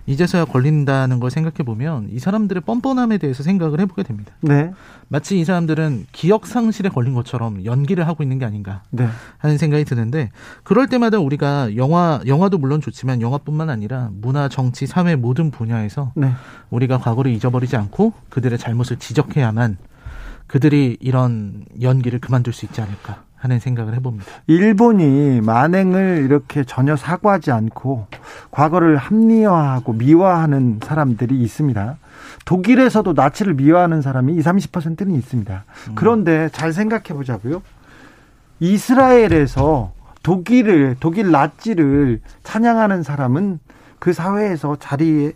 이제서야 걸린다는 걸 생각해보면 이 사람들의 뻔뻔함에 대해서 생각을 해보게 됩니다. 네. 마치 이 사람들은 기억상실에 걸린 것처럼 연기를 하고 있는 게 아닌가 네. 하는 생각이 드는데 그럴 때마다 우리가 영화, 영화도 물론 좋지만 영화뿐만 아니라 문화, 정치, 사회 모든 분야에서 네. 우리가 과거를 잊어버리지 않고 그들의 잘못을 지적해야만 그들이 이런 연기를 그만둘 수 있지 않을까 하는 생각을 해봅니다. 일본이 만행을 이렇게 전혀 사과하지 않고 과거를 합리화하고 미화하는 사람들이 있습니다. 독일에서도 나치를 미화하는 사람이 이십, 삼십 퍼센트는 있습니다. 그런데 잘 생각해 보자고요. 이스라엘에서 독일을 독일 나치를 찬양하는 사람은 그 사회에서 자리에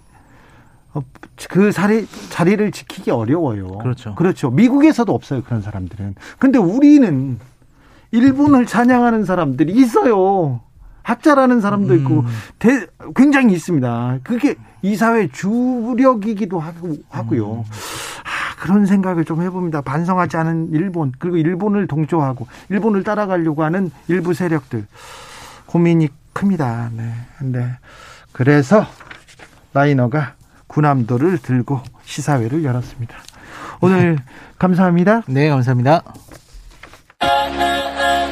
그 자리, 자리를 지키기 어려워요. 그렇죠. 그렇죠. 미국에서도 없어요. 그런 사람들은. 근데 우리는 일본을 찬양하는 사람들이 있어요. 학자라는 사람도 있고 음. 대, 굉장히 있습니다. 그게 이 사회의 주력이기도 하고, 하고요. 음. 아, 그런 생각을 좀 해봅니다. 반성하지 않은 일본 그리고 일본을 동조하고 일본을 따라가려고 하는 일부 세력들 고민이 큽니다. 네, 네. 그래서 라이너가 군함도를 들고 시사회를 열었습니다. 오늘 네. 감사합니다. 네, 감사합니다.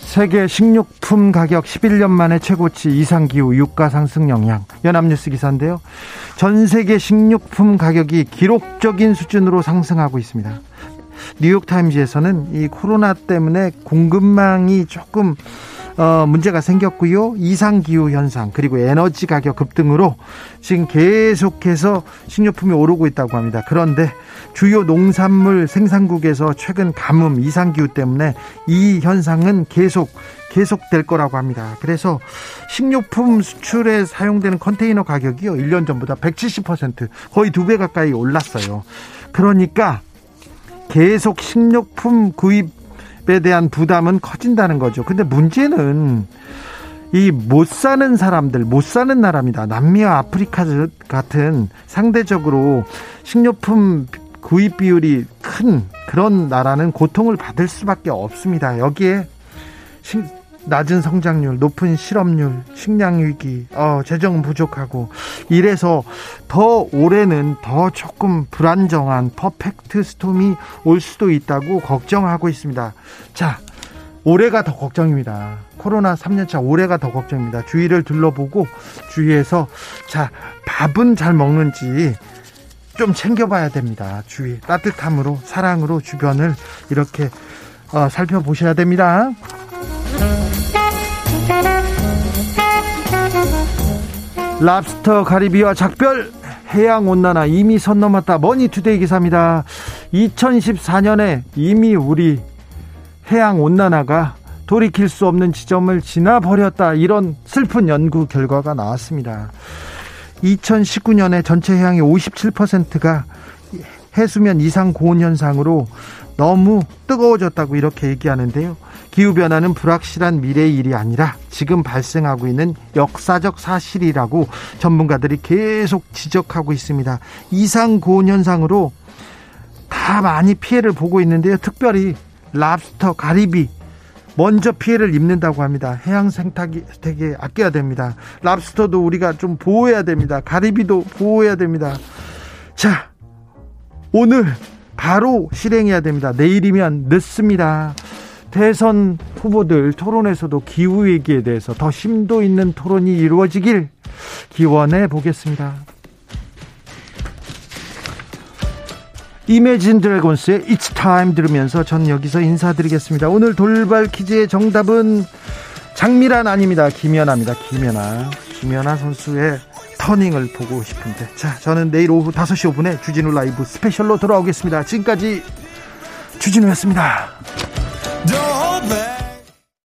세계 식료품 가격 십일 년 만에 최고치, 이상기후, 유가 상승 영향. 연합뉴스 기사인데요. 전 세계 식료품 가격이 기록적인 수준으로 상승하고 있습니다. 뉴욕타임즈에서는 이 코로나 때문에 공급망이 조금 어, 문제가 생겼고요. 이상기후 현상 그리고 에너지 가격 급등으로 지금 계속해서 식료품이 오르고 있다고 합니다. 그런데 주요 농산물 생산국에서 최근 가뭄, 이상기후 때문에 이 현상은 계속 계속될 거라고 합니다. 그래서 식료품 수출에 사용되는 컨테이너 가격이요, 일 년 전보다 백칠십 퍼센트 거의 두 배 가까이 올랐어요. 그러니까 계속 식료품 구입 에 대한 부담은 커진다는 거죠. 근데 문제는 이 못 사는 사람들, 못 사는 나라입니다. 남미와 아프리카 같은 상대적으로 식료품 구입 비율이 큰 그런 나라는 고통을 받을 수밖에 없습니다. 여기에 식, 낮은 성장률, 높은 실업률, 식량 위기, 어, 재정 부족하고 이래서 더 올해는 더 조금 불안정한 퍼펙트 스톰이 올 수도 있다고 걱정하고 있습니다. 자, 올해가 더 걱정입니다. 코로나 삼 년차 올해가 더 걱정입니다. 주위를 둘러보고 주위에서 자, 밥은 잘 먹는지 좀 챙겨봐야 됩니다. 주위 따뜻함으로 사랑으로 주변을 이렇게 어, 살펴보셔야 됩니다. 랍스터 가리비와 작별, 해양온난화 이미 선 넘었다. 머니투데이 기사입니다. 이천십사 년에 이미 우리 해양온난화가 돌이킬 수 없는 지점을 지나버렸다, 이런 슬픈 연구 결과가 나왔습니다. 이천십구 년에 전체 해양의 오십칠 퍼센트가 해수면 이상 고온 현상으로 너무 뜨거워졌다고 이렇게 얘기하는데요. 기후변화는 불확실한 미래의 일이 아니라 지금 발생하고 있는 역사적 사실이라고 전문가들이 계속 지적하고 있습니다. 이상고온현상으로 다 많이 피해를 보고 있는데요. 특별히 랍스터, 가리비 먼저 피해를 입는다고 합니다. 해양 생태계 되게 아껴야 됩니다. 랍스터도 우리가 좀 보호해야 됩니다. 가리비도 보호해야 됩니다. 자, 오늘 바로 실행해야 됩니다. 내일이면 늦습니다. 대선 후보들 토론에서도 기후위기에 대해서 더 심도 있는 토론이 이루어지길 기원해 보겠습니다. 이매진 드래곤스의 It's Time 들으면서 저는 여기서 인사드리겠습니다. 오늘 돌발 퀴즈의 정답은 장미란 아닙니다. 김연아입니다. 김연아. 김연아 선수의 터닝을 보고 싶은데. 자, 저는 내일 오후 다섯 시 오 분에 주진우 라이브 스페셜로 돌아오겠습니다. 지금까지 주진우였습니다. Don't